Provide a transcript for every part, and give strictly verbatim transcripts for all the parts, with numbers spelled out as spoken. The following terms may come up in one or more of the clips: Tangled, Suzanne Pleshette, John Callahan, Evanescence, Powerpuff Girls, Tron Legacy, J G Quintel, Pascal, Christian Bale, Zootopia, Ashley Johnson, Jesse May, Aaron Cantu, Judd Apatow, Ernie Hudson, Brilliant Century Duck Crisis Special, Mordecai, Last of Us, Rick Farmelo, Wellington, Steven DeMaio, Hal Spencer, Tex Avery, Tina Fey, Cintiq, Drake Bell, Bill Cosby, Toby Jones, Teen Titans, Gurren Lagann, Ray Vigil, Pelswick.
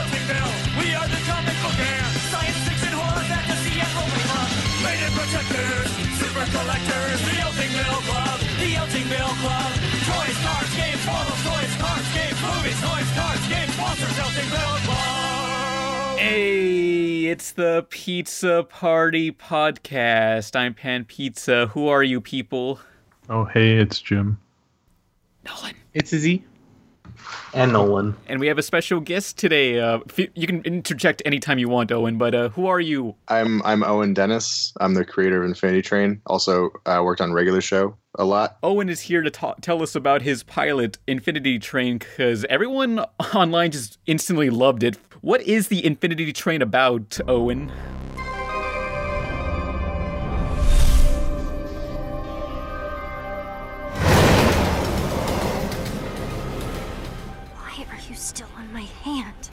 Bell. We are the comic book man. Science fiction, horror, fantasy, and romance club. Maiden protectors, super collectors. The Elting Bell Club. The Elting Bell Club. Toys, cards, games, models, toys, cards, games, movies, toys, cards, games, sponsors. Elting Bell Club. Hey, it's the Pizza Party Podcast. I'm Pan Pizza. Who are you people? Oh, hey, it's Jim. Nolan. It's Izzy. And Nolan. And we have a special guest today. Uh, you can interject anytime you want, Owen, but uh, who are you? I'm I'm Owen Dennis. I'm the creator of Infinity Train. Also uh, worked on Regular Show a lot. Owen is here to ta- tell us about his pilot, Infinity Train, because everyone online just instantly loved it. What is the Infinity Train about, Owen?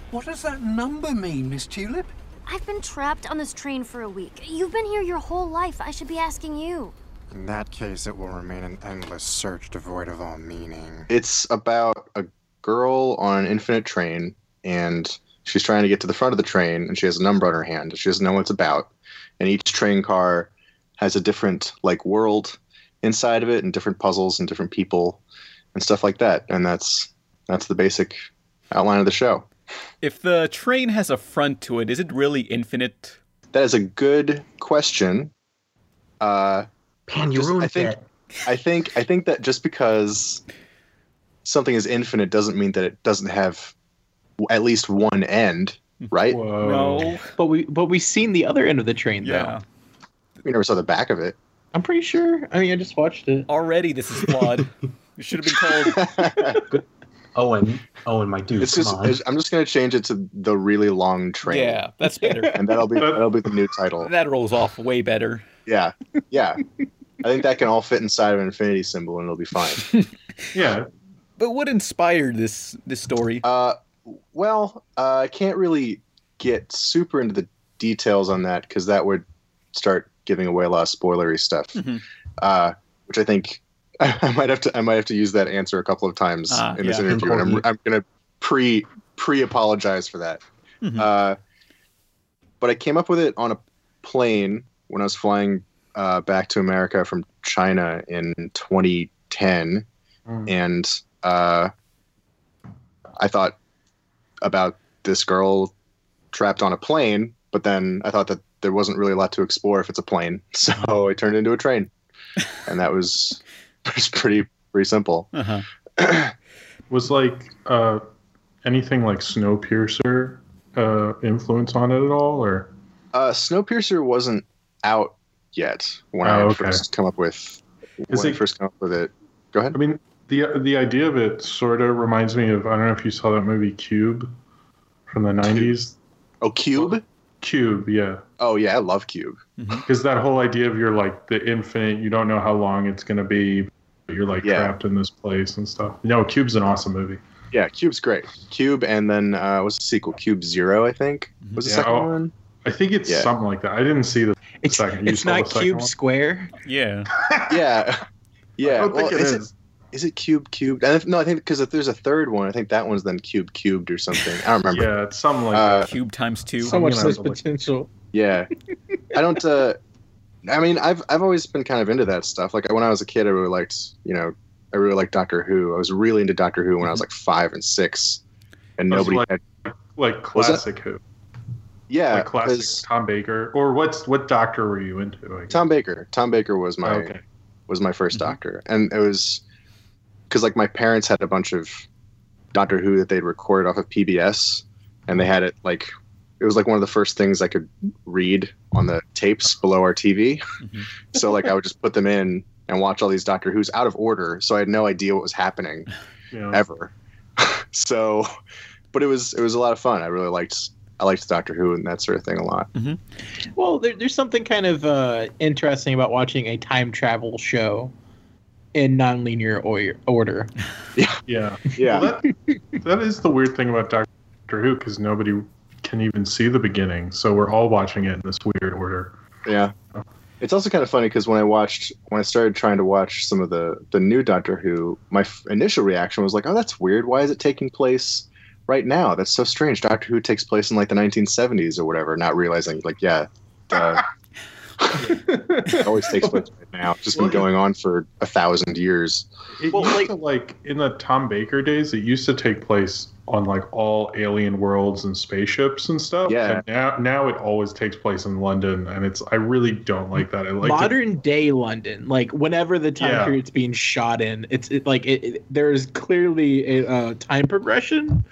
What does that number mean, Miss Tulip? I've been trapped on this train for a week. You've been here your whole life. I should be asking you. In that case, it will remain an endless search devoid of all meaning. It's about a girl on an infinite train, and she's trying to get to the front of the train, and she has a number on her hand, and she doesn't know what it's about. And each train car has a different, like, world inside of it, and different puzzles, and different people, and stuff like that. And that's that's the basic outline of the show. If the train has a front to it, is it really infinite? That is a good question. Uh, Pan, you just, ruined I think, it. I think, I think that just because something is infinite doesn't mean that it doesn't have at least one end, right? Whoa. No. But, we, but we've seen the other end of the train, yeah. though. We never saw the back of it. I'm pretty sure. I mean, I just watched it. Already this is flawed. It should have been called... Owen, Owen, my dude, it's come just, on. It's, I'm just going to change it to The Really Long Train. Yeah, that's better. And that'll be that'll be the new title. That rolls off way better. Yeah, yeah. I think that can all fit inside of an infinity symbol and it'll be fine. Yeah. But what inspired this, this story? Uh, well, uh, I can't really get super into the details on that because that would start giving away a lot of spoilery stuff, mm-hmm. uh, which I think... I might have to. I might have to use that answer a couple of times ah, in this yeah. interview, and I'm, I'm going to pre pre apologize for that. Mm-hmm. Uh, but I came up with it on a plane when I was flying uh, back to America from China in twenty ten, mm. and uh, I thought about this girl trapped on a plane. But then I thought that there wasn't really a lot to explore if it's a plane, so I turned it into a train, and that was. It's pretty pretty simple. Uh-huh. Was like uh, anything like Snowpiercer uh, influence on it at all, or uh, Snowpiercer wasn't out yet when oh, I okay. first come up with. Is when it, I first come up with it? Go ahead. I mean the the idea of it sort of reminds me of I don't know if you saw that movie Cube from the nineties. Oh, Cube. Cube, yeah. Oh, yeah, I love Cube. Because mm-hmm. that whole idea of you're like the infinite, you don't know how long it's going to be, but you're like yeah. trapped in this place and stuff. No, Cube's an awesome movie. Yeah, Cube's great. Cube and then uh, what's the sequel? Cube Zero, I think. Was the yeah, second I'll, one? I think it's yeah. something like that. I didn't see the it's, second one. It's not Cube Square? One? Yeah. yeah. Yeah. I don't well, think it is. Is it, is it Cube Cubed? And if, no, I think because if there's a third one, I think that one's then Cube Cubed or something. I don't remember. Yeah, it's something like uh, that. Cube times two. So much less potential. Yeah. I don't, uh, I mean, I've I've always been kind of into that stuff. Like when I was a kid, I really liked, you know, I really liked Doctor Who. I was really into Doctor Who when I was like five and six. And nobody like, had. Like classic Who. Yeah. Like classic Tom Baker. Or what's what Doctor were you into? I guess? Tom Baker. Tom Baker was my, oh, okay. was my first mm-hmm. Doctor. And it was. Because, like, my parents had a bunch of Doctor Who that they'd recorded off of P B S, and they had it, like, it was, like, one of the first things I could read on the tapes below our T V. Mm-hmm. So, like, I would just put them in and watch all these Doctor Who's out of order, so I had no idea what was happening yeah. ever. So, but it was it was a lot of fun. I really liked I liked Doctor Who and that sort of thing a lot. Mm-hmm. Well, there, there's something kind of uh, interesting about watching a time travel show. In non-linear order. Yeah. Yeah. yeah. Well, that, that is the weird thing about Doctor Who, because nobody can even see the beginning, so we're all watching it in this weird order. Yeah. It's also kind of funny, because when I watched, when I started trying to watch some of the, the new Doctor Who, my f- initial reaction was like, oh, that's weird. Why is it taking place right now. That's so strange. Doctor Who takes place in like the nineteen seventies or whatever, not realizing like, yeah, uh, it always takes place right now. It's just well, been going on for a thousand years. It well, used like, to, like in the Tom Baker days, it used to take place on like all alien worlds and spaceships and stuff. Yeah. And now, now it always takes place in London, and it's I really don't like that. I like modern it. day London. Like whenever the time yeah. period's being shot in, it's it, like it, it, there is clearly a uh, time progression.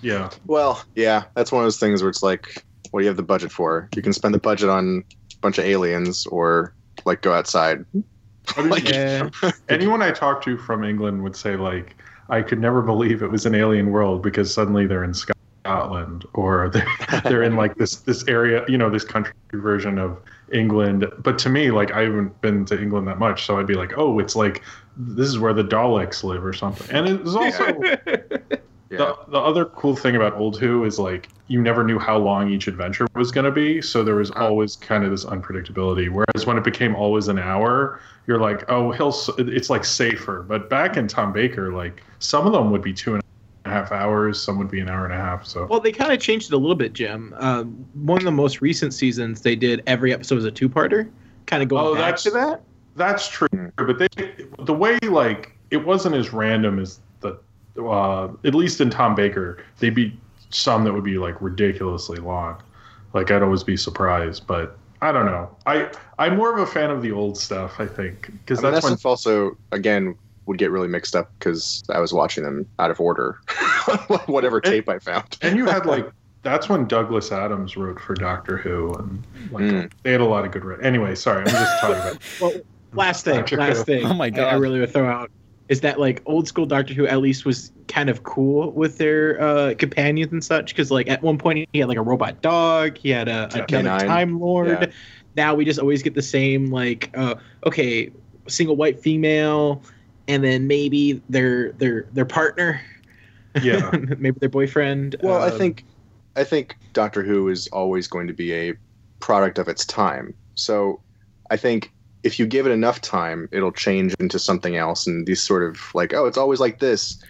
Yeah. Well, yeah, that's one of those things where it's like, what do you have the budget for? You can spend the budget on a bunch of aliens or like go outside. I mean, like, yeah. Anyone I talk to from England would say like, I could never believe it was an alien world because suddenly they're in Scotland or they're, they're in like this this area, you know, this country version of England. But to me, like I haven't been to England that much, so I'd be like, oh, it's like this is where the Daleks live or something. And it was also yeah. the the other cool thing about Old Who is like you never knew how long each adventure was going to be, so there was always kind of this unpredictability. Whereas when it became always an hour, you're like, oh, he'll. It's like safer. But back in Tom Baker, like some of them would be two and a half hours, some would be an hour and a half. So well, they kind of changed it a little bit, Jim. Uh, one of the most recent seasons, they did every episode was a two-parter. Kind of going oh, back that's, to that. That's true, but they the way like it wasn't as random as the uh, at least in Tom Baker, they'd be some that would be like ridiculously long. Like I'd always be surprised, but. I don't know. I, I'm more of a fan of the old stuff, I think. Because I mean, that's that when... stuff also, again, would get really mixed up because I was watching them out of order. Whatever and, tape I found. And you had like, that's when Douglas Adams wrote for Doctor Who. And like, mm. They had a lot of good... Anyway, sorry, I'm just talking about... well, last thing, Doctor last Who. thing. Oh my God. I, I really would throw out is that like old school Doctor Who at least was kind of cool with their uh, companions and such, because like at one point he had like a robot dog, he had a, a Time Lord. Yeah. Now we just always get the same like uh, okay, single white female, and then maybe their their their partner, yeah, maybe their boyfriend. Well, um, I think I think Doctor Who is always going to be a product of its time, so I think. If you give it enough time, it'll change into something else. And these sort of like, oh, it's always like this.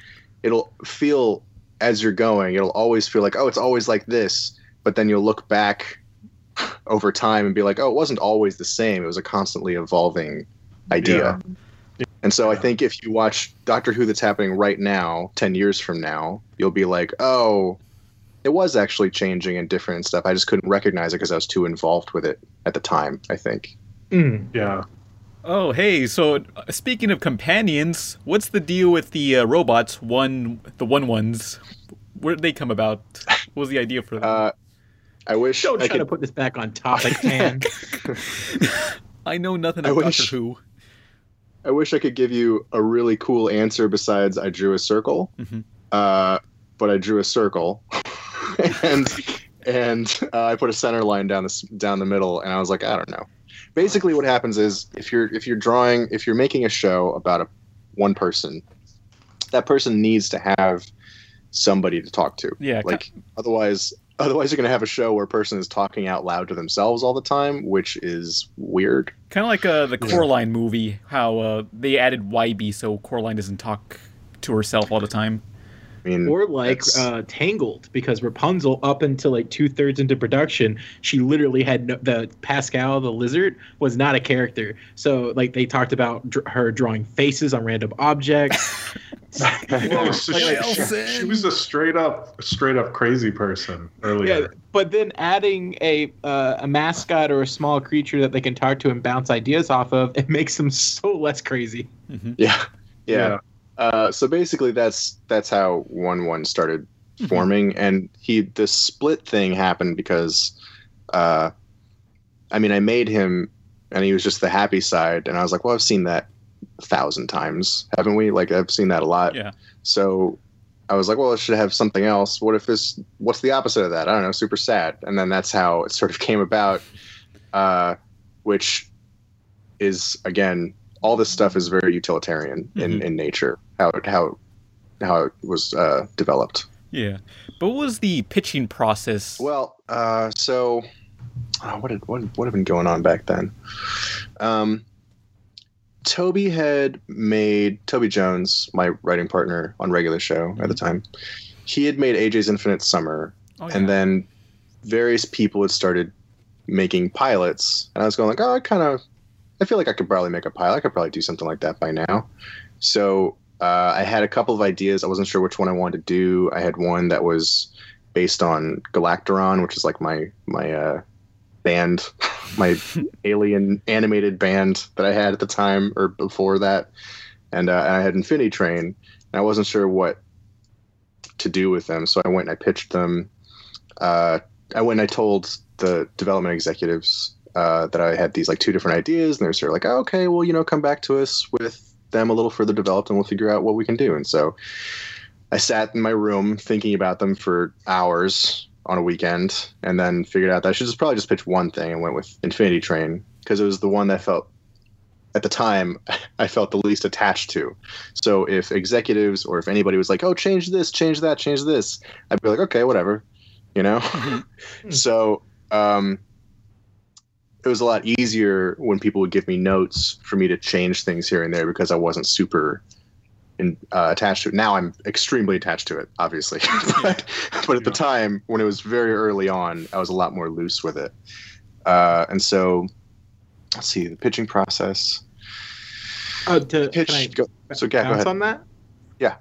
It'll feel as you're going. It'll always feel like, oh, it's always like this. But then you'll look back over time and be like, oh, it wasn't always the same. It was a constantly evolving idea. Yeah. Yeah. And so I think if you watch Doctor Who that's happening right now, ten years from now, you'll be like, oh, it was actually changing and different and stuff. I just couldn't recognize it because I was too involved with it at the time, I think. Mm. Yeah. Oh, hey. So, uh, speaking of companions, what's the deal with the uh, robots? One, the one ones. Where did they come about? What was the idea for them? Uh, I wish. Don't I try could... to put this back on topic, man. I know nothing about Doctor Who. I wish I could give you a really cool answer. Besides, I drew a circle. Mm-hmm. Uh, but I drew a circle, and and uh, I put a center line down the down the middle, and I was like, I don't know. Basically, what happens is if you're if you're drawing if you're making a show about a one person, that person needs to have somebody to talk to. Yeah, like otherwise, otherwise you're gonna have a show where a person is talking out loud to themselves all the time, which is weird. Kind of like uh, the Coraline yeah. movie, how uh, they added Y B so Coraline doesn't talk to herself all the time. I mean, or like uh, Tangled, because Rapunzel, up until like two thirds into production, she literally had no, the Pascal the lizard was not a character. So like they talked about dr her drawing faces on random objects. Well, so like, she, she, she was a straight up, straight up crazy person earlier. Yeah, but then adding a uh, a mascot or a small creature that they can talk to and bounce ideas off of, it makes them so less crazy. Mm-hmm. Yeah. Yeah. yeah. Uh, so basically, that's that's how one one started forming, and he the split thing happened because, uh, I mean, I made him, and he was just the happy side, and I was like, well, I've seen that a thousand times, haven't we? Like, I've seen that a lot. Yeah. So I was like, well, I should have something else. What if this? What's the opposite of that? I don't know. Super sad, and then that's how it sort of came about, uh, which is again. All this stuff is very utilitarian in, mm-hmm. in nature, how it, how, how it was uh, developed. Yeah. But what was the pitching process? Well, uh, so oh, what had what, what had been going on back then? Um, Toby had made – Toby Jones, my writing partner on Regular Show at the time, he had made A J's Infinite Summer, oh, yeah. and then various people had started making pilots, and I was going like, oh, I kind of, I feel like I could probably make a pilot. I could probably do something like that by now. So uh, I had a couple of ideas. I wasn't sure which one I wanted to do. I had one that was based on Galactaron, which is like my my uh, band, my alien animated band that I had at the time or before that. And, uh, and I had Infinity Train, and I wasn't sure what to do with them. So I went and I pitched them. Uh, I went and I told the development executives uh, that I had these like two different ideas, and they were sort of like, oh, okay, well, you know, come back to us with them a little further developed and we'll figure out what we can do. And so I sat in my room thinking about them for hours on a weekend, and then figured out that I should just probably just pitch one thing, and went with Infinity Train because it was the one that felt, at the time, I felt the least attached to. So if executives or if anybody was like, oh, change this, change that, change this, I'd be like, okay, whatever, you know? So um, it was a lot easier when people would give me notes for me to change things here and there because I wasn't super in, uh, attached to it. Now I'm extremely attached to it, obviously. but, yeah. but at the time, when it was very early on, I was a lot more loose with it. Uh, and so... Let's see, the pitching process. Oh, to, Pitch, can I go, so, yeah, bounce go on that? Yeah.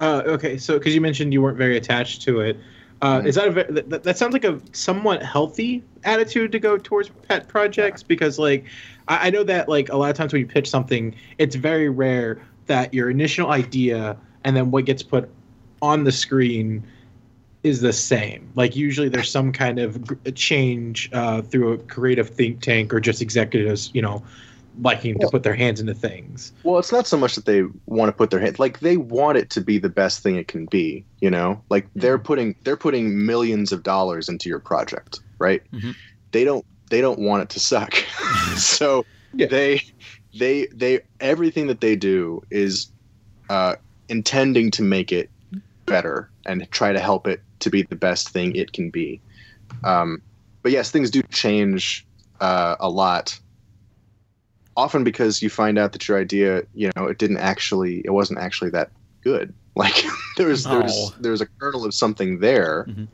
Uh, okay, so because you mentioned you weren't very attached to it. Uh, mm-hmm. Is that, a, that that sounds like a somewhat healthy attitude to go towards pet projects, yeah. because like I, I know that like a lot of times when you pitch something, it's very rare that your initial idea and then what gets put on the screen is the same. Like usually there's some kind of g- change uh, through a creative think tank or just executives, you know, liking well, to put their hands into things. Well, it's not so much that they want to put their hands, like they want it to be the best thing it can be, you know, like mm-hmm. they're putting, they're putting millions of dollars into your project, right? Mm-hmm. They don't, they don't want it to suck. so yeah. they, they, they, everything that they do is uh, intending to make it better and try to help it to be the best thing it can be. Um, but yes, things do change uh, a lot. Often because you find out that your idea, you know, it didn't actually, it wasn't actually that good. Like there's, there's, there's a kernel of something there, mm-hmm.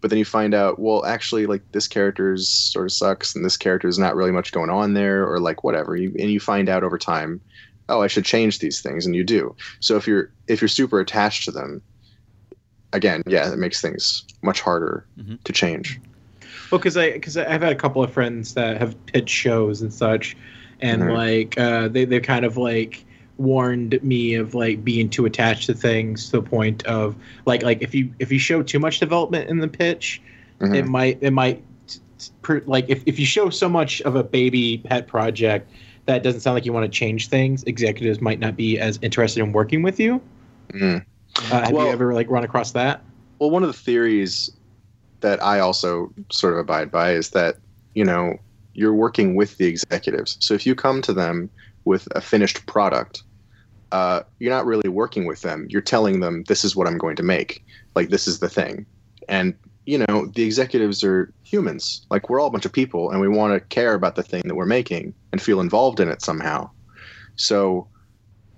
but then you find out, well, actually like this character's sort of sucks and this character's not really much going on there or like whatever. You, and you find out over time, oh, I should change these things. And you do. So if you're, if you're super attached to them, again, yeah, it makes things much harder mm-hmm. to change. Well, because I, because I've had a couple of friends that have pitched shows and such, and mm-hmm. like uh, they they've kind of like warned me of like being too attached to things to the point of like like if you if you show too much development in the pitch, mm-hmm. it might it might like if if you show so much of a baby pet project that doesn't sound like you want to change things, executives might not be as interested in working with you. Mm. Uh, have well, you ever like run across that? Well, one of the theories that I also sort of abide by is that, you know, you're working with the executives. So if you come to them with a finished product, uh, you're not really working with them. You're telling them, this is what I'm going to make. Like, this is the thing. And, you know, the executives are humans. Like, we're all a bunch of people, and we want to care about the thing that we're making and feel involved in it somehow. So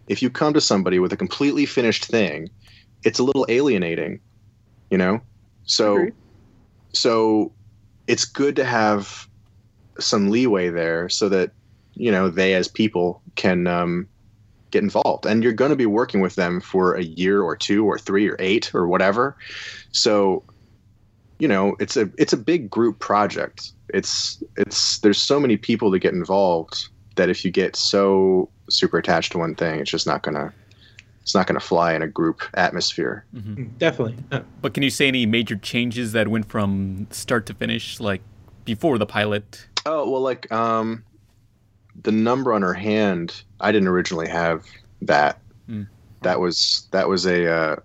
if you come to somebody with a completely finished thing, it's a little alienating, you know? So, Agreed. so it's good to have some leeway there so that, you know, they as people can um, get involved. And you're going to be working with them for a year or two or three or eight or whatever. So, you know, it's a, it's a big group project. It's, it's, there's so many people that get involved that if you get so super attached to one thing, it's just not going to, it's not going to fly in a group atmosphere. Mm-hmm. Definitely. Uh, but can you say any major changes that went from start to finish, like before the pilot? Oh, well, like um, the number on her hand, I didn't originally have that. Mm. That was that was a uh,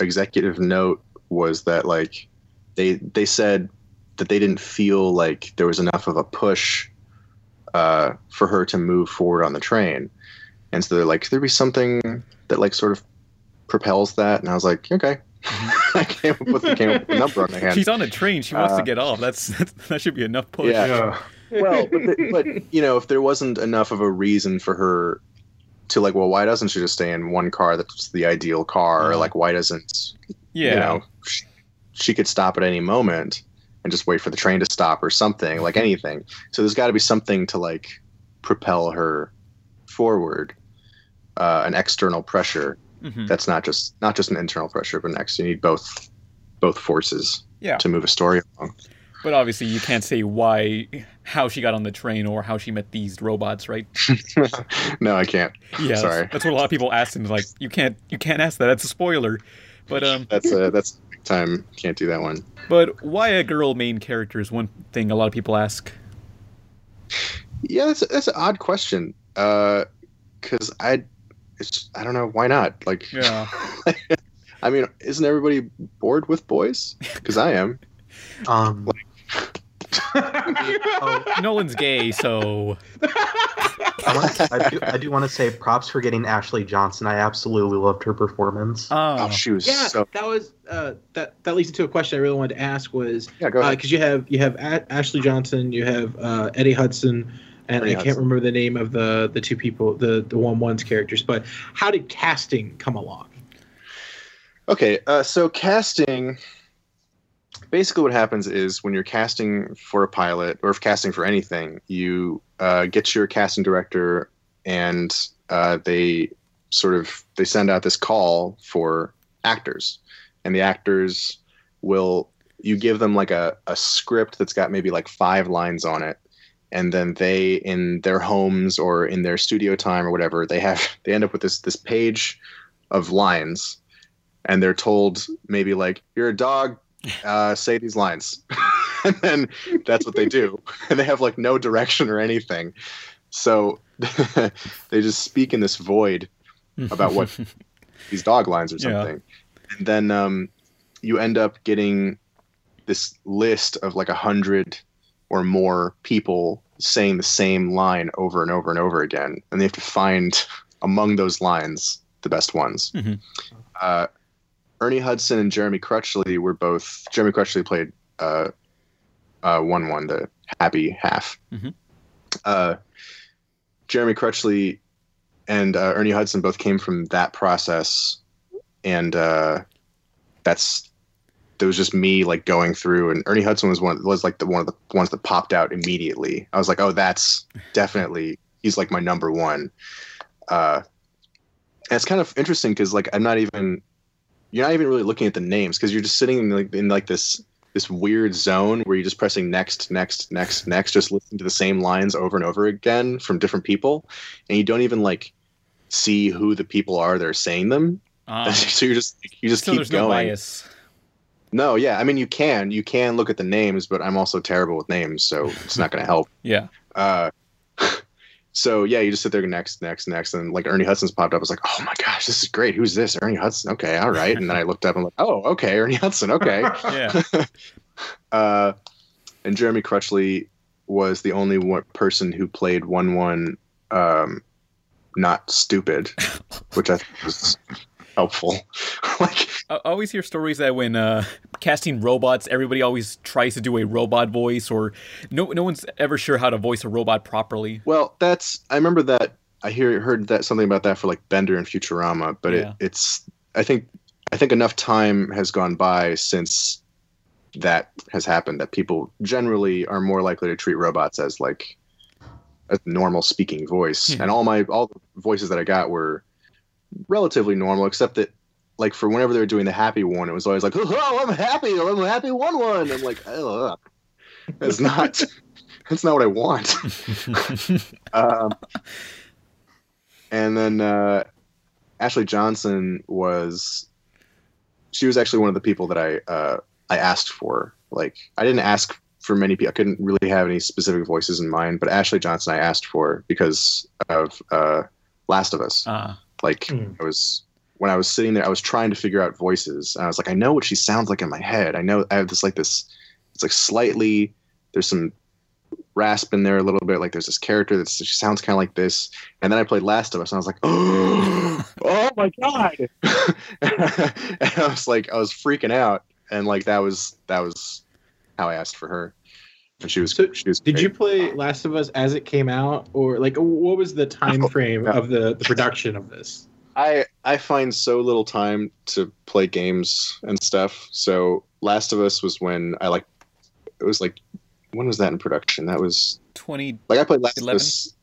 executive note was that like they they said that they didn't feel like there was enough of a push uh, for her to move forward on the train. And so they're like, there'd be something that like sort of propels that. And I was like, okay. I came up with the number on my hand. She's on a train. She wants uh, to get off. That's, that's that should be enough push. Yeah. yeah. Well, but, the, but you know, if there wasn't enough of a reason for her to like, well, why doesn't she just stay in one car? That's the ideal car. Mm-hmm. Or like, why doesn't yeah. you know, she, she could stop at any moment and just wait for the train to stop or something, like anything. So there's got to be something to like propel her forward, uh, an external pressure. Mm-hmm. That's not just not just an internal pressure, but next you need both both forces yeah. to move a story along. But obviously, you can't say why, how she got on the train or how she met these robots, right? No, I can't. Yeah, sorry. That's, that's what a lot of people ask him. Like, you can't, you can't ask that. That's a spoiler. But um, that's a, that's a big time. Can't do that one. But why a girl main character is one thing a lot of people ask. Yeah, that's that's an odd question. Uh, because I, it's, I don't know why not. Like, yeah. I mean, isn't everybody bored with boys? Because I am. Um, oh. Nolan's gay, so I, want to, I do, I do want to say props for getting Ashley Johnson. I absolutely loved her performance. Oh, oh she was yeah. So... That was uh, that that leads into a question I really wanted to ask was yeah, go ahead. Because uh, you have you have a- Ashley Johnson, you have uh, Eddie Hudson, and Ernie I can't Hudson. remember the name of the the two people, the the one one's characters. But how did casting come along? Okay, uh, so casting. Basically what happens is when you're casting for a pilot or if casting for anything, you uh, get your casting director and uh, they sort of they send out this call for actors, and the actors will you give them like a, a script that's got maybe like five lines on it. And then they in their homes or in their studio time or whatever, they have they end up with this this page of lines, and they're told maybe like, you're a dog. Uh, say these lines. And then that's what they do. And they have like no direction or anything. So they just speak in this void about what these dog lines or something. Yeah. And then um, you end up getting this list of like a hundred or more people saying the same line over and over and over again. And they have to find among those lines the best ones. Mm-hmm. Uh, Ernie Hudson and Jeremy Crutchley were both. Jeremy Crutchley played uh, uh, one one the happy half. Mm-hmm. Uh, Jeremy Crutchley and uh, Ernie Hudson both came from that process, and uh, that's that was just me like going through. And Ernie Hudson was one was like the one of the ones that popped out immediately. I was like, oh, that's definitely he's like my number one. Uh, and it's kind of interesting because like I'm not even. You're not even really looking at the names because you're just sitting in like, in like this this weird zone where you're just pressing next, next, next, next, just listening to the same lines over and over again from different people, and you don't even like see who the people are that are saying them. Uh, so you're just you just keep going. No bias. No, yeah, I mean you can you can look at the names, but I'm also terrible with names, so it's not going to help. Yeah. Uh, So, yeah, you just sit there next, next, next. And, like, Ernie Hudson's popped up. I was like, oh, my gosh, this is great. Who's this? Ernie Hudson. Okay, all right. And then I looked up and I'm like, oh, okay, Ernie Hudson. Okay. Yeah. uh, and Jeremy Crutchley was the only one person who played one one um, not stupid, which I think was helpful. Like, I always hear stories that when uh, casting robots, everybody always tries to do a robot voice, or no, no one's ever sure how to voice a robot properly. Well, that's I remember that I hear heard that something about that for like Bender and Futurama, but yeah. it, it's I think I think enough time has gone by since that has happened that people generally are more likely to treat robots as like a normal speaking voice. Mm-hmm. And all my all the voices that I got were relatively normal, except that, like, for whenever they were doing the happy one, it was always like, "Oh, I'm happy! I'm happy!" One, one. I'm like, "Oh, that's not, that's not what I want." um, and then uh, Ashley Johnson was, she was actually one of the people that I uh, I asked for. Like, I didn't ask for many people. I couldn't really have any specific voices in mind, but Ashley Johnson I asked for because of uh, Last of Us. Uh. Like mm. I was when I was sitting there, I was trying to figure out voices. And I was like, I know what she sounds like in my head. I know I have this like this. It's like slightly there's some rasp in there a little bit. Like there's this character that she sounds kind of like this. And then I played Last of Us, and I was like, oh, oh my god! And I was like, I was freaking out, and like that was that was how I asked for her. And she was, so she was did great. You play Last of Us as it came out, or like what was the time frame no, no. of the, the production of this? I I find so little time to play games and stuff. So Last of Us was when I like it was like when was that in production? That was twenty. Like I played Last eleven? Of Us.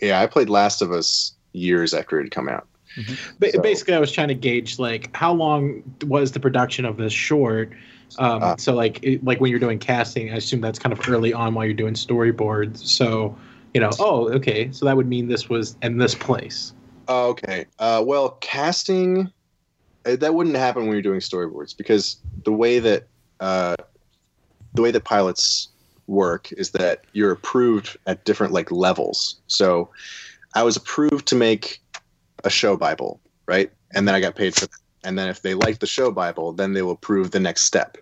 Yeah, I played Last of Us years after it had come out. Mm-hmm. so, Basically, I was trying to gauge like how long was the production of this short. Um, uh, so like it, like when you're doing casting, I assume that's kind of early on while you're doing storyboards. So you know, oh okay, so that would mean this was in this place. Oh, okay. Uh, well, casting, that wouldn't happen when you're doing storyboards because the way that uh, the way that pilots work is that you're approved at different like levels. So I was approved to make a show Bible, right? And then I got paid for that. And then if they like the show Bible, then they will approve the next step.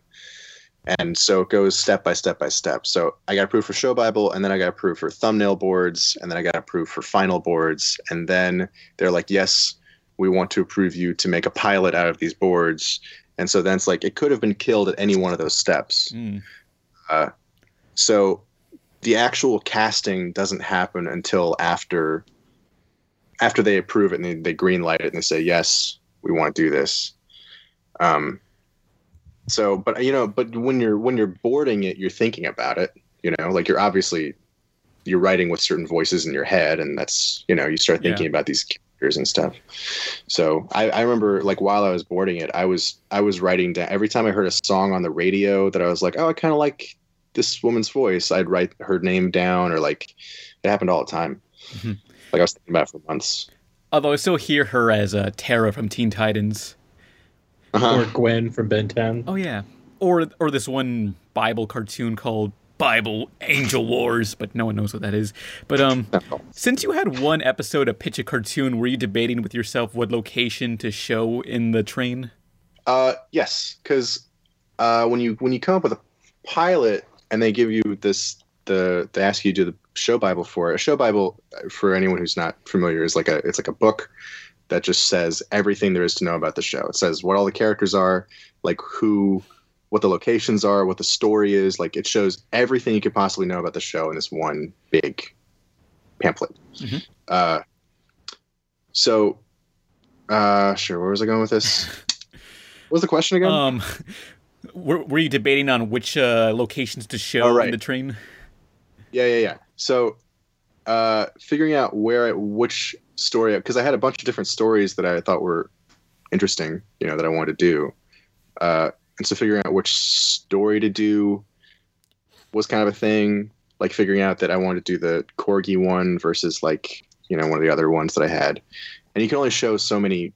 And so it goes step by step by step. So I got approved for show Bible, and then I got approved for thumbnail boards, and then I got approved for final boards. And then they're like, yes, we want to approve you to make a pilot out of these boards. And so then it's like, it could have been killed at any one of those steps. Mm. Uh, so the actual casting doesn't happen until after, after they approve it and they, they green light it and they say, yes, we want to do this. Um, So, but you know, but when you're when you're boarding it, you're thinking about it. You know, like you're obviously you're writing with certain voices in your head, and that's you know you start thinking yeah. about these characters and stuff. So I, I remember like while I was boarding it, I was I was writing down every time I heard a song on the radio that I was like, oh, I kind of like this woman's voice. I'd write her name down, or like it happened all the time. Mm-hmm. Like I was thinking about it for months. Although I still hear her as uh, Tara from Teen Titans. Uh-huh. Or Gwen from Ben ten. Oh, yeah. Or or this one Bible cartoon called Bible Angel Wars, but no one knows what that is. But um, no. Since you had one episode of Pitch a Cartoon, were you debating with yourself what location to show in the train? Uh, yes, because uh, when you when you come up with a pilot and they give you this, the they ask you to do the show Bible for it. A show Bible, for anyone who's not familiar, is like a it's like a book that just says everything there is to know about the show. It says what all the characters are, like who, what the locations are, what the story is. Like it shows everything you could possibly know about the show in this one big pamphlet. Mm-hmm. Uh, so, uh, sure. Where was I going with this? What was the question again? Um, were, were you debating on which uh, locations to show oh, right. in the train? Yeah, yeah, yeah. So, uh, figuring out where, which story, because I had a bunch of different stories that I thought were interesting, you know, that I wanted to do. Uh, and so figuring out which story to do was kind of a thing, like figuring out that I wanted to do the Corgi one versus like, you know, one of the other ones that I had. And you can only show so many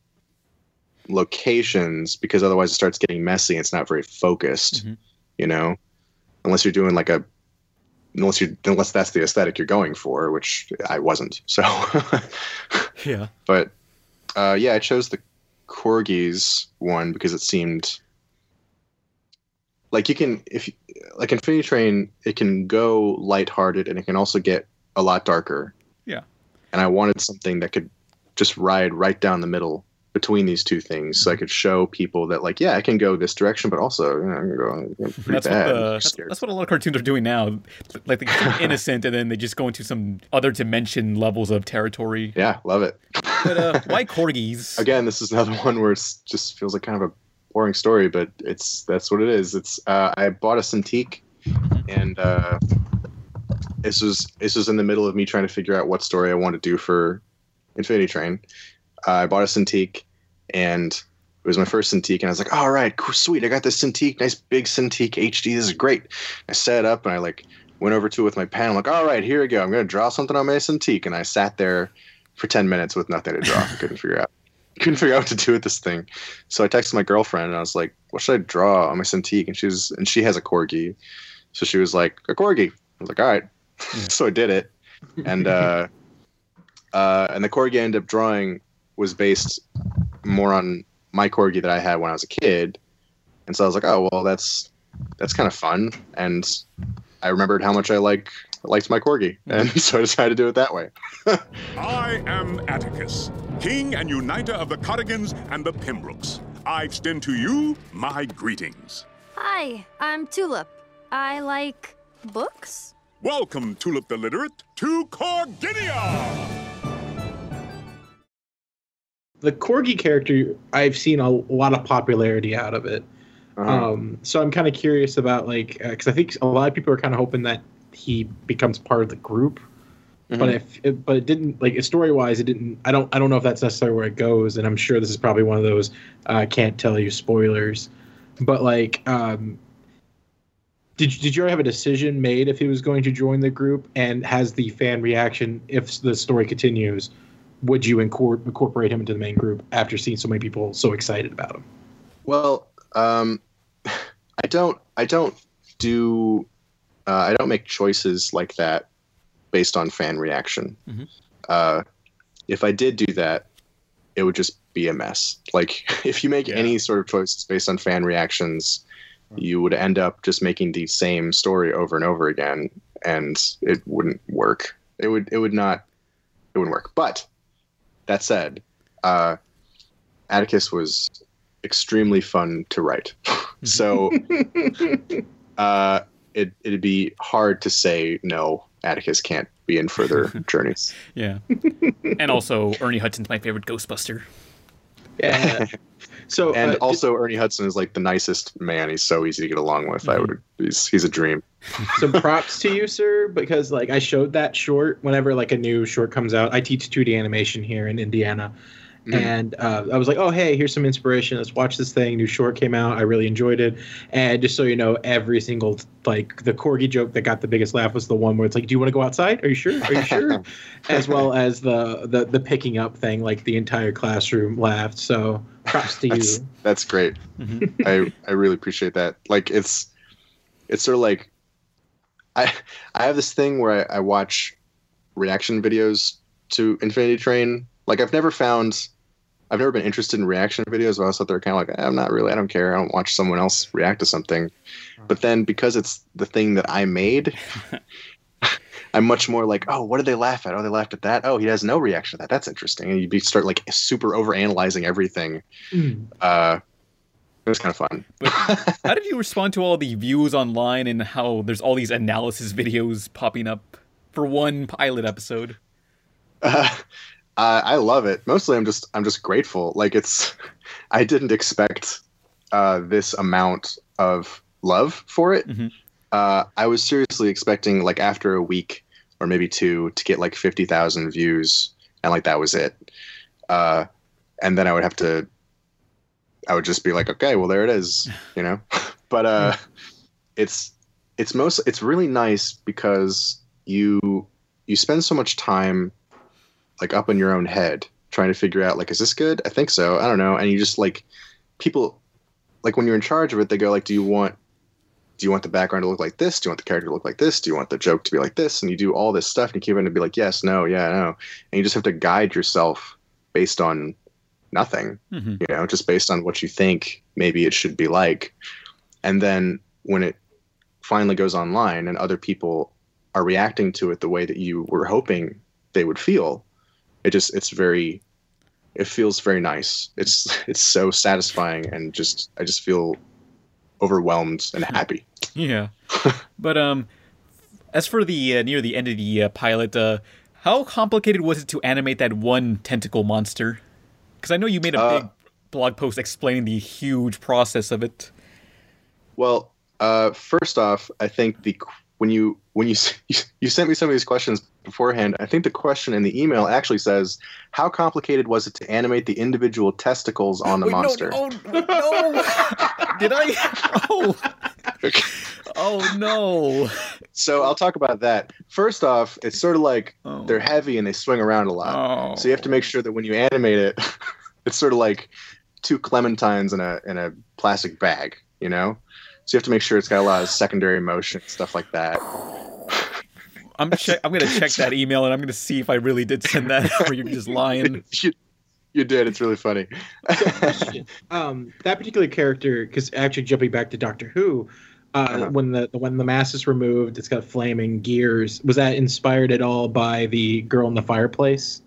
locations because otherwise it starts getting messy and it's not very focused, mm-hmm. you know, unless you're doing like a Unless you, unless that's the aesthetic you're going for, which I wasn't. So, yeah. But uh, yeah, I chose the Corgis one because it seemed like you can, if you, like Infinity Train, it can go lighthearted and it can also get a lot darker. Yeah. And I wanted something that could just ride right down the middle between these two things, so I could show people that, like, yeah, I can go this direction, but also, you know, I can go pretty that's bad. What the, that's, that's what a lot of cartoons are doing now. Like, they get innocent, and then they just go into some other dimension levels of territory. Yeah, love it. But uh, why Corgis? Again, this is another one where it just feels like kind of a boring story, but it's that's what it is. It's uh, I bought a Cintiq, and uh, this was this was in the middle of me trying to figure out what story I want to do for Infinity Train. Uh, I bought a Cintiq, and it was my first Cintiq, and I was like, all right, cool, sweet, I got this Cintiq, nice big Cintiq H D, this is great. I set it up, and I like went over to it with my pen, I'm like, all right, here we go, I'm going to draw something on my Cintiq, and I sat there for ten minutes with nothing to draw, I couldn't figure out, couldn't figure out what to do with this thing. So I texted my girlfriend, and I was like, what should I draw on my Cintiq? And, she's, and she has a Corgi, so she was like, a Corgi. I was like, all right. So I did it, and, uh, uh, and the Corgi I ended up drawing was based more on my Corgi that I had when I was a kid. And so I was like, oh, well, that's that's kind of fun. And I remembered how much I like liked my Corgi. And so I decided to do it that way. I am Atticus, king and uniter of the Codigans and the Pembrokes. I extend to you my greetings. Hi, I'm Tulip. I like books. Welcome, Tulip the Literate, to Corginia! the Corgi character, I've seen a lot of popularity out of it. Uh-huh. Um, so I'm kind of curious about, like, because uh, I think a lot of people are kind of hoping that he becomes part of the group. Mm-hmm. But if, it, but it didn't, like, story-wise, it didn't. I don't, I don't know if that's necessarily where it goes. And I'm sure this is probably one of those uh, can't tell you spoilers. But like, um, did did you ever have a decision made if he was going to join the group? And has the fan reaction, if the story continues, would you incorpor- incorporate him into the main group after seeing so many people so excited about him? Well, um, I don't, I don't do, uh, I don't make choices like that based on fan reaction. Mm-hmm. Uh, if I did do that, it would just be a mess. Like, if you make yeah. any sort of choices based on fan reactions, you would end up just making the same story over and over again, and it wouldn't work. It would, it would not, it wouldn't work. But that said, uh, Atticus was extremely fun to write. So uh, it, it'd be hard to say no. Atticus can't be in further journeys. Yeah. And also, Ernie Hudson's my favorite Ghostbuster. Yeah. So, and uh, also, Ernie Hudson is like the nicest man. He's so easy to get along with. Mm-hmm. I would. He's, he's a dream. Some props to you, sir, because like I showed that short whenever like a new short comes out. I teach two D animation here in Indiana. Mm-hmm. And uh, I was like, oh, hey, here's some inspiration. Let's watch this thing. New short came out. I really enjoyed it. And just so you know, every single, like, the Corgi joke that got the biggest laugh was the one where it's like, do you want to go outside? Are you sure? Are you sure? As well as the, the the picking up thing, like the entire classroom laughed. So props to that's, you. That's great. Mm-hmm. I, I really appreciate that. Like, it's it's sort of like I I have this thing where I, I watch reaction videos to Infinity Train. Like, I've never found... I've never been interested in reaction videos, but I was out there kind of like, I'm not really, I don't care. I don't watch someone else react to something. But then because it's the thing that I made, I'm much more like, oh, what did they laugh at? Oh, they laughed at that. Oh, he has no reaction to that. That's interesting. And you start like super over analyzing everything. Mm. Uh, it was kind of fun. But how did you respond to all the views online and how there's all these analysis videos popping up for one pilot episode? Uh, Uh, I love it. Mostly, I'm just I'm just grateful. Like, it's, I didn't expect uh, this amount of love for it. Mm-hmm. Uh, I was seriously expecting, like, after a week or maybe two to get like fifty thousand views, and like that was it. Uh, and then I would have to, I would just be like, okay, well there it is, you know. But uh, it's it's most it's really nice because you you spend so much time, like, up in your own head trying to figure out, like, is this good? I think so. I don't know. And you just, like, people, like, when you're in charge of it, they go, like, do you want, do you want the background to look like this? Do you want the character to look like this? Do you want the joke to be like this? And you do all this stuff and you keep on to be like, yes, no, yeah, no. And you just have to guide yourself based on nothing, mm-hmm. you know, just based on what you think maybe it should be like. And then when it finally goes online and other people are reacting to it the way that you were hoping they would feel, It just, it's very, it feels very nice. It's, it's so satisfying and just, I just feel overwhelmed and happy. Yeah. But, um, as for the, uh, near the end of the uh, pilot, uh, how complicated was it to animate that one tentacle monster? Because I know you made a uh, big blog post explaining the huge process of it. Well, uh, first off, I think the, when you, when you, you sent me some of these questions beforehand, I think the question in the email actually says, how complicated was it to animate the individual testicles on the Wait, monster? No, oh, no. Did I? Oh. Okay. Oh, no. So I'll talk about that. First off, it's sort of like oh. they're heavy and they swing around a lot. Oh. So you have to make sure that when you animate it, it's sort of like two clementines in a in a plastic bag, you know? So you have to make sure it's got a lot of secondary motion, stuff like that. I'm che- I'm gonna check that email and I'm gonna see if I really did send that, or you're just lying. you, you did. It's really funny. um, that particular character, because actually jumping back to Doctor Who, uh, uh-huh. when the when the mask is removed, it's got flaming gears. Was that inspired at all by the girl in the fireplace,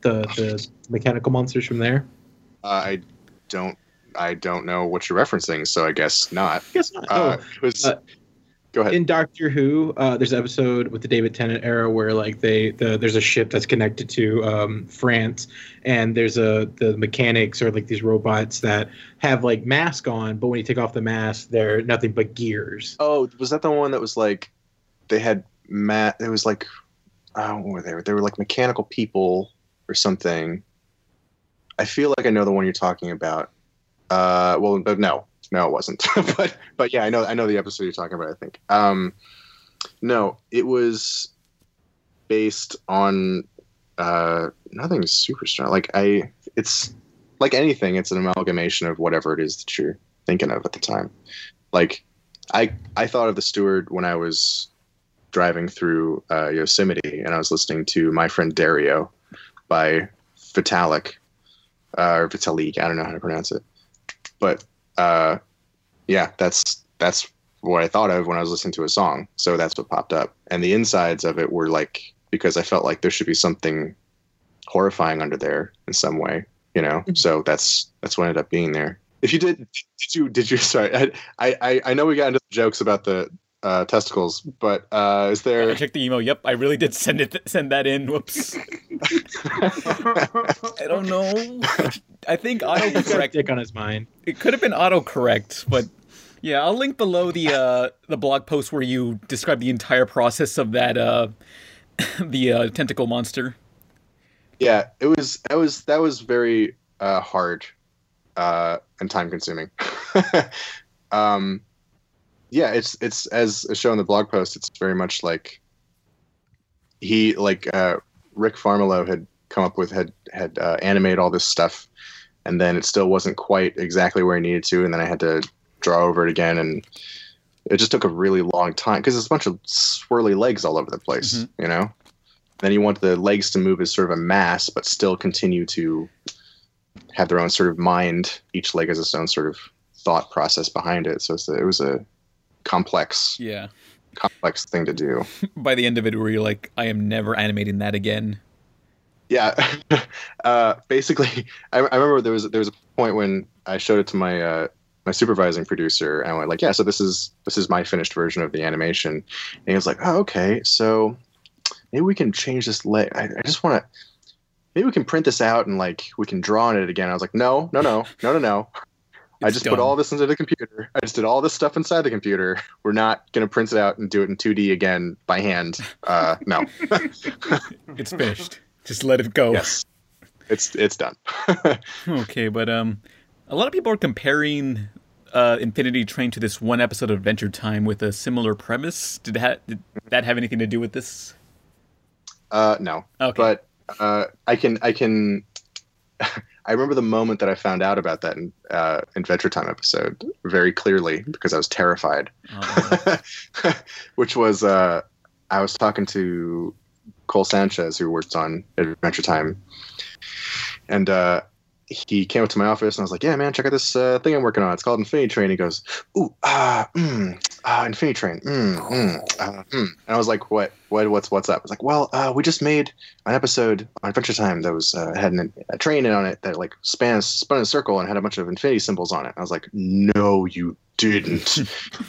the the mechanical monsters from there? Uh, I don't I don't know what you're referencing, so I guess not. I guess not. Uh, oh. It was. Uh, Go ahead. In Doctor Who, uh, there's an episode with the David Tennant era where, like, they the, there's a ship that's connected to um, France, and there's a the mechanics are like these robots that have like masks on, but when you take off the mask, they're nothing but gears. Oh, was that the one that was like they had ma- It was like oh, what were they? They were like mechanical people or something. I feel like I know the one you're talking about. Uh, well, but no. No, it wasn't. but but yeah, I know I know the episode you're talking about, I think. Um, no, it was based on uh, nothing super strong. Like I it's like anything, it's an amalgamation of whatever it is that you're thinking of at the time. Like I I thought of The Steward when I was driving through uh, Yosemite, and I was listening to My Friend Dario by Vitalik uh, or Vitalik, I don't know how to pronounce it. But Uh, yeah, that's that's what I thought of when I was listening to a song. So that's what popped up, and the insides of it were like, because I felt like there should be something horrifying under there in some way, you know. Mm-hmm. So that's that's what ended up being there. If you did, did you did you? Sorry, I I, I know we got into jokes about the uh, testicles, but uh, is there? I checked the email. Yep, I really did send it. Send that in. Whoops. I don't know. I think autocorrect dick on his mind. It could have been autocorrect, but yeah, I'll link below the uh, the blog post where you describe the entire process of that uh, the uh, tentacle monster. Yeah, it was that was that was very uh, hard uh, and time consuming. um, yeah, it's it's as shown in the blog post. It's very much like he like uh, Rick Farmelo had come up with had had uh, animated all this stuff. And then it still wasn't quite exactly where I needed to, and then I had to draw over it again, and it just took a really long time because there's a bunch of swirly legs all over the place, mm-hmm. you know. Then you want the legs to move as sort of a mass, but still continue to have their own sort of mind. Each leg has its own sort of thought process behind it, so it's a, it was a complex, yeah, complex thing to do. By the end of it, were you like, I am never animating that again? Yeah, uh, basically, I, I remember there was there was a point when I showed it to my uh, my supervising producer, and I went like, "Yeah, so this is this is my finished version of the animation." And he was like, "Oh, okay, so maybe we can change this leg. I, I just want to maybe we can print this out and like we can draw on it again." I was like, "No, no, no, no, no, no. I just dumb. put all this into the computer. I just did all this stuff inside the computer. We're not going to print it out and do it in two D again by hand. Uh, no, it's finished." Just let it go. Yes. It's it's done. Okay, but um, a lot of people are comparing uh, Infinity Train to this one episode of Adventure Time with a similar premise. Did that, did that have anything to do with this? Uh, no. Okay. But uh, I can I can I remember the moment that I found out about that in, uh, Adventure Time episode very clearly because I was terrified. Oh. Which was uh, I was talking to Cole Sanchez, who worked on Adventure Time, and uh, he came up to my office, and I was like, "Yeah, man, check out this uh, thing I'm working on. It's called Infinity Train." He goes, "Ooh, ah, uh, mm, uh, Infinity Train, mm, mm, uh, mm." And I was like, "What? What? What's? What's up?" I was like, "Well, uh, we just made an episode on Adventure Time that was uh, had an, a train on it that like spans spun in a circle and had a bunch of infinity symbols on it." And I was like, "No, you didn't."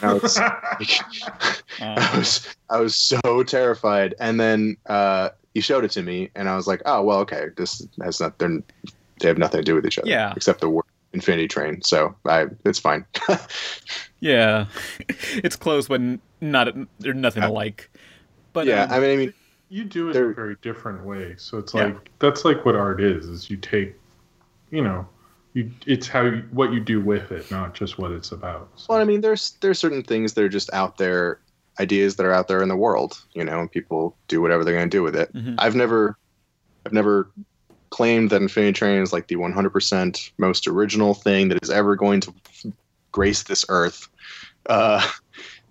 I was, like, I was I was so terrified, and then uh, he showed it to me, and I was like, "Oh well, okay. This has not they they have nothing to do with each other, yeah. Except the word Infinity Train." So I it's fine. Yeah, it's close, but not they're nothing alike. But yeah, um, I mean, I mean, you do it in a very different way. So it's yeah. like that's like what art is: is you take, you know. You, it's how you, what you do with it, not just what it's about. So. Well, I mean, there's there's certain things that are just out there, ideas that are out there in the world, you know, and people do whatever they're going to do with it. Mm-hmm. I've never, I've never claimed that Infinity Train is like the one hundred percent most original thing that is ever going to grace this earth. Uh,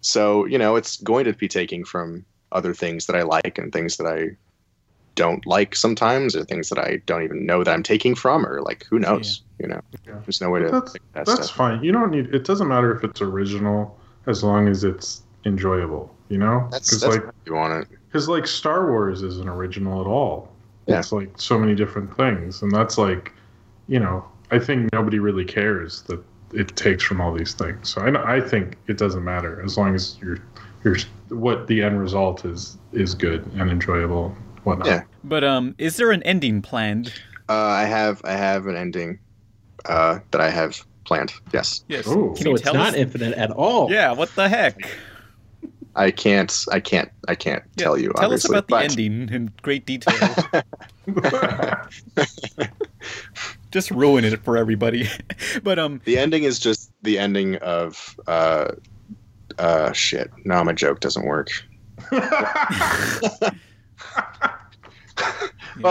so you know, it's going to be taking from other things that I like and things that I don't like sometimes, or things that I don't even know that I'm taking from, or like who knows, yeah. you know. Yeah. There's no way to. That's, that that's fine. You don't need. It doesn't matter if it's original as long as it's enjoyable. You know, that's, that's like, how you want it. Because like Star Wars isn't original at all. Yeah. It's like so many different things, and that's like, you know, I think nobody really cares that it takes from all these things. So I I think it doesn't matter as long as you're here's what the end result is is good and enjoyable, whatnot. Yeah. But um, is there an ending planned? Uh, I have I have an ending uh, that I have planned. Yes. Yes. Ooh. Can you so tell it's not us? Infinite at all. Yeah. What the heck? I can't. I can't. I can't yeah, tell you. Tell obviously, us about but... the ending in great detail. Just ruining it for everybody. But um, the ending is just the ending of uh, uh, shit. Now my joke doesn't work. Well,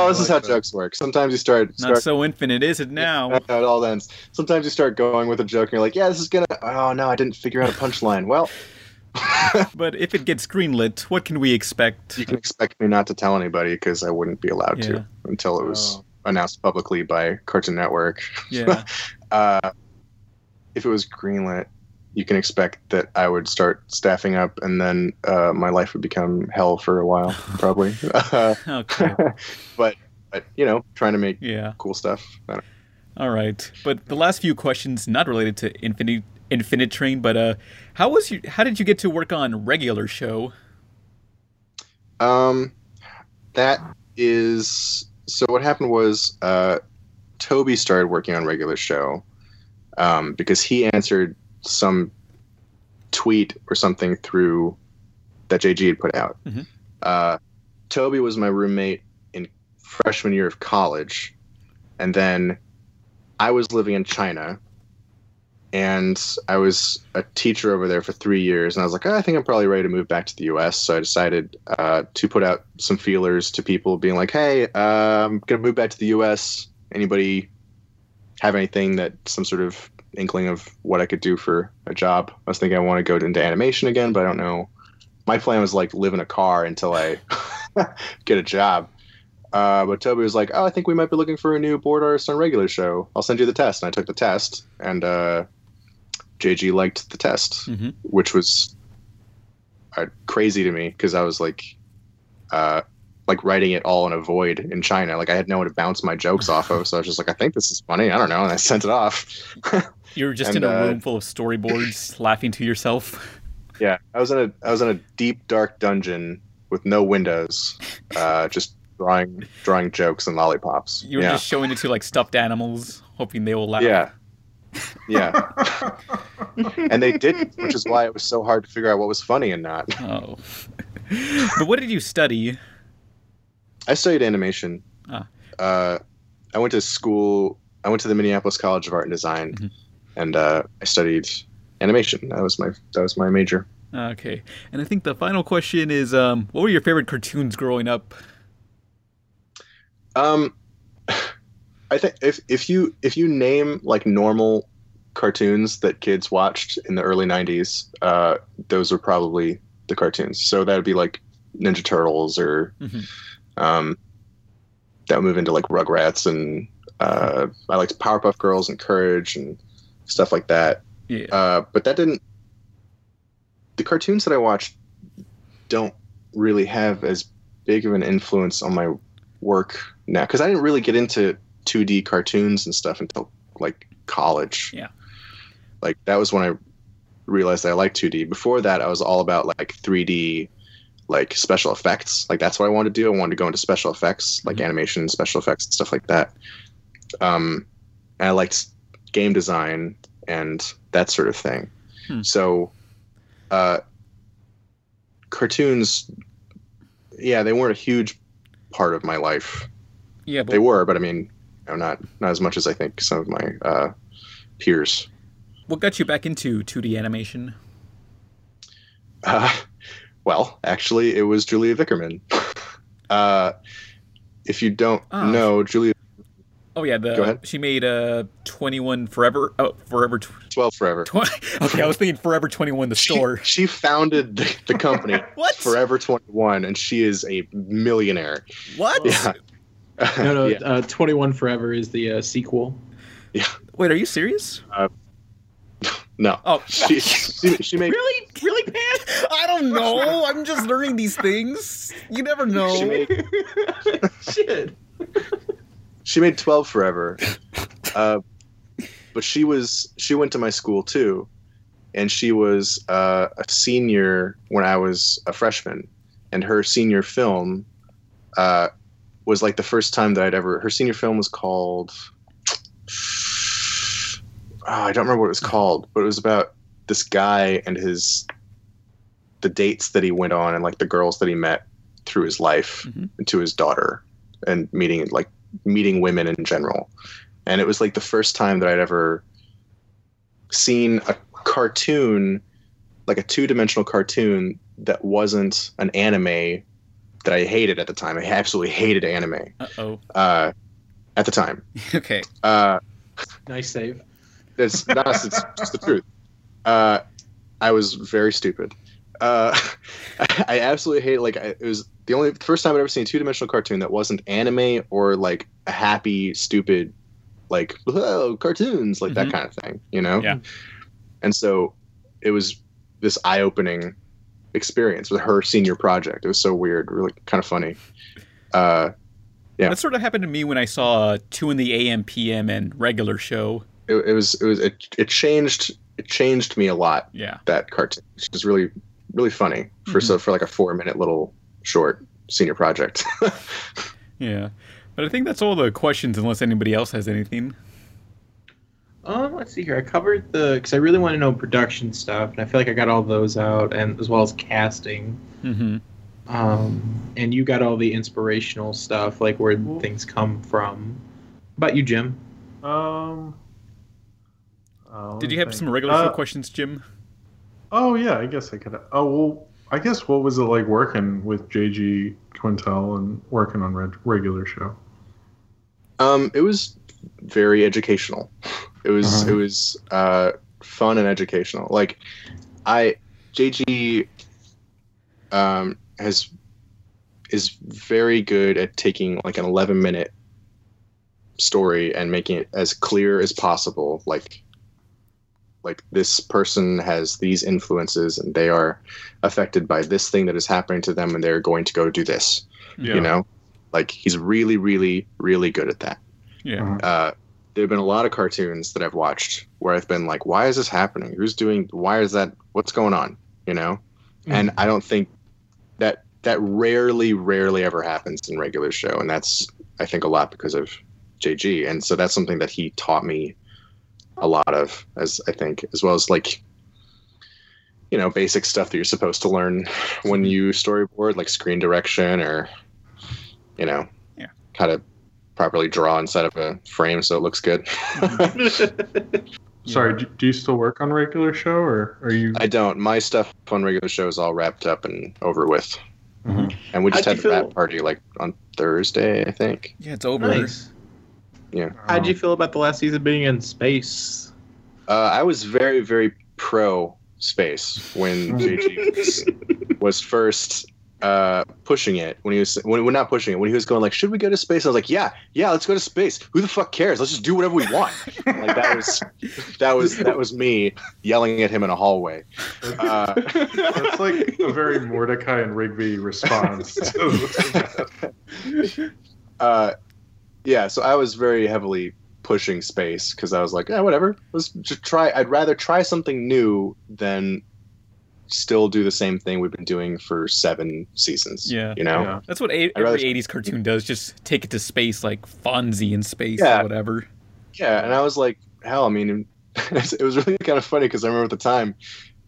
this is how jokes work. Sometimes you start, start not so infinite, is it now? It all ends. Sometimes you start going with a joke, and you're like, "Yeah, this is gonna." Oh no, I didn't figure out a punchline. Well. But if it gets greenlit, what can we expect? You can expect me not to tell anybody because I wouldn't be allowed yeah. to until it was oh. announced publicly by Cartoon Network. Yeah. uh, if it was greenlit, you can expect that I would start staffing up, and then uh, my life would become hell for a while, probably. Okay. but, but you know, trying to make yeah. cool stuff. I don't know. All right. But the last few questions, not related to Infinity. Infinite Train, but uh, how was you? How did you get to work on Regular Show? Um, that is so. What happened was uh, Toby started working on Regular Show um, because he answered some tweet or something through that J G had put out. Mm-hmm. Uh, Toby was my roommate in freshman year of college, and then I was living in China. And I was a teacher over there for three years, and I was like, oh, I think I'm probably ready to move back to the U S So I decided uh, to put out some feelers to people being like, hey, uh, I'm going to move back to the U S Anybody have anything that some sort of inkling of what I could do for a job? I was thinking I want to go into animation again, but I don't know. My plan was like live in a car until I get a job. Uh, but Toby was like, oh, I think we might be looking for a new board artist on Regular Show. I'll send you the test. And I took the test, and uh, J G liked the test, mm-hmm. which was uh, crazy to me because I was like, uh, like writing it all in a void in China. Like I had no one to bounce my jokes off of, so I was just like, I think this is funny. I don't know, and I sent it off. You were just and, in a uh, room full of storyboards, laughing to yourself. Yeah, I was in a I was in a deep dark dungeon with no windows, uh, just drawing drawing jokes and lollipops. You were yeah. just showing it to like stuffed animals, hoping they will laugh. Yeah. Yeah. And they didn't, which is why it was so hard to figure out what was funny and not. Oh. But what did you study? I studied animation. Ah. Uh, I went to school. I went to the Minneapolis College of Art and Design, mm-hmm. and uh, I studied animation. That was my that was my major. Okay. And I think the final question is, um, what were your favorite cartoons growing up? Um. I think if, if you if you name like normal cartoons that kids watched in the early nineties, uh, those are probably the cartoons. So that would be like Ninja Turtles, or mm-hmm. um, that would move into like Rugrats, and uh, I liked Powerpuff Girls and Courage and stuff like that. Yeah. Uh, but that didn't. The cartoons that I watched don't really have as big of an influence on my work now because I didn't really get into two D cartoons and stuff until like college. Yeah. Like that was when I realized I liked two D. Before that, I was all about like three D, like special effects. Like that's what I wanted to do. I wanted to go into special effects, like mm-hmm. animation, special effects, and stuff like that. Um, and I liked game design and that sort of thing. Hmm. So, uh, cartoons, yeah, they weren't a huge part of my life. Yeah, but they were, but I mean, no, not not as much as I think some of my uh, peers. What got you back into two D animation? Uh, well, actually, it was Julia Vickerman. uh, if you don't oh. know, Julia. Oh yeah, the, go ahead. She made uh, twenty-one Forever. Oh, Forever tw- twelve Forever. twenty Okay, I was thinking Forever twenty-one, the she, store. She founded the, the company what? Forever twenty-one, and she is a millionaire. What? Yeah. No, no, yeah. uh, twenty-one Forever is the uh, sequel. Yeah. Wait, are you serious? Uh, no. Oh, she, she, she made really, really bad. I don't know. I'm just learning these things. You never know. She made... Shit. She made twelve Forever, uh, but she was she went to my school too, and she was uh, a senior when I was a freshman, and her senior film uh, was like the first time that I'd ever. Her senior film was called. Oh, I don't remember what it was called, but it was about this guy and his the dates that he went on and like the girls that he met through his life mm-hmm. and to his daughter and meeting like meeting women in general. And it was like the first time that I'd ever seen a cartoon, like a two-dimensional cartoon that wasn't an anime that I hated at the time. I absolutely hated anime. Uh-oh. Uh, at the time. Okay. Uh, nice save. It's not us, it's just the truth. Uh, I was very stupid. Uh, I, I absolutely hate, like, I, it was the only the first time I'd ever seen a two-dimensional cartoon that wasn't anime or, like, a happy, stupid, like, whoa, cartoons, like mm-hmm. that kind of thing, you know? Yeah. And so it was this eye-opening experience with her senior project. It was so weird, really kind of funny. Uh, yeah. That sort of happened to me when I saw two in the A M P M and Regular Show. It, it was it was it, it changed it changed me a lot. Yeah, that cartoon, which was really really funny for mm-hmm. so for like a four minute little short senior project. Yeah, but I think that's all the questions unless anybody else has anything. Um, let's see here. I covered the because I really want to know production stuff, and I feel like I got all those out, and as well as casting. Mm-hmm. Um, and you got all the inspirational stuff, like where cool. things come from. What about you, Jim? Um. Did you have think. some regular uh, show questions, Jim? Oh, yeah, I guess I could. Oh, well, I guess what was it like working with J G Quintel and working on Reg- regular show? Um, it was very educational. It was uh-huh. it was uh, fun and educational. Like, I J G um, has is very good at taking like an eleven minute story and making it as clear as possible. Like. Like, this person has these influences and they are affected by this thing that is happening to them and they're going to go do this, yeah. you know? Like, he's really, really, really good at that. Yeah. Uh, there have been a lot of cartoons that I've watched where I've been like, why is this happening? Who's doing, why is that, what's going on, you know? Mm-hmm. And I don't think that, that rarely, rarely ever happens in regular show. And that's, I think, a lot because of J G. And so that's something that he taught me a lot of, as I think, as well as like, you know, basic stuff that you're supposed to learn when you storyboard, like screen direction or, you know, yeah. how to properly draw inside of a frame so it looks good. Sorry, do, do you still work on regular show or are you? I don't. My stuff on regular show is all wrapped up and over with. Mm-hmm. And we just How'd had a feel... wrap party like on Thursday, I think. Yeah, it's over. Nice. Yeah. How'd you feel about the last season being in space? Uh, I was very, very pro space when J G was, was first uh, pushing it. When he was, when we're not pushing it, when he was going like, "Should we go to space?" I was like, "Yeah, yeah, let's go to space. Who the fuck cares? Let's just do whatever we want." Like that was, that was, that was me yelling at him in a hallway. Uh, That's like a very Mordecai and Rigby response. uh. Yeah, so I was very heavily pushing space because I was like, yeah, whatever. Let's just try. I'd rather try something new than still do the same thing we've been doing for seven seasons. Yeah, you know, yeah. That's what a- every rather... eighties cartoon does. Just take it to space, like Fonzie in space yeah. or whatever. Yeah, and I was like, hell, I mean, it was really kind of funny because I remember at the time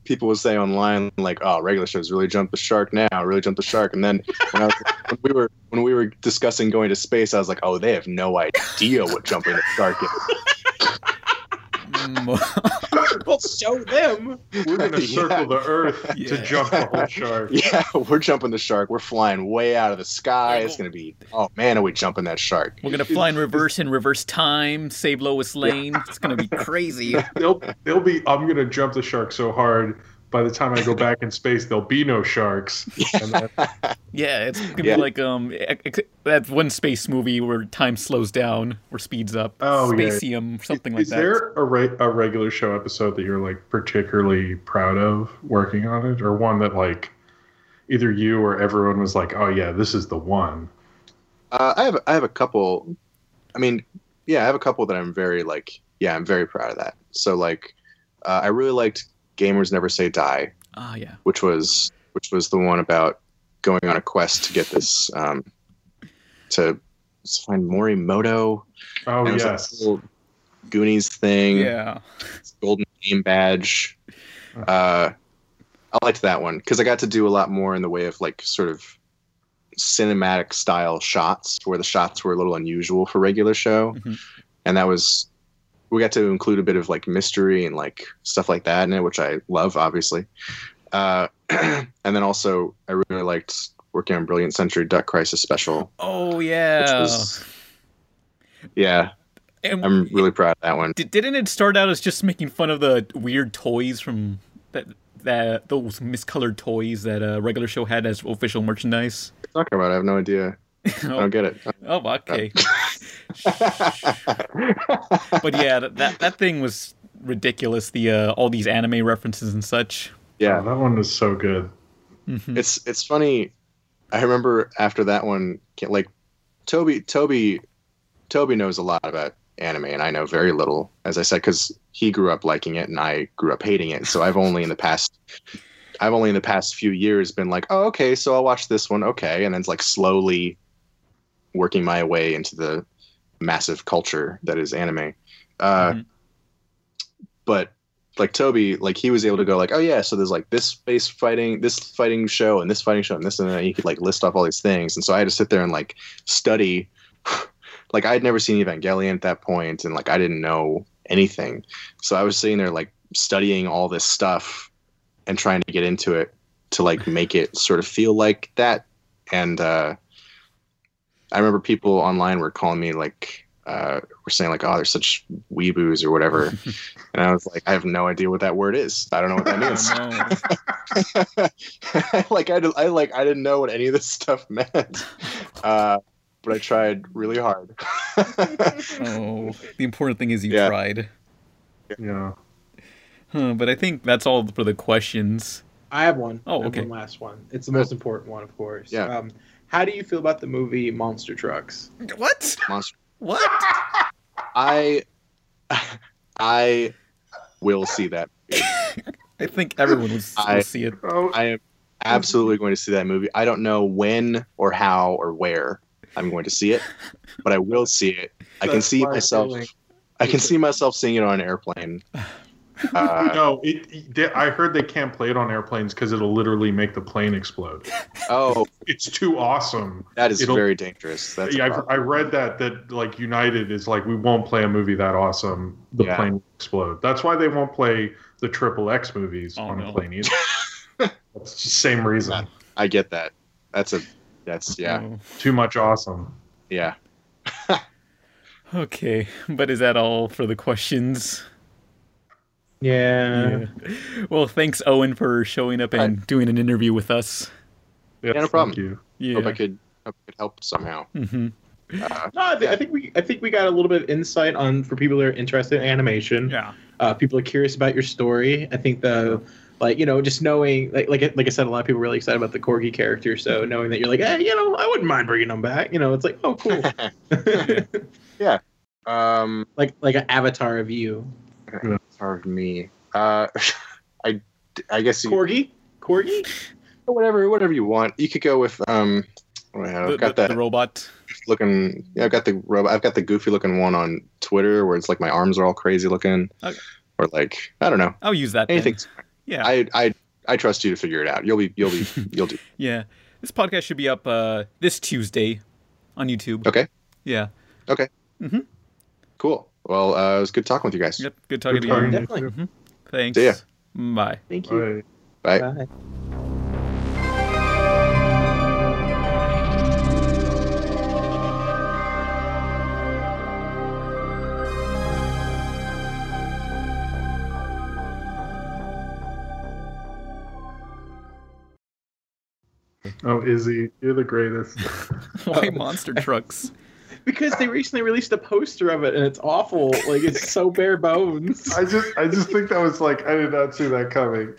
people would say online like, "Oh, regular shows really jumped the shark now, really jumped the shark." And then when I was like, when we were when we were discussing going to space, I was like, "Oh, they have no idea what jumping the shark is." We'll show them. We're gonna yeah. circle the Earth yeah. to jump the whole shark. Yeah, we're jumping the shark. We're flying way out of the sky. It's gonna be oh man, are we jumping that shark? We're gonna fly in reverse in reverse time. Save Lois Lane. Yeah. It's gonna be crazy. They'll they'll be. I'm gonna jump the shark so hard. By the time I go back in space, there'll be no sharks. And then... Yeah, it's gonna yeah. be like um that one space movie where time slows down or speeds up. Oh, Spacium, yeah. something is, like is that. Is there a, re- a regular show episode that you're like particularly proud of working on it, or one that like either you or everyone was like, "Oh yeah, this is the one"? Uh, I have I have a couple. I mean, yeah, I have a couple that I'm very like, yeah, I'm very proud of that. So like, uh, I really liked Gamers Never Say Die. Ah, uh, yeah. Which was which was the one about going on a quest to get this um, to find Morimoto. Oh and yes. It was like Goonies thing. Yeah. Golden Game Badge. Uh, I liked that one because I got to do a lot more in the way of like sort of cinematic style shots where the shots were a little unusual for regular show. Mm-hmm. And that was, we got to include a bit of like mystery and like stuff like that in it, which I love, obviously. Uh, and then also I really liked working on Brilliant Century Duck Crisis Special. Oh yeah. Which was, yeah. And I'm really proud of that one. Didn't it start out as just making fun of the weird toys from that, that those miscolored toys that a uh, regular show had as official merchandise? What are you talking about? I have no idea. Oh. I don't get it. Oh, okay. But yeah, that that thing was ridiculous. The uh, all these anime references and such. Yeah, oh, that one was so good. Mm-hmm. It's it's funny. I remember after that one, like Toby Toby Toby knows a lot about anime, and I know very little, as I said, because he grew up liking it and I grew up hating it. So I've only in the past, I've only in the past few years been like, oh, okay, so I'll watch this one, okay, and then it's like slowly working my way into the massive culture that is anime. Uh, mm-hmm. But like Toby, like he was able to go like, oh yeah, so there's like this space fighting, this fighting show, and this fighting show, and this and that. He could like list off all these things, and so I had to sit there and like study. Like, I had never seen Evangelion at that point, and, like, I didn't know anything. So I was sitting there, like, studying all this stuff and trying to get into it to, like, make it sort of feel like that. And uh, I remember people online were calling me, like, uh, were saying, like, oh, they're such weeboos or whatever. And I was like, I have no idea what that word is. I don't know what that means. like, I, I, like, I didn't know what any of this stuff meant. Uh But I tried really hard. Oh, the important thing is you yeah. tried. Yeah. Huh, but I think that's all for the questions. I have one. Oh, okay. One last one. It's the most important one, of course. Yeah. Um, how do you feel about the movie Monster Trucks? What? Monster. What? I. I will see that. I think everyone will, I, will see it. I am absolutely going to see that movie. I don't know when or how or where I'm going to see it, but I will see it. I That's can see myself. Feeling. I can see myself seeing it on an airplane. Uh, no, it, it, I heard they can't play it on airplanes because it'll literally make the plane explode. Oh, it's too awesome. That is it'll, very dangerous. That's yeah, I, I read that that like United is like, we won't play a movie that awesome. The yeah. plane will explode. That's why they won't play the Triple X movies oh, on no. a plane either. That's the same reason. I get that. That's a. That's, yeah. Oh. Too much awesome. Yeah. Okay. But is that all for the questions? Yeah. yeah. Well, thanks, Owen, for showing up and I, doing an interview with us. Yeah, yeah no problem. Thank you. Yeah. Hope I could, hope I could help somehow. Mm-hmm. Uh, no, I, th- yeah. I think we I think we got a little bit of insight on, for people that are interested in animation. Yeah. Uh, people are curious about your story. I think the... Like, you know, just knowing, like, like like I said, a lot of people were really excited about the Corgi character. So knowing that you're like, hey, you know, I wouldn't mind bringing them back. You know, it's like, oh, cool. yeah. Um, like like an avatar of you. An avatar of me. Uh, I, I guess. You, Corgi? Corgi? Whatever whatever you want. You could go with, um, I don't know, the, I've got the, that. The robot. Looking, yeah, I've got the robot. I've got the goofy looking one on Twitter where it's like my arms are all crazy looking. Okay. Or like, I don't know. I'll use that. Anything. Then. Yeah, I, I I trust you to figure it out. You'll be you'll be you'll do. Yeah, this podcast should be up uh, this Tuesday on YouTube. Okay. Yeah. Okay. Mm-hmm. Cool. Well, uh, it was good talking with you guys. Yep. Good talking good to talking you. Definitely. Mm-hmm. Thanks. See ya. Bye. Thank you. Bye. Bye. Bye. Oh, Izzy, you're the greatest. Why monster trucks? Because they recently released a poster of it, and it's awful. Like, it's so bare bones. I just I just think that was like, I did not see that coming.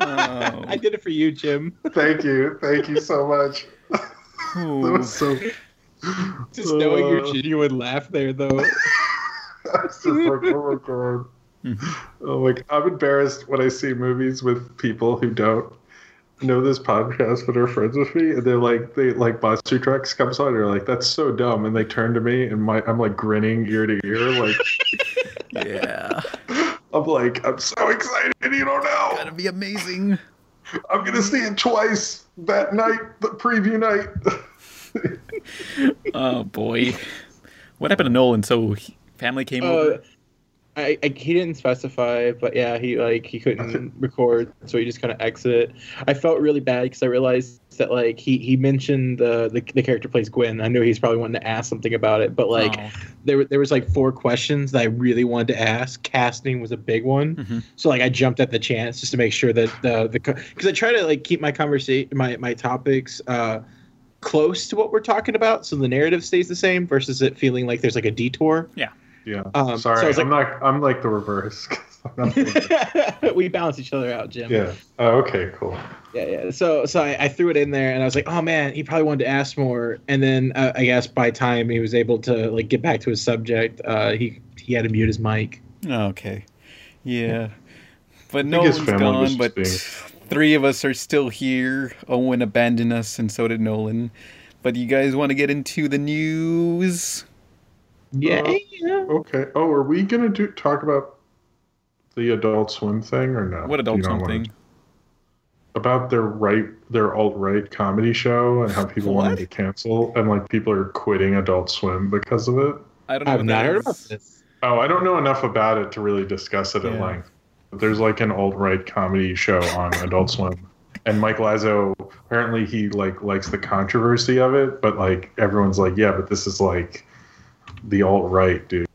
Oh. I did it for you, Jim. Thank you. Thank you so much. Oh. That was so... Just uh... knowing your genuine laugh there, though. I was just like, oh my God. Mm-hmm. Oh my God. I'm embarrassed when I see movies with people who don't know this podcast but are friends with me, and they're like, they like Monster Trucks comes on, and they're like, that's so dumb, and they turn to me, and my I'm like grinning ear to ear, like, yeah, I'm like, I'm so excited, you don't know, that'd be amazing. I'm gonna see it twice that night, the preview night. Oh boy, what happened to Nolan? So family came uh, over. I, I, he didn't specify, but yeah, he like he couldn't record, so he just kind of exited. I felt really bad because I realized that like he, he mentioned the, the the character plays Gwen. I knew he's probably wanting to ask something about it, but like oh. there there was like four questions that I really wanted to ask. Casting was a big one, mm-hmm. so like I jumped at the chance just to make sure that the the because I try to like keep my conversation my my topics uh, close to what we're talking about, so the narrative stays the same versus it feeling like there's like a detour. Yeah. Yeah, um, sorry, so I was like, I'm not. I'm like the reverse. I'm not we balance each other out, Jim. Yeah. Oh, okay, cool. Yeah, yeah. So, so I, I threw it in there, and I was like, oh man, he probably wanted to ask more. And then uh, I guess by time he was able to like get back to his subject, uh, he he had to mute his mic. Okay. Yeah, but no one's gone. But being... three of us are still here. Owen abandoned us, and so did Nolan. But you guys want to get into the news? Yeah. Uh, okay. Oh, are we gonna do talk about the Adult Swim thing or no? What Adult Swim thing? About their right, their alt-right comedy show and how people wanted to cancel and like people are quitting Adult Swim because of it. I don't know. I've not heard about this. Oh, I don't know enough about it to really discuss it yeah. at length. But there's like an alt-right comedy show on Adult Swim. And Mike Lazzo, apparently he like likes the controversy of it, but like everyone's like, yeah, but this is like the alt-right, dude,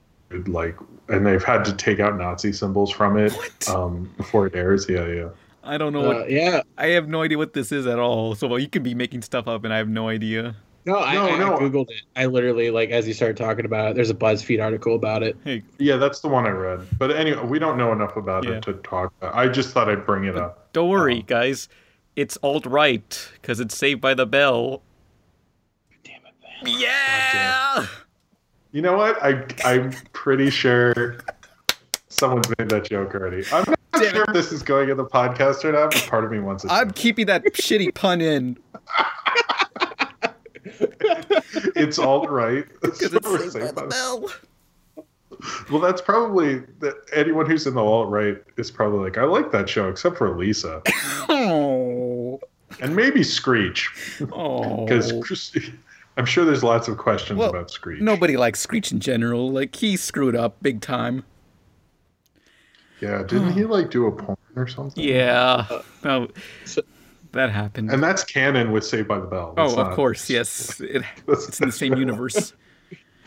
like, and they've had to take out Nazi symbols from it what? um before it airs. Yeah, yeah. I don't know. Uh, what, yeah, I have no idea what this is at all. So well, you could be making stuff up, and I have no idea. No, no, I, I, no, I googled it. I literally like as you started talking about it, there's a BuzzFeed article about it. Hey. Yeah, that's the one I read. But anyway, we don't know enough about yeah. it to talk about. I just thought I'd bring it but up. Don't worry, um, guys. It's alt-right because it's Saved by the Bell. Damn it, man. Yeah. You know what? I, I'm pretty sure someone's made that joke already. I'm not Damn sure it. if this is going in the podcast or not, but part of me wants it. I'm keeping that shitty pun in. It's all right. Because it's Saved by the Bell. Well, that's probably... The, anyone who's in the alt-right is probably like, I like that show, except for Lisa. Oh. And maybe Screech. Oh. Because... I'm sure there's lots of questions well, about Screech. Nobody likes Screech in general. Like, he screwed up big time. Yeah, didn't oh. he, like, do a porn or something? Yeah. Uh, no, so, that happened. And that's canon with Saved by the Bell. That's oh, not, of course, yes. It, it's in the same universe.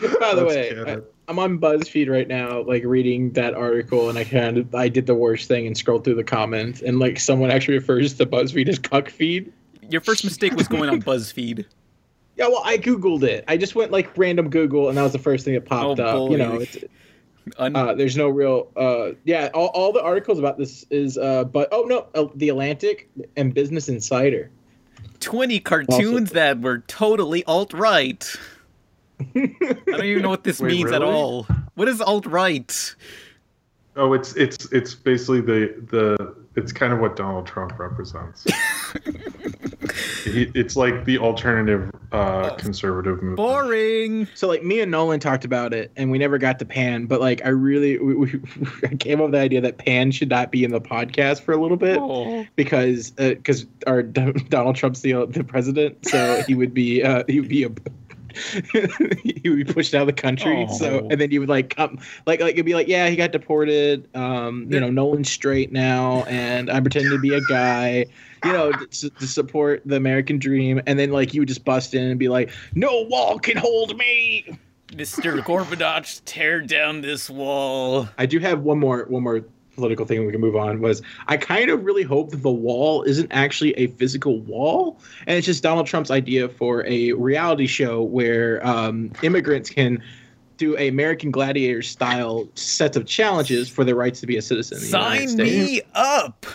By the that's way, I, I'm on BuzzFeed right now, like, reading that article, and I kind of, I did the worst thing and scrolled through the comments, and, like, someone actually refers to BuzzFeed as cuckfeed. Your first mistake was going on BuzzFeed. Yeah, well, I Googled it. I just went, like, random Google, and that was the first thing that popped oh, up. You know, it's, uh, there's no real... Uh, yeah, all, all the articles about this is... Uh, but Oh, no, uh, The Atlantic and Business Insider. twenty cartoons also. That were totally alt-right. I don't even know what this Wait, means really? at all. What is alt-right? Oh, it's it's it's basically the... the it's kind of what Donald Trump represents. He, it's like the alternative uh, conservative movement. Boring. So like me and Nolan talked about it, and we never got to Pan. But like I really, we, we, I came up with the idea that Pan should not be in the podcast for a little bit oh. because because uh, our Donald Trump's the the president, so he would be uh, he would be a. he would be pushed out of the country. Oh. So and then you would like come like like it'd be like, yeah, he got deported. Um, you know, Nolan's straight now, and I'm pretending to be a guy. You know, to, to support the American dream. And then like you would just bust in and be like, no wall can hold me. Mister Gorbachev, tear down this wall. I do have one more one more political thing we can move on was I kind of really hope that the wall isn't actually a physical wall, and it's just Donald Trump's idea for a reality show where um, immigrants can do a American Gladiator style sets of challenges for their rights to be a citizen. Sign me up.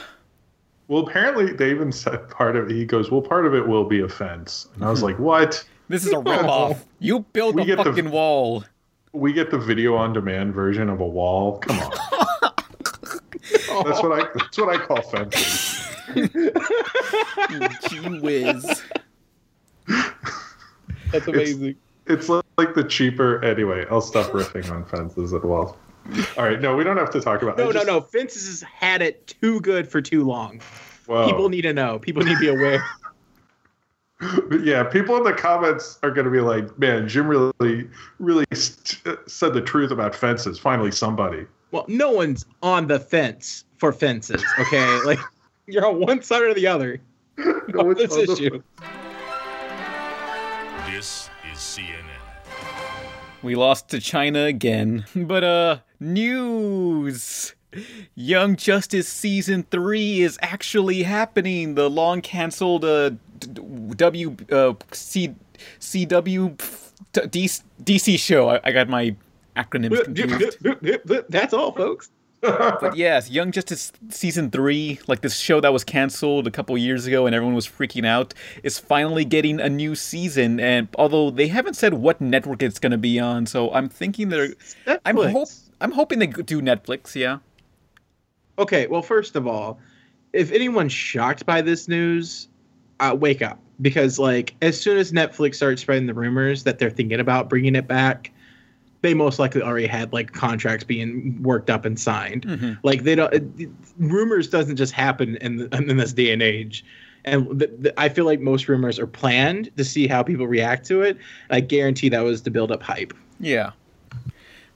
Well, apparently they even said part of it. He goes, well, part of it will be a fence, and I was like, what? This is a ripoff. You build a fucking the, wall. We get the video on demand version of a wall. Come on. That's what I that's what I call fanfic. Gee whiz. That's amazing. It's, it's like the cheaper. Anyway, I'll stop riffing on fences at well. All right, no, we don't have to talk about. No, just... no, no. Fences has had it too good for too long. Whoa. People need to know. People need to be aware. But yeah, people in the comments are going to be like, "Man, Jim really, really st- said the truth about fences." Finally, somebody. Well, no one's on the fence for fences. Okay, like you're on one side or the other. No on this issue. This is C N N. We lost to China again, but uh, news. Young Justice Season three is actually happening. The long-canceled uh, W uh, C C W D- DC show. I, I got my acronyms confused. That's all, folks. But yes, Young Justice Season three, like this show that was canceled a couple years ago and everyone was freaking out, is finally getting a new season. And although they haven't said what network it's going to be on, so I'm thinking they're... Netflix. I'm hope I'm hoping they do Netflix, yeah. Okay, well, first of all, if anyone's shocked by this news, uh, wake up. Because, like, as soon as Netflix starts spreading the rumors that they're thinking about bringing it back... They most likely already had like contracts being worked up and signed. Mm-hmm. Like they don't, it, rumors doesn't just happen in the, in this day and age. And the, the, I feel like most rumors are planned to see how people react to it. I guarantee that was to build up hype. Yeah.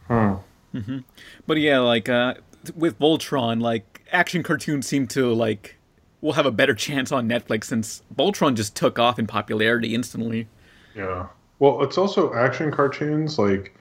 Huh. Mm-hmm. But yeah, like uh, with Voltron, like action cartoons seem to like will have a better chance on Netflix since Voltron just took off in popularity instantly. Yeah. Well, it's also action cartoons like.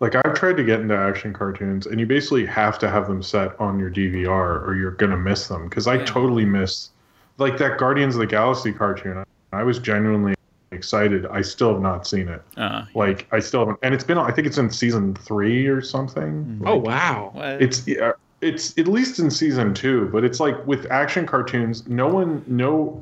Like, I've tried to get into action cartoons, and you basically have to have them set on your D V R or you're going to miss them. Because I yeah. totally missed, like, that Guardians of the Galaxy cartoon. I was genuinely excited. I still have not seen it. Uh, like, yeah. I still haven't. And it's been, I think it's in season three or something. Mm-hmm. Like, oh, wow. What? It's yeah, it's at least in season two. But it's like, with action cartoons, no one, no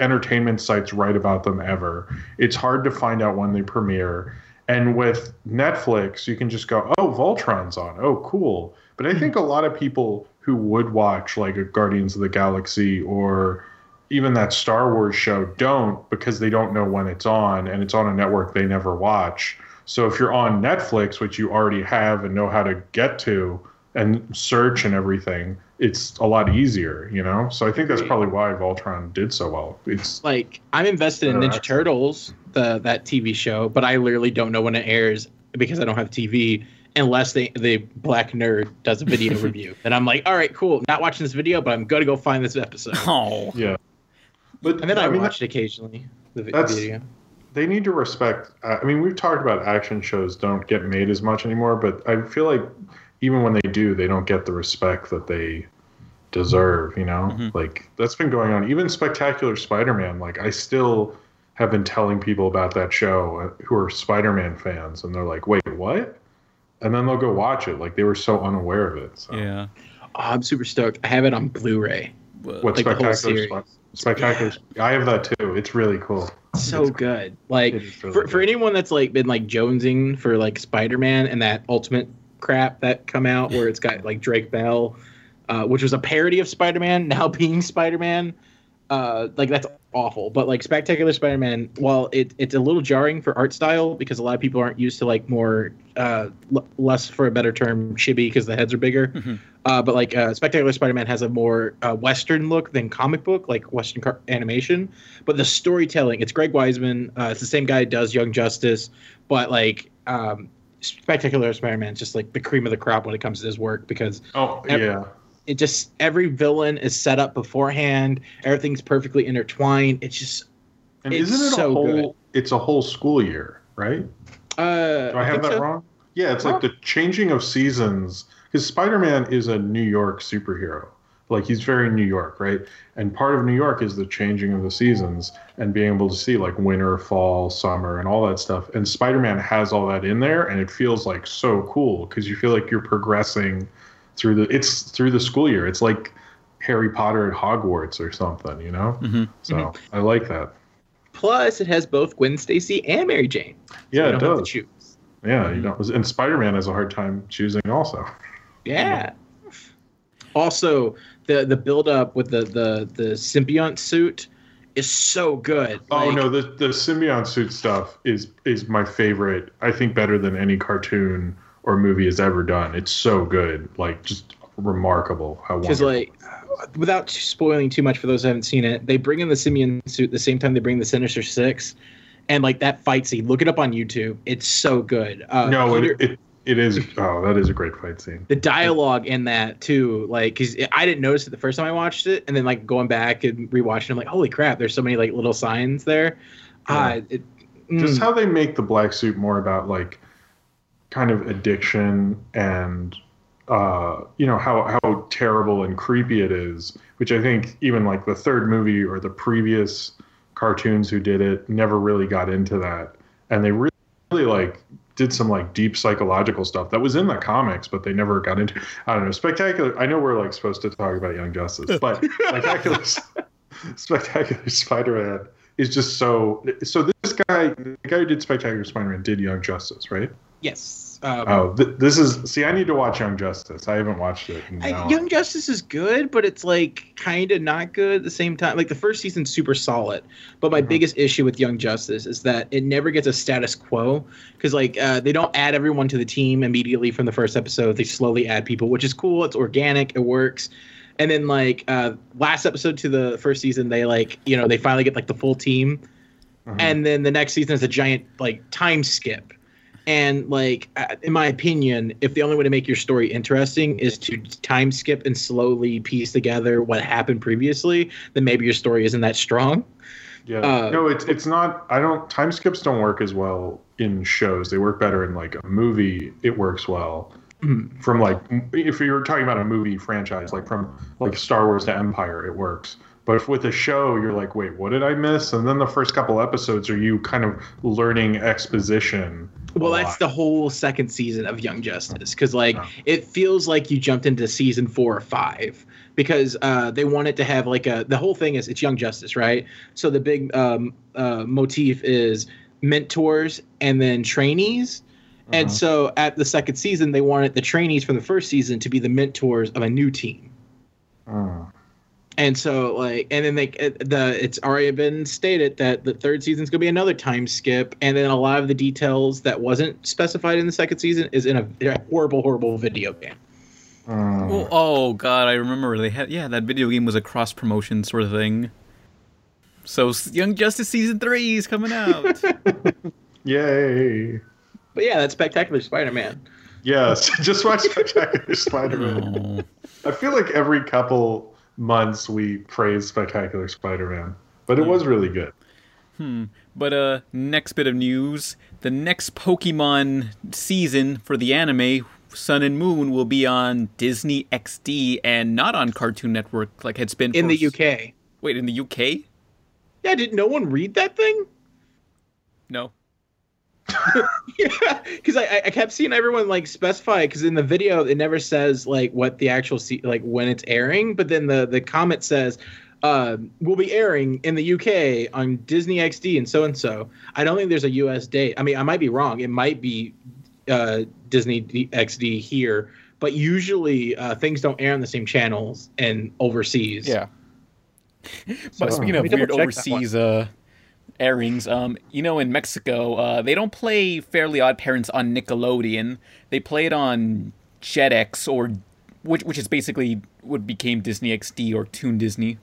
entertainment sites write about them ever. It's hard to find out when they premiere. And with Netflix, you can just go, oh, Voltron's on. Oh, cool. But I think a lot of people who would watch like a Guardians of the Galaxy or even that Star Wars show don't because they don't know when it's on and it's on a network they never watch. So if you're on Netflix, which you already have and know how to get to and search and everything, it's a lot easier, you know? So I think that's probably why Voltron did so well. It's like, I'm invested in Ninja Turtles, the that T V show, but I literally don't know when it airs because I don't have T V unless they, the black nerd does a video review. And I'm like, all right, cool. Not watching this video, but I'm going to go find this episode. Oh. Yeah. But, and then I, I mean, watch it occasionally, the video. They need to respect... Uh, I mean, we've talked about action shows don't get made as much anymore, but I feel like... Even when they do, they don't get the respect that they deserve, you know? Mm-hmm. Like, that's been going on. Even Spectacular Spider-Man, like, I still have been telling people about that show who are Spider-Man fans, and they're like, wait, what? And then they'll go watch it. Like, they were so unaware of it. So. Yeah. Oh, I'm super stoked. I have it on Blu-ray. What, like Spectacular Spider-Man? Spectacular. Yeah. I have that too. It's really cool. So it's good. Like, really for, good. For anyone that's, like, been, like, jonesing for, like, Spider-Man and that Ultimate... crap that come out where it's got like Drake Bell, uh, which was a parody of Spider-Man now being Spider-Man. Uh, like that's awful. But like Spectacular Spider-Man, while it it's a little jarring for art style because a lot of people aren't used to like more uh, l- less for a better term chibi because the heads are bigger. Mm-hmm. Uh, but like uh, Spectacular Spider-Man has a more uh, Western look than comic book, like Western car- animation. But the storytelling, it's Greg Weisman. Uh, it's the same guy who does Young Justice, but like. Um, Spectacular Spider-Man is just like the cream of the crop when it comes to his work because oh every, yeah, it just every villain is set up beforehand. Everything's perfectly intertwined. It's just and it's isn't it so a whole? Good. It's a whole school year, right? Uh, Do I, I have that so. wrong? Yeah, it's huh? like the changing of seasons because Spider-Man is a New York superhero. Like he's very New York, right? And part of New York is the changing of the seasons and being able to see like winter, fall, summer, and all that stuff. And Spider-Man has all that in there, and it feels like so cool because you feel like you're progressing through the it's through the school year. It's like Harry Potter at Hogwarts or something, you know? Mm-hmm. So mm-hmm. I like that. Plus, it has both Gwen Stacy and Mary Jane. So yeah, you don't it does. Have to choose. Yeah, mm-hmm. you don't. And Spider-Man has a hard time choosing also. Yeah. Also, the the build up with the the the symbiont suit is so good. Oh like, no, the the symbiont suit stuff is is my favorite. I think better than any cartoon or movie has ever done. It's so good, like just remarkable how wonderful. Like, without spoiling too much for those who haven't seen it, they bring in the symbiont suit the same time they bring the Sinister Six, and like that fight scene. Look it up on YouTube. It's so good. Uh, no, Peter, it, it it is. Oh, that is a great fight scene. The dialogue in that too, like, because I didn't notice it the first time I watched it, and then like going back and rewatching, I'm like, holy crap! There's so many like little signs there. Ah, yeah. uh, mm. Just how they make the black suit more about like kind of addiction and. Uh, you know, how how terrible and creepy it is, which I think even like the third movie or the previous cartoons who did it never really got into that. And they really, really like did some like deep psychological stuff that was in the comics, but they never got into, I don't know, Spectacular. I know we're like supposed to talk about Young Justice, but Spectacular, Spectacular Spider-Man is just so, so this guy, the guy who did Spectacular Spider-Man did Young Justice, right? Yes. Um, oh, th- this is. See, I need to watch Young Justice. I haven't watched it. I, Young Justice is good, but it's like kind of not good at the same time. Like the first season's super solid, but my mm-hmm. biggest issue with Young Justice is that it never gets a status quo because like uh, they don't add everyone to the team immediately from the first episode. They slowly add people, which is cool. It's organic. It works. And then like uh, last episode to the first season, they like you know they finally get like the full team, mm-hmm. and then the next season is a giant like time skip. And, like, in my opinion, if the only way to make your story interesting is to time skip and slowly piece together what happened previously, then maybe your story isn't that strong. Yeah. Uh, no, it's it's not – I don't – time skips don't work as well in shows. They work better in, like, a movie. It works well mm-hmm. from, like – if you're talking about a movie franchise, like from, like, Star Wars to Empire, it works. But if with a show, you're like, wait, what did I miss? And then the first couple episodes are you kind of learning exposition. Well, that's the whole second season of Young Justice because, like, yeah. it feels like you jumped into season four or five because uh, they want it to have, like, a – the whole thing is it's Young Justice, right? So the big um, uh, motif is mentors and then trainees. Uh-huh. And so at the second season, they wanted the trainees from the first season to be the mentors of a new team. Uh-huh. And so, like, and then they, the it's already been stated that the third season's going to be another time skip. And then a lot of the details that wasn't specified in the second season is in a horrible, horrible video game. Mm. Oh, oh, God, I remember they had, yeah, that video game was a cross-promotion sort of thing. So Young Justice Season three is coming out. Yay. But yeah, that's Spectacular Spider-Man. Yes, just watch Spectacular Spider-Man. Oh. I feel like every couple... months we praised Spectacular Spider-Man, but it was really good. Hmm. But uh, next bit of news: the next Pokemon season for the anime Sun and Moon will be on Disney X D and not on Cartoon Network, like it's been in the U K. Wait, in the U K? Yeah, did no one read that thing? No. Yeah, because I, I kept seeing everyone like specify because in the video it never says like what the actual se- like when it's airing, but then the the comment says uh, we'll be airing in the U K on Disney X D and so and so. I don't think there's a U S date. I mean, I might be wrong. It might be uh, Disney X D here, but usually uh, things don't air on the same channels and overseas. Yeah. But so, speaking of weird overseas. Uh... airings. Um, you know, in Mexico, uh, they don't play Fairly Odd Parents on Nickelodeon. They play it on JetX, or which which is basically what became Disney X D or Toon Disney.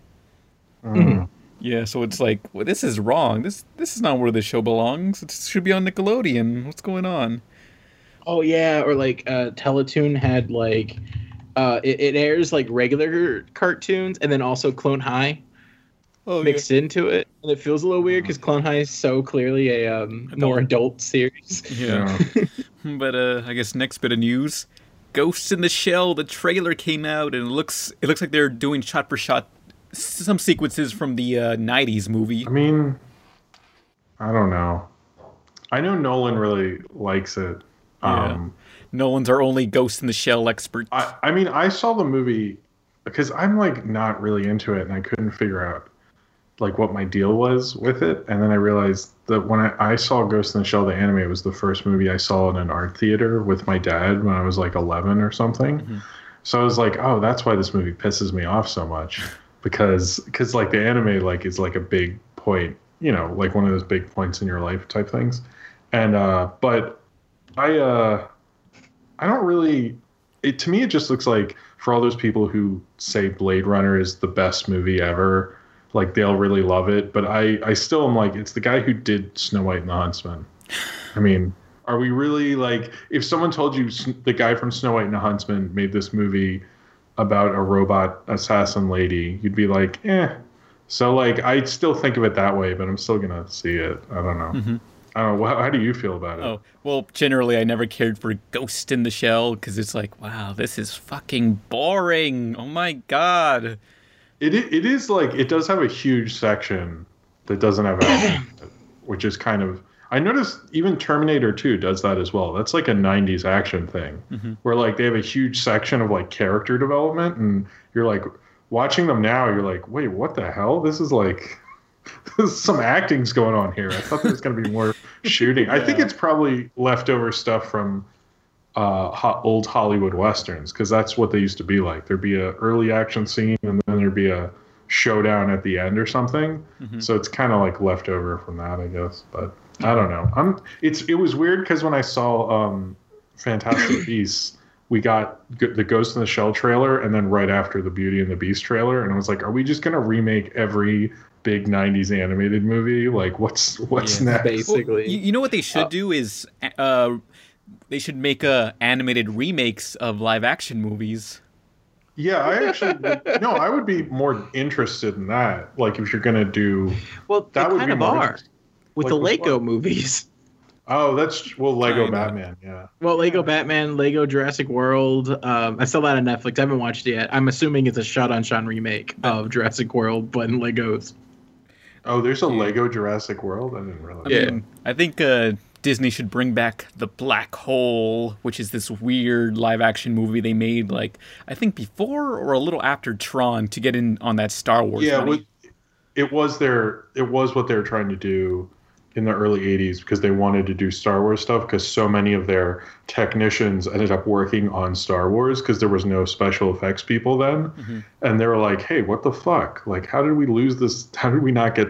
Mm-hmm. Yeah, so it's like, well, this is wrong. This this is not where the show belongs. It should be on Nickelodeon. What's going on? Oh yeah, or like uh, Teletoon had like uh, it, it airs like regular cartoons and then also Clone High. Oh, mixed yeah. into it, and it feels a little weird because Clone High is so clearly a um, more adult series. Yeah, but uh, I guess next bit of news: Ghost in the Shell. The trailer came out, and it looks it looks like they're doing shot for shot some sequences from the uh, nineties movie. I mean, I don't know. I know Nolan really likes it. Yeah. Um, Nolan's our only Ghost in the Shell expert. I, I mean, I saw the movie because I'm like not really into it, and I couldn't figure out. Like what my deal was with it, and then I realized that when I, I saw Ghost in the Shell, the anime, it was the first movie I saw in an art theater with my dad when I was like eleven or something. Mm-hmm. So I was like, oh, that's why this movie pisses me off so much, because because like the anime like is like a big point, you know, like one of those big points in your life type things. And uh, but I uh, I don't really. It, to me, it just looks like for all those people who say Blade Runner is the best movie ever, like they'll really love it. But I, I still am like, it's the guy who did Snow White and the Huntsman. I mean, are we really like, if someone told you the guy from Snow White and the Huntsman made this movie about a robot assassin lady, you'd be like, eh. So like, I still think of it that way, but I'm still gonna see it. I don't know. Mm-hmm. I don't know. How, how do you feel about it? Oh, well, generally, I never cared for Ghost in the Shell because it's like, wow, this is fucking boring. Oh, my God. It It is like, it does have a huge section that doesn't have action, which is kind of, I noticed even Terminator two does that as well. That's like a nineties action thing mm-hmm. where like they have a huge section of like character development, and you're like watching them now, you're like, wait, what the hell? This is like... some acting's going on here. I thought there was going to be more shooting. Yeah. I think it's probably leftover stuff from uh, ho- old Hollywood Westerns, because that's what they used to be like. There'd be an early action scene, and then there'd be a showdown at the end or something. Mm-hmm. So it's kind of like leftover from that, I guess. But I don't know. I'm. It's. It was weird because when I saw um, Fantastic Beasts, we got the Ghost in the Shell trailer, and then right after the Beauty and the Beast trailer, and I was like, are we just going to remake every big nineties animated movie? Like, what's what's yeah, next? Basically, well, you, you know what they should uh, do is uh, they should make uh, animated remakes of live action movies. Yeah, I actually would, no, I would be more interested in that. Like, if you're gonna do, well, that would kind be of more are with like, the Lego what? movies. Oh, that's well, Lego Batman, yeah. Well, Lego Batman, Lego Jurassic World. Um, I saw that on Netflix. I haven't watched it yet. I'm assuming it's a shot-on-shot remake of Jurassic World, but in Legos. Oh, there's a Lego Jurassic World? I didn't realize yeah. that. I think uh, Disney should bring back The Black Hole, which is this weird live-action movie they made, like, I think before or a little after Tron to get in on that Star Wars. Yeah, it was, it was their, it was what they were trying to do in the early eighties because they wanted to do Star Wars stuff because so many of their technicians ended up working on Star Wars because there was no special effects people then. Mm-hmm. And they were like, hey, what the fuck? Like, how did we lose this? How did we not get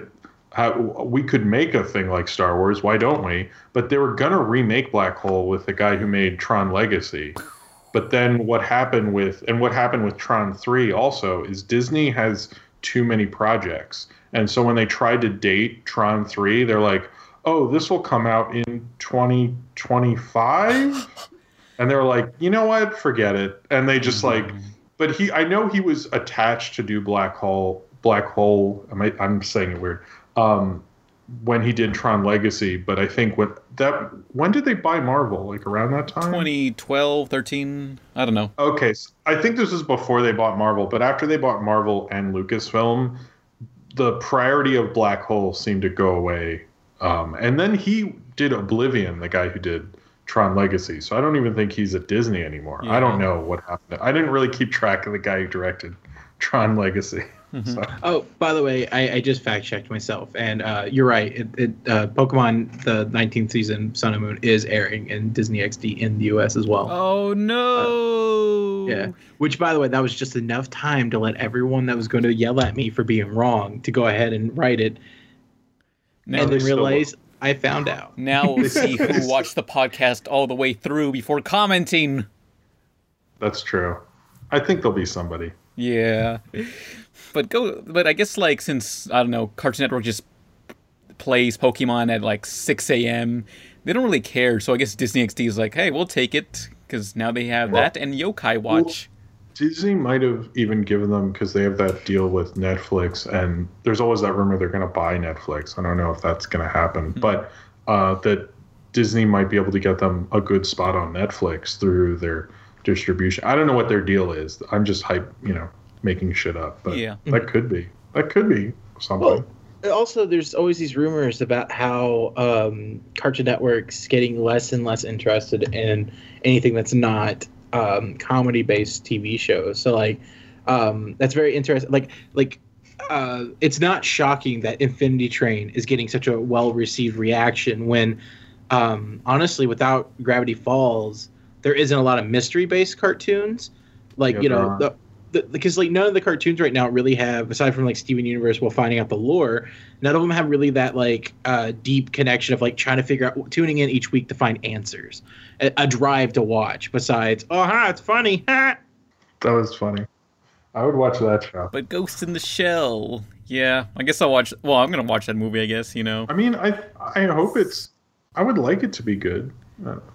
how we could make a thing like Star Wars? Why don't we? But they were going to remake Black Hole with the guy who made Tron Legacy. But then what happened with and what happened with Tron three also is Disney has too many projects. And so when they tried to date Tron three, they're like, oh, this will come out in twenty twenty-five? And they're like, you know what? Forget it. And they just mm-hmm. like, but he, I know he was attached to do Black Hole, Black Hole, am I, I'm saying it weird, um, when he did Tron Legacy. But I think when that, when did they buy Marvel? Like around that time? twenty twelve, thirteen, I don't know. Okay. So I think this is before they bought Marvel, but after they bought Marvel and Lucasfilm, the priority of Black Hole seemed to go away. Um, and then he did Oblivion, the guy who did Tron Legacy. So I don't even think he's at Disney anymore. Yeah. I don't know what happened. I didn't really keep track of the guy who directed Tron Legacy. Mm-hmm. So. Oh, by the way, I, I just fact-checked myself. And uh, you're right. It, it, uh, Pokemon, the nineteenth season, Sun and Moon, is airing in Disney X D in the U S as well. Oh, no. Uh, yeah. Which, by the way, that was just enough time to let everyone that was going to yell at me for being wrong to go ahead and write it. Now and then realize still... I found out. Now we'll see who watched the podcast all the way through before commenting. That's true. I think there'll be somebody. Yeah. But go. But I guess, like, since, I don't know, Cartoon Network just plays Pokemon at, like, six a.m., they don't really care. So I guess Disney X D is like, hey, we'll take it, because now they have well, that and Yokai Watch. Well, Disney might have even given them, because they have that deal with Netflix, and there's always that rumor they're going to buy Netflix. I don't know if that's going to happen. Mm-hmm. But uh, that Disney might be able to get them a good spot on Netflix through their distribution. I don't know what their deal is. I'm just hype, you know. Making shit up, but yeah. that could be that could be something. Well, also, there's always these rumors about how um, Cartoon Network's getting less and less interested in anything that's not um, comedy-based T V shows. So, like, um, that's very interesting. Like, like uh, it's not shocking that Infinity Train is getting such a well-received reaction when, um, honestly, without Gravity Falls, there isn't a lot of mystery-based cartoons. Like, You're you know, wrong. the because like none of the cartoons right now really have, aside from like Steven Universe while finding out the lore, none of them have really that like uh, deep connection of like trying to figure out, tuning in each week to find answers, a, a drive to watch. Besides, oh ha, it's funny. Ha. That was funny. I would watch that show. But Ghost in the Shell, yeah, I guess I'll watch. Well, I'm gonna watch that movie, I guess. You know. I mean, I I hope it's. I would like it to be good.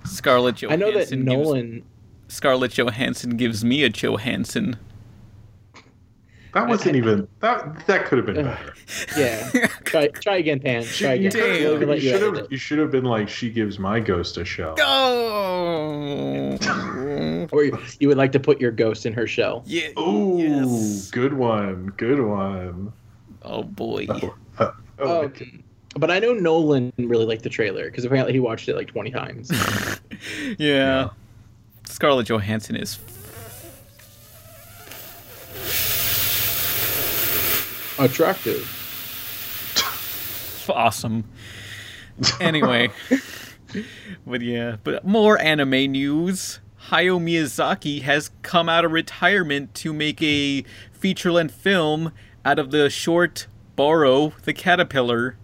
Scarlett Johansson. I know that gives, Nolan. Scarlett Johansson gives me a Johansson. That wasn't even that. That could have been better. Yeah, try, try again, Pan. Try again. Damn. You, you, should have, you should have been like, she gives my ghost a shell. Oh. Or you, you would like to put your ghost in her shell. Yeah. Oh, yes. Good one. Good one. Oh boy. Oh, uh, oh um, but I know Nolan really liked the trailer because apparently he watched it like twenty times. yeah. yeah. Scarlett Johansson is. Attractive. Awesome. Anyway. But yeah. But more anime news. Hayao Miyazaki has come out of retirement to make a feature-length film out of the short Borrow the Caterpillar.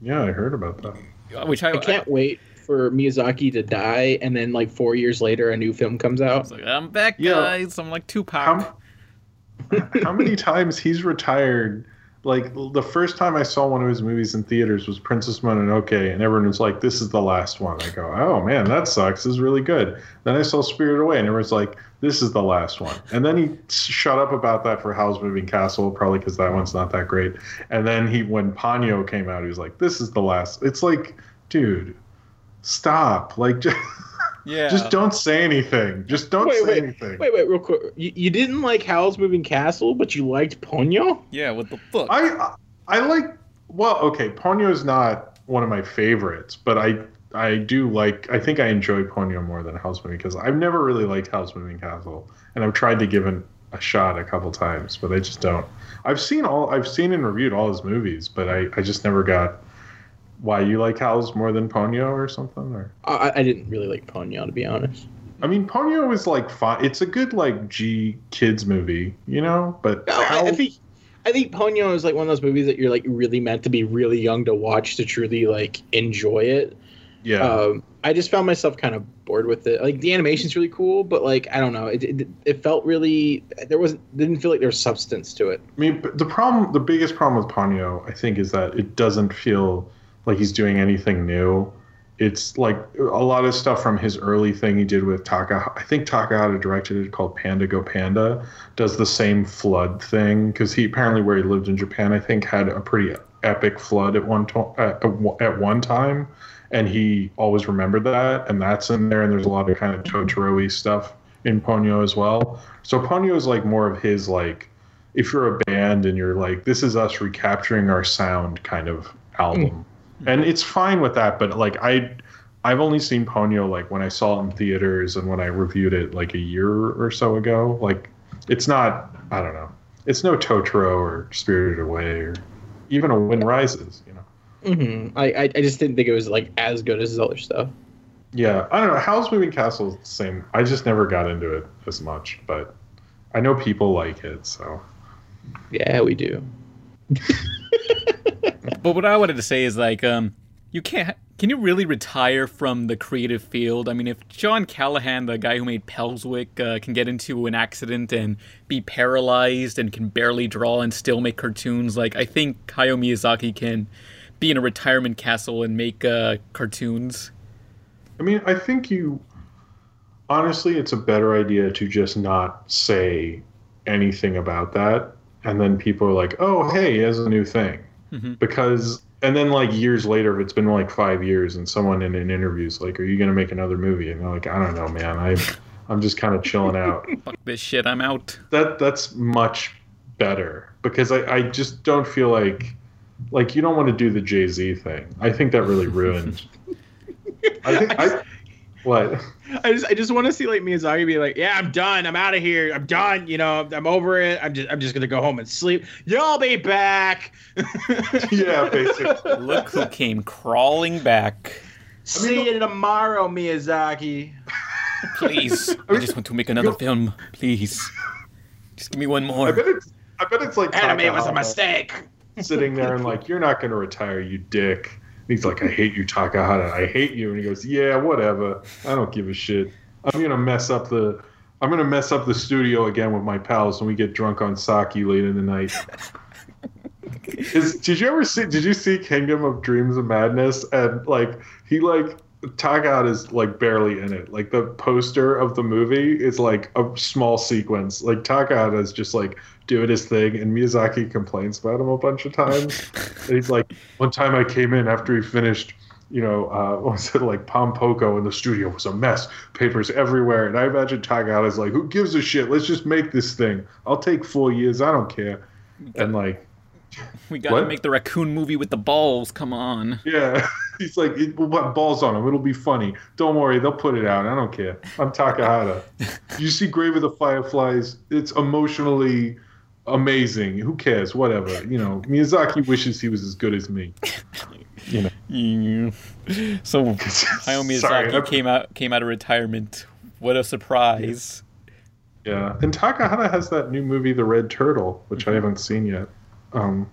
Yeah, I heard about that. Which I, I can't I, wait for Miyazaki to die, and then like four years later a new film comes out. I was like, I'm back, yeah. guys. I'm like Tupac. I'm- How many times he's retired? Like, the first time I saw one of his movies in theaters was Princess Mononoke, and everyone was like, this is the last one. I go, oh, man, that sucks. This is really good. Then I saw Spirited Away, and everyone's like, this is the last one. And then he shut up about that for Howl's Moving Castle, probably because that one's not that great. And then he, when Ponyo came out, he was like, this is the last. It's like, dude, stop. Like, just... Yeah. Just don't say anything. Just don't wait, say wait, anything. Wait, wait, real quick. You, you didn't like Howl's Moving Castle, but you liked Ponyo? Yeah, what the fuck? I I like... Well, okay, Ponyo's not one of my favorites, but I I do like... I think I enjoy Ponyo more than Howl's Moving Castle. I've never really liked Howl's Moving Castle, and I've tried to give it a shot a couple times, but I just don't. I've seen all... I've seen and reviewed all his movies, but I, I just never got... Why, you like Howl's more than Ponyo or something? Or I, I didn't really like Ponyo, to be honest. I mean, Ponyo is like fun. It's a good like G kids movie, you know. But no, Howl... I, I think I think Ponyo is like one of those movies that you're like really meant to be really young to watch to truly like enjoy it. Yeah. Um, I just found myself kind of bored with it. Like the animation's really cool, but like I don't know, it it, it felt really there wasn't didn't feel like there was substance to it. I mean, the problem, the biggest problem with Ponyo, I think, is that it doesn't feel like he's doing anything new. It's like a lot of stuff from his early thing he did with Taka. I think Takahata directed it, called Panda Go Panda. Does the same flood thing because he apparently where he lived in Japan, I think, had a pretty epic flood at one to- at, at one time, and he always remembered that. And that's in there. And there's a lot of kind of Totoro-y stuff in Ponyo as well. So Ponyo is like more of his like, if you're a band and you're like, this is us recapturing our sound kind of album. Mm. And it's fine with that, but like I, I've only seen Ponyo like when I saw it in theaters and when I reviewed it like a year or so ago. Like, it's not, I don't know, it's no Totoro or Spirited Away or even A Wind Rises, you know. Mm-hmm. I, I I just didn't think it was like as good as his other stuff. Yeah, I don't know. Howl's Moving Castle is the same. I just never got into it as much, but I know people like it, so. Yeah, we do. But what I wanted to say is, like, um, you can't... Can you really retire from the creative field? I mean, if John Callahan, the guy who made Pelswick, uh, can get into an accident and be paralyzed and can barely draw and still make cartoons, like, I think Hayao Miyazaki can be in a retirement castle and make uh, cartoons. I mean, I think you... Honestly, it's a better idea to just not say anything about that. And then people are like, oh, hey, here's a new thing. Mm-hmm. Because, and then like years later, if it's been like five years and someone in an interview is like, are you going to make another movie? And they're like, I don't know, man. I, I'm just kind of chilling out. Fuck this shit. I'm out. That That's much better because I, I just don't feel like, like you don't want to do the Jay-Z thing. I think that really ruined. I think I, I what? I just I just want to see like Miyazaki be like, yeah, I'm done. I'm out of here. I'm done. You know, I'm over it. I'm just I'm just gonna go home and sleep. You'll be back. Yeah, basically. Look who came crawling back. See I mean, you tomorrow, Miyazaki. Please. I just want to make another film. Please. Just give me one more. I bet it's, I bet it's like... Anime was a mistake. Sitting there and like, you're not going to retire, you dick. And he's like, I hate you, Takahata. I hate you. And he goes, yeah, whatever. I don't give a shit. I'm going to mess up the... I'm going to mess up the studio again with my pals when we get drunk on sake late in the night. Is, did you ever see, did you see Kingdom of Dreams of Madness? And like, he like, Takahata is like barely in it. Like the poster of the movie is like a small sequence. Like Takahata is just like doing his thing, and Miyazaki complains about him a bunch of times. And he's like, one time I came in after he finished, you know, uh, what was it, like Pom Poko in the studio was a mess. Papers everywhere. And I imagine Takahata's like, who gives a shit? Let's just make this thing. I'll take four years. I don't care. And like, we got what? to make the raccoon movie with the balls. Come on. Yeah. He's like, we'll put balls on them. It'll be funny. Don't worry. They'll put it out. I don't care. I'm Takahata. You see Grave of the Fireflies. It's emotionally amazing. Who cares? Whatever. You know, Miyazaki wishes he was as good as me. You know. So Hayao Miyazaki came out came out of retirement. What a surprise. Yeah. And Takahata has that new movie The Red Turtle, which I haven't seen yet. Um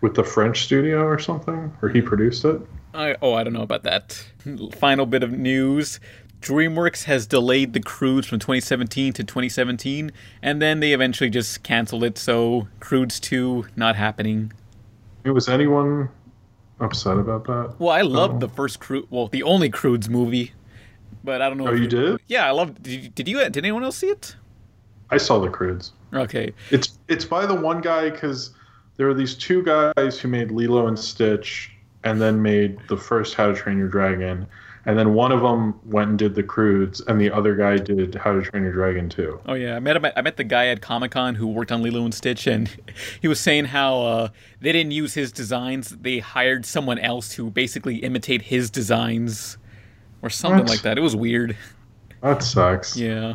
with the French studio or something? Or he produced it? I oh I don't know about that. Final bit of news. DreamWorks has delayed The Croods from twenty seventeen to twenty seventeen, and then they eventually just canceled it, so Croods two not happening. Was anyone upset about that? Well, I loved oh. the first Crude, well, the only Croods movie, but I don't know. Oh, you did? Yeah, I loved. Did you, did you? Did anyone else see it? I saw the Croods. Okay. It's it's by the one guy, because there are these two guys who made Lilo and Stitch, and then made the first How to Train Your Dragon, and then one of them went and did the Croods, and the other guy did How to Train Your Dragon too. Oh yeah, I met him at, I met the guy at Comic-Con who worked on Lilo and Stitch, and he was saying how uh, they didn't use his designs; they hired someone else to basically imitate his designs, or something what? like that. It was weird. That sucks. Yeah,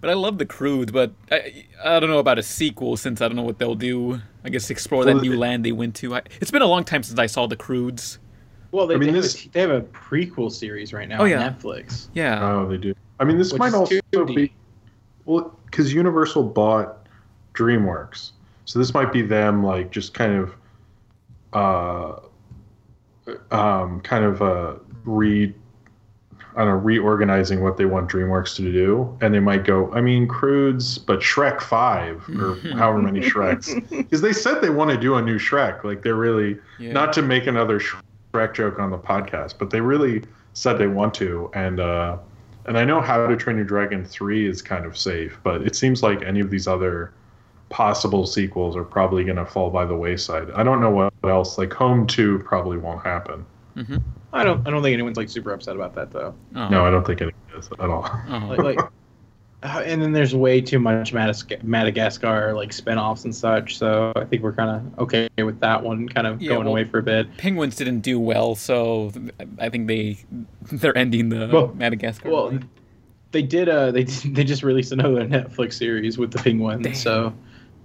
but I love the Croods. But I I don't know about a sequel, since I don't know what they'll do. I guess explore well, that new they... land they went to. I, it's been a long time since I saw the Croods. Well, they, I mean, they, this... have a, they have a prequel series right now oh, on yeah. Netflix. Yeah. Oh, they do. I mean, this Which might also two D. be... Well, because Universal bought DreamWorks. So this might be them, like, just kind of... Uh, um, kind of uh, re... I don't know, reorganizing what they want DreamWorks to do. And they might go, I mean, Croods, but Shrek five, or however many Shreks. Because they said they want to do a new Shrek. Like, they're really... Yeah. Not to make another Shrek. Direct joke on the podcast, but they really said they want to, and uh, and I know How to Train Your Dragon three is kind of safe, but it seems like any of these other possible sequels are probably going to fall by the wayside. I don't know what else. Like Home two probably won't happen. Mm-hmm. I don't. I don't think anyone's like super upset about that though. Oh. No, I don't think anyone is at all. Oh. like, like, uh, and then there's way too much Madagasc- Madagascar like spinoffs and such, so I think we're kind of okay with that one kind of yeah, going well, away for a bit. Penguins didn't do well, so I think they they're ending the well, Madagascar. Well, movie. they did. Uh, they they just released another Netflix series with the penguins, Damn. so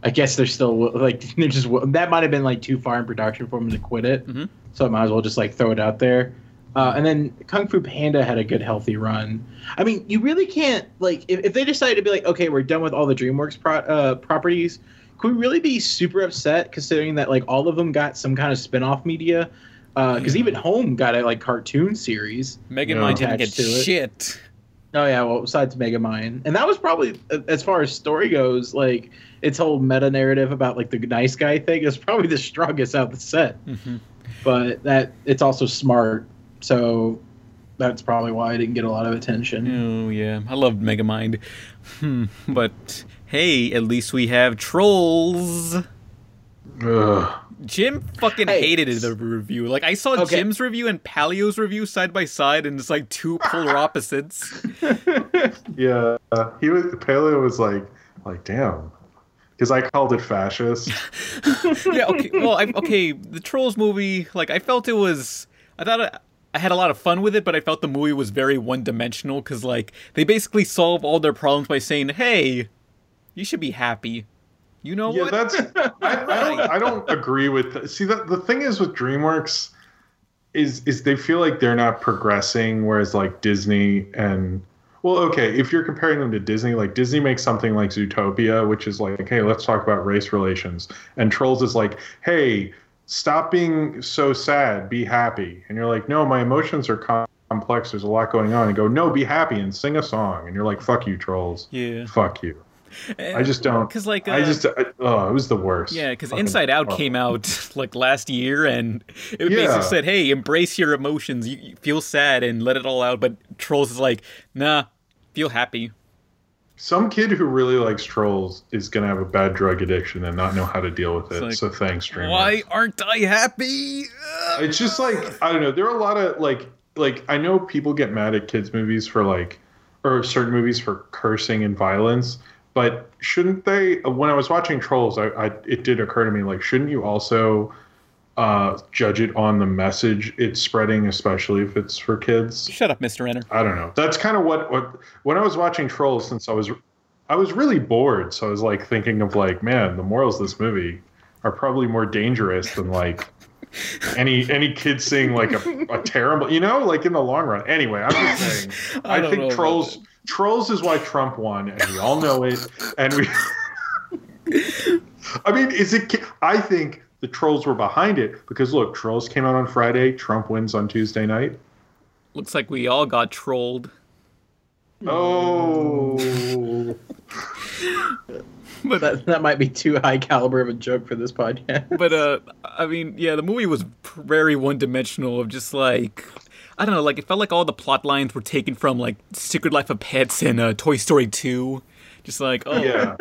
I guess they're still like they're just that might have been like too far in production for them to quit it. Mm-hmm. So I might as well just like throw it out there. Uh, and then Kung Fu Panda had a good, healthy run. I mean, you really can't, like, if, if they decided to be like, okay, we're done with all the DreamWorks pro- uh, properties, could we really be super upset considering that, like, all of them got some kind of spinoff media? Because uh, even Home got a, like, cartoon series. Megamind didn't get shit. Oh, yeah, well, besides Megamind. And that was probably, as far as story goes, like, its whole meta-narrative about, like, the nice guy thing is probably the strongest out of the set. Mm-hmm. But that it's also smart. So that's probably why I didn't get a lot of attention. Oh, yeah. I loved Megamind. Hmm. But, hey, at least we have Trolls. Ugh. Jim fucking hey. hated the review. Like, I saw okay. Jim's review and Palio's review side by side, and it's like two polar opposites. Yeah. He was, Palio was like, like, damn. Because I called it fascist. Yeah, okay. Well, I, okay, the Trolls movie, like, I felt it was... I thought... It, I had a lot of fun with it, but I felt the movie was very one-dimensional because, like, they basically solve all their problems by saying, hey, you should be happy. You know yeah, what? Yeah, that's... I, I, don't, I don't agree with that. See, the, the thing is with DreamWorks is is they feel like they're not progressing, whereas, like, Disney and Well, okay, if you're comparing them to Disney, like Disney makes something like Zootopia, which is like, hey, let's talk about race relations. And Trolls is like, hey, stop being so sad, be happy. And you're like, no, my emotions are com- complex, there's a lot going on. And go, no, be happy and sing a song. And you're like, fuck you, Trolls. Yeah. Fuck you. And I just don't. Cause like, uh, I just, I, oh, it was the worst. Yeah, because Inside Out came out like last year, and it yeah. basically said, hey, embrace your emotions. You, you feel sad and let it all out. But Trolls is like, nah, feel happy. Some kid who really likes Trolls is going to have a bad drug addiction and not know how to deal with it. Like, so thanks, streamers. Why aren't I happy? It's just like, I don't know. There are a lot of like, like I know people get mad at kids' movies for like, or certain movies for cursing and violence. But shouldn't they, when I was watching Trolls, I, I, it did occur to me, like, shouldn't you also uh, judge it on the message it's spreading, especially if it's for kids? Shut up, Mister Renner. I don't know. That's kind of what, what, when I was watching Trolls, since I was, I was really bored. So I was, like, thinking of, like, man, the morals of this movie are probably more dangerous than, like, any any kid seeing, like, a, a terrible, you know, like, in the long run. Anyway, I'm just saying, I, I think Trolls... Trolls is why Trump won, and we all know it. And we, I mean, is it? I think the Trolls were behind it because look, Trolls came out on Friday. Trump wins on Tuesday night. Looks like we all got trolled. Oh, but that, that might be too high caliber of a joke for this podcast. But uh, I mean, yeah, the movie was very one-dimensional. Of just like. I don't know, like, it felt like all the plot lines were taken from, like, Secret Life of Pets and uh, Toy Story two. Just like, oh, yeah.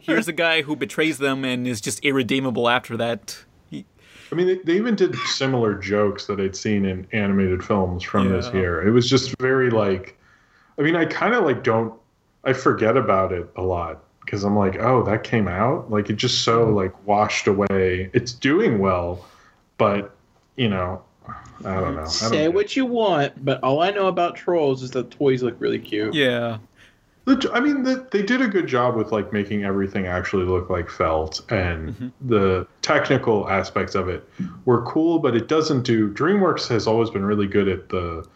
Here's a guy who betrays them and is just irredeemable after that. He... I mean, they, they even did similar jokes that I'd seen in animated films from yeah. this year. It was just very, like, I mean, I kind of, like, don't, I forget about it a lot. Because I'm like, oh, that came out? Like, it just so, like, washed away. It's doing well, but, you know... I don't know. I don't Say know. What you want, but all I know about Trolls is that toys look really cute. Yeah. I mean, the, they did a good job with, like, making everything actually look like felt, and mm-hmm. the technical aspects of it were cool, but it doesn't do... DreamWorks has always been really good at the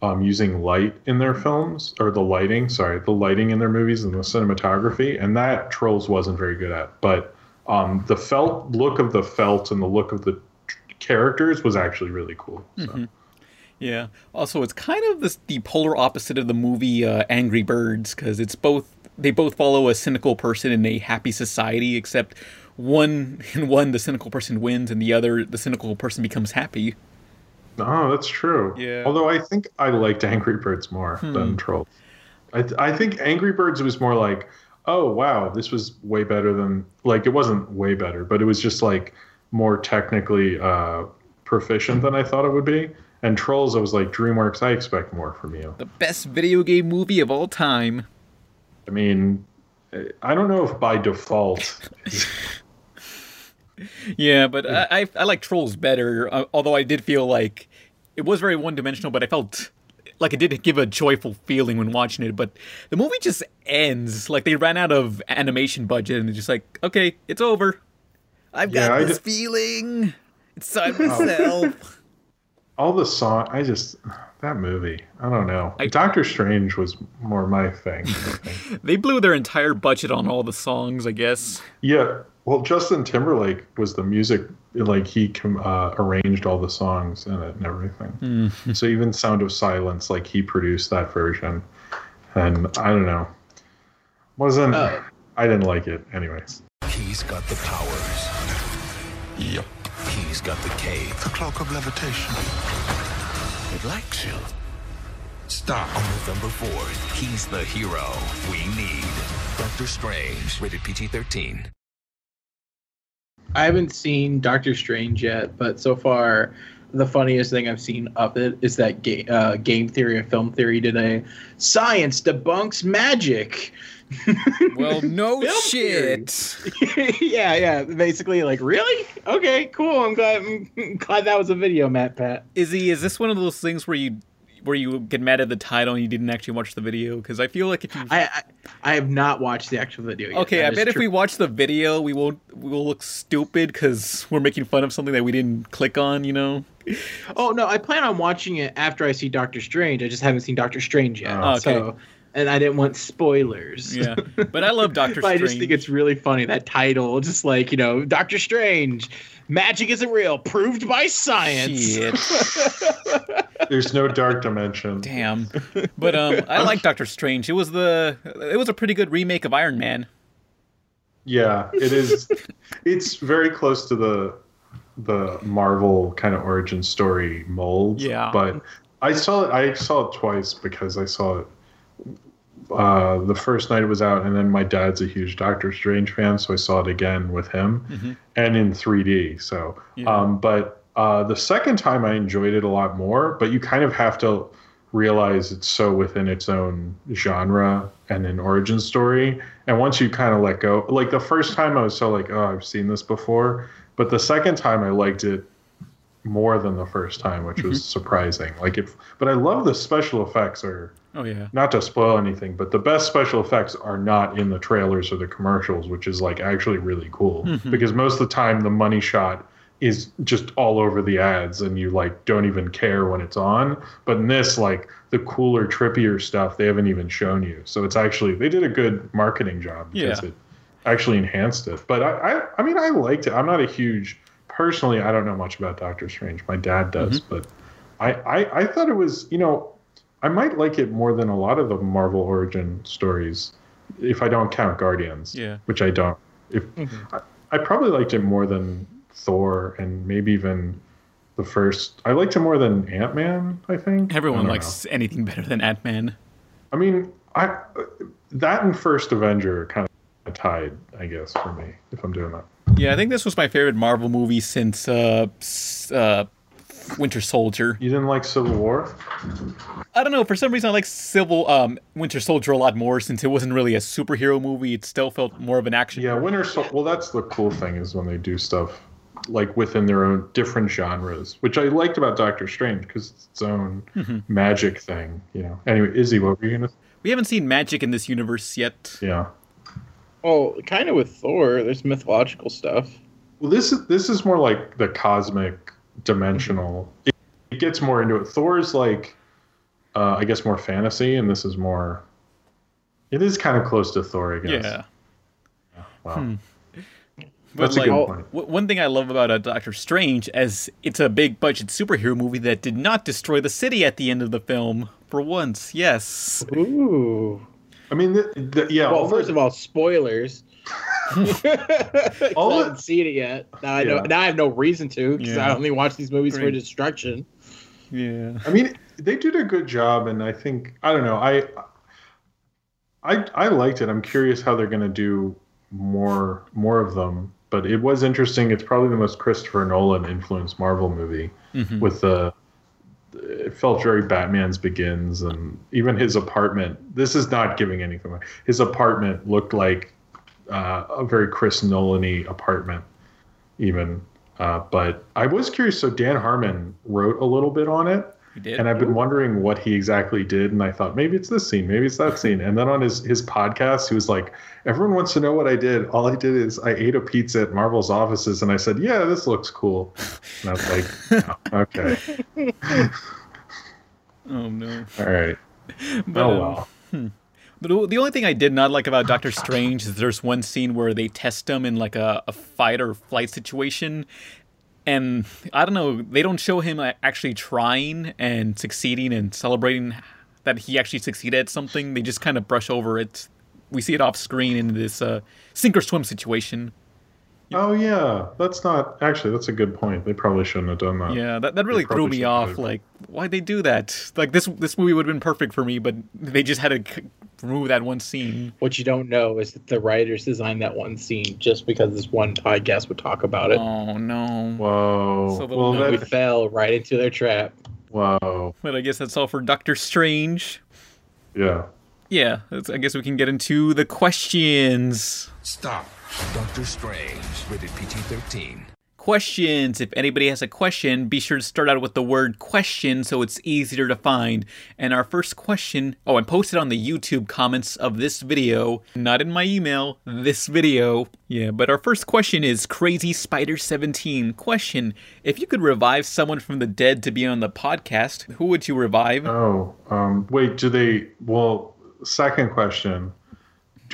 um, using light in their films, or the lighting, sorry, the lighting in their movies and the cinematography, and that Trolls wasn't very good at, but um, the felt look of the felt and the look of the characters was actually really cool. So. Mm-hmm. Yeah. Also, it's kind of the, the polar opposite of the movie uh, Angry Birds, because it's both they both follow a cynical person in a happy society, except one in one the cynical person wins, and the other the cynical person becomes happy. Oh, that's true. Yeah. Although I think I liked Angry Birds more hmm. than Trolls. I th- I think Angry Birds was more like, oh wow, this was way better than like it wasn't way better, but it was just like. More technically uh, proficient than I thought it would be. And Trolls, I was like, DreamWorks, I expect more from you. The best video game movie of all time. I mean, I don't know if by default. yeah, but yeah. I, I I like Trolls better, although I did feel like it was very one-dimensional, but I felt like it did give a joyful feeling when watching it. But the movie just ends. Like, they ran out of animation budget, and it's just like, okay, it's over. I've got yeah, this d- feeling inside myself. All the song, I just, that movie, I don't know. I, Doctor Strange was more my thing. They blew their entire budget on all the songs, I guess. Yeah, well, Justin Timberlake was the music, like he uh, arranged all the songs in it and everything. Mm. So even Sound of Silence, like he produced that version. And I don't know. Wasn't, uh, I didn't like it anyways. He's got the powers. Yep. He's got the cave. The clock of levitation. It likes you. Stop on November fourth. He's the hero we need. Doctor Strange. Rated P G thirteen. I haven't seen Doctor Strange yet, but so far the funniest thing I've seen of it is that ga- uh, Game Theory and Film Theory today. Science debunks magic. Well, no shit. yeah, yeah. Basically, like, really? Okay, cool. I'm glad. I'm glad that was a video, Matt Pat. Izzy, is this one of those things where you, where you get mad at the title and you didn't actually watch the video? Because I feel like if you, I, I, I have not watched the actual video yet. Okay, that I bet tr- if we watch the video, we won't, we will look stupid because we're making fun of something that we didn't click on. You know. Oh no, I plan on watching it after I see Doctor Strange. I just haven't seen Doctor Strange yet. Oh, okay. So and I didn't want spoilers. Yeah, but I love Doctor Strange. I just think it's really funny, that title, just like, you know, Doctor Strange, magic isn't real, proved by science. Shit. There's no dark dimension. Damn. But um, I like Doctor Strange. It was the it was a pretty good remake of Iron Man. Yeah, it is. It's very close to the the Marvel kind of origin story mold. Yeah, but I saw it. I saw it twice because I saw it. Uh, the first night it was out, and then my dad's a huge Doctor Strange fan, so I saw it again with him, mm-hmm. and in three D. So, yeah. um, but uh, the second time I enjoyed it a lot more. But you kind of have to realize it's so within its own genre and an origin story. And once you kind of let go, like the first time I was so like, oh, I've seen this before. But the second time I liked it more than the first time, which was mm-hmm. surprising. Like it, but I love the special effects are. Oh yeah. Not to spoil anything, but the best special effects are not in the trailers or the commercials, which is like actually really cool mm-hmm. because most of the time the money shot is just all over the ads and you like don't even care when it's on. But in this, like the cooler, trippier stuff, they haven't even shown you. So it's actually, they did a good marketing job because yeah. it actually enhanced it. But I, I, I mean, I liked it. I'm not a huge, personally, I don't know much about Doctor Strange. My dad does, mm-hmm. but I, I, I thought it was, you know, I might like it more than a lot of the Marvel origin stories, if I don't count Guardians, yeah. which I don't. If mm-hmm. I, I probably liked it more than Thor and maybe even the first. I liked it more than Ant-Man, I think. Everyone I likes know. anything better than Ant-Man. I mean, I that and First Avenger are kind of tied, I guess, for me, if I'm doing that. Yeah, I think this was my favorite Marvel movie since... Uh, uh, Winter Soldier. You didn't like Civil War? I don't know. For some reason, I like Civil um, Winter Soldier a lot more since it wasn't really a superhero movie. It still felt more of an action. Yeah, movie. Winter Soldier. Well, that's the cool thing is when they do stuff like within their own different genres, which I liked about Doctor Strange because it's its own mm-hmm. magic thing. You know. Anyway, Izzy, what were you gonna? We haven't seen magic in this universe yet. Yeah. Well, kind of with Thor, there's mythological stuff. Well, this is this is more like the cosmic. Dimensional it, it gets more into it. Thor's like uh I guess more fantasy, and this is more it is kind of close to Thor, I guess. Yeah, yeah. Wow. hmm. That's but a like, good point. W- one thing I love about uh, Doctor Strange as it's a big budget superhero movie that did not destroy the city at the end of the film for once. Yes. Ooh. I mean the, the, yeah well first the, of all spoilers. all I haven't seen it yet. Now I know. Yeah. Now I have no reason to because yeah. I only watch these movies Great. for destruction. Yeah, I mean they did a good job, and I think I don't know. I I I liked it. I'm curious how they're going to do more more of them. But it was interesting. It's probably the most Christopher Nolan influenced Marvel movie mm-hmm. with the. It felt very Batman's Begins, and even his apartment. This is not giving anything away. His apartment looked like. Uh, a very Chris Nolan-y apartment, even. Uh, but I was curious. So Dan Harmon wrote a little bit on it. He did. And I've been wondering what he exactly did. And I thought, maybe it's this scene. Maybe it's that scene. And then on his, his podcast, he was like, everyone wants to know what I did. All I did is I ate a pizza at Marvel's offices. And I said, yeah, this looks cool. And I was like, oh, okay. Oh, no. All right. But, oh, well. Um, hmm. But the only thing I did not like about Doctor Strange is there's one scene where they test him in like a, a fight or flight situation. And I don't know, they don't show him actually trying and succeeding and celebrating that he actually succeeded at something. They just kind of brush over it. We see it off screen in this uh, sink or swim situation. Oh, yeah. That's not... Actually, that's a good point. They probably shouldn't have done that. Yeah, that, that really threw me off. Have. Like, why'd they do that? Like, this this movie would have been perfect for me, but they just had to remove that one scene. What you don't know is that the writers designed that one scene just because this one podcast would talk about it. Oh, no. Whoa. So well, no, that... We fell right into their trap. Whoa. But I guess that's all for Doctor Strange. Yeah. Yeah, that's, I guess we can get into the questions. Stop. Doctor Strange, rated P G thirteen. Questions. If anybody has a question, be sure to start out with the word question so it's easier to find. And our first question, oh, I posted on the YouTube comments of this video, not in my email, this video. Yeah, but our first question is Crazy Spider seventeen. Question, if you could revive someone from the dead to be on the podcast, who would you revive? Oh, um, wait, do they, well... second question,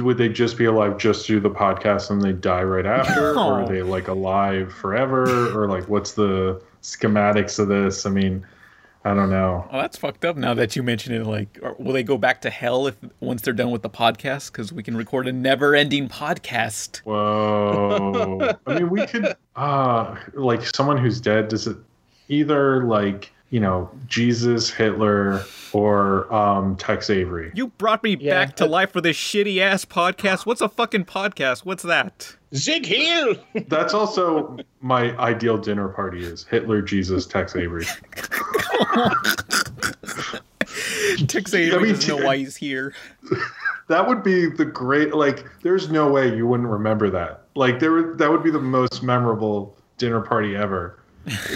would they just be alive just through the podcast and they die right after? No. Or are they like alive forever? Or like what's the schematics of this? I mean, I don't know. Oh, that's fucked up now that you mention it. Like, will they go back to hell if once they're done with the podcast? Because we can record a never-ending podcast. Whoa. I mean, we could, uh, like someone who's dead, does it either like, you know, Jesus, Hitler, or um, Tex Avery. You brought me yeah. back to life with this shitty-ass podcast. What's a fucking podcast? What's that? Zig Heel! That's also my ideal dinner party is Hitler, Jesus, Tex Avery. Tex Avery I mean, doesn't know why he's here. That would be the great, like, there's no way you wouldn't remember that. Like, there, would, that would be the most memorable dinner party ever.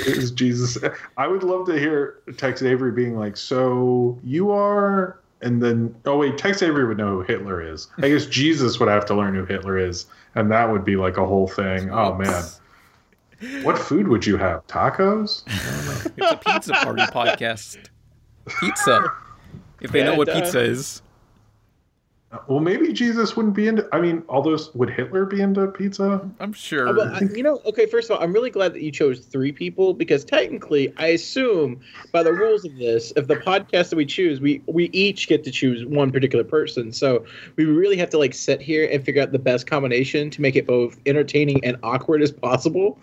Is Jesus. I would love to hear Tex Avery being like, so you are, and then, oh wait, Tex Avery would know who Hitler is. I guess Jesus would have to learn who Hitler is, and that would be like a whole thing. Oh man. What food would you have? Tacos? I don't know. It's a pizza party podcast. Pizza. If they yeah, know what duh. pizza is. Well, maybe Jesus wouldn't be into... I mean, although, would Hitler be into pizza? I'm sure. Oh, I, you know, okay, first of all, I'm really glad that you chose three people, because technically, I assume, by the rules of this, if the podcast that we choose, we, we each get to choose one particular person. So we really have to, like, sit here and figure out the best combination to make it both entertaining and awkward as possible.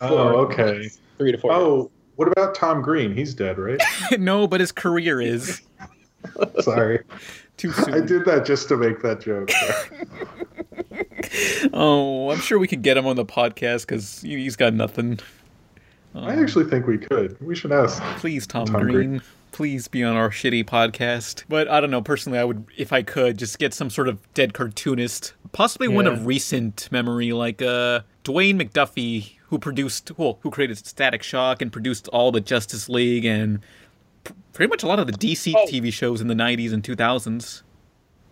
Oh, okay. Three to four. Oh, minutes. What about Tom Green? He's dead, right? No, but his career is... Sorry. Too soon. I did that just to make that joke. Oh, I'm sure we could get him on the podcast because he's got nothing. Um, I actually think we could. We should ask. Please, Tom, Tom Green, Green, please be on our shitty podcast. But I don't know. Personally, I would, if I could, just get some sort of dead cartoonist, possibly yeah. one of recent memory, like uh, Dwayne McDuffie, who produced, well, who created Static Shock and produced all the Justice League and pretty much a lot of the D C oh. T V shows in the nineties and two thousands.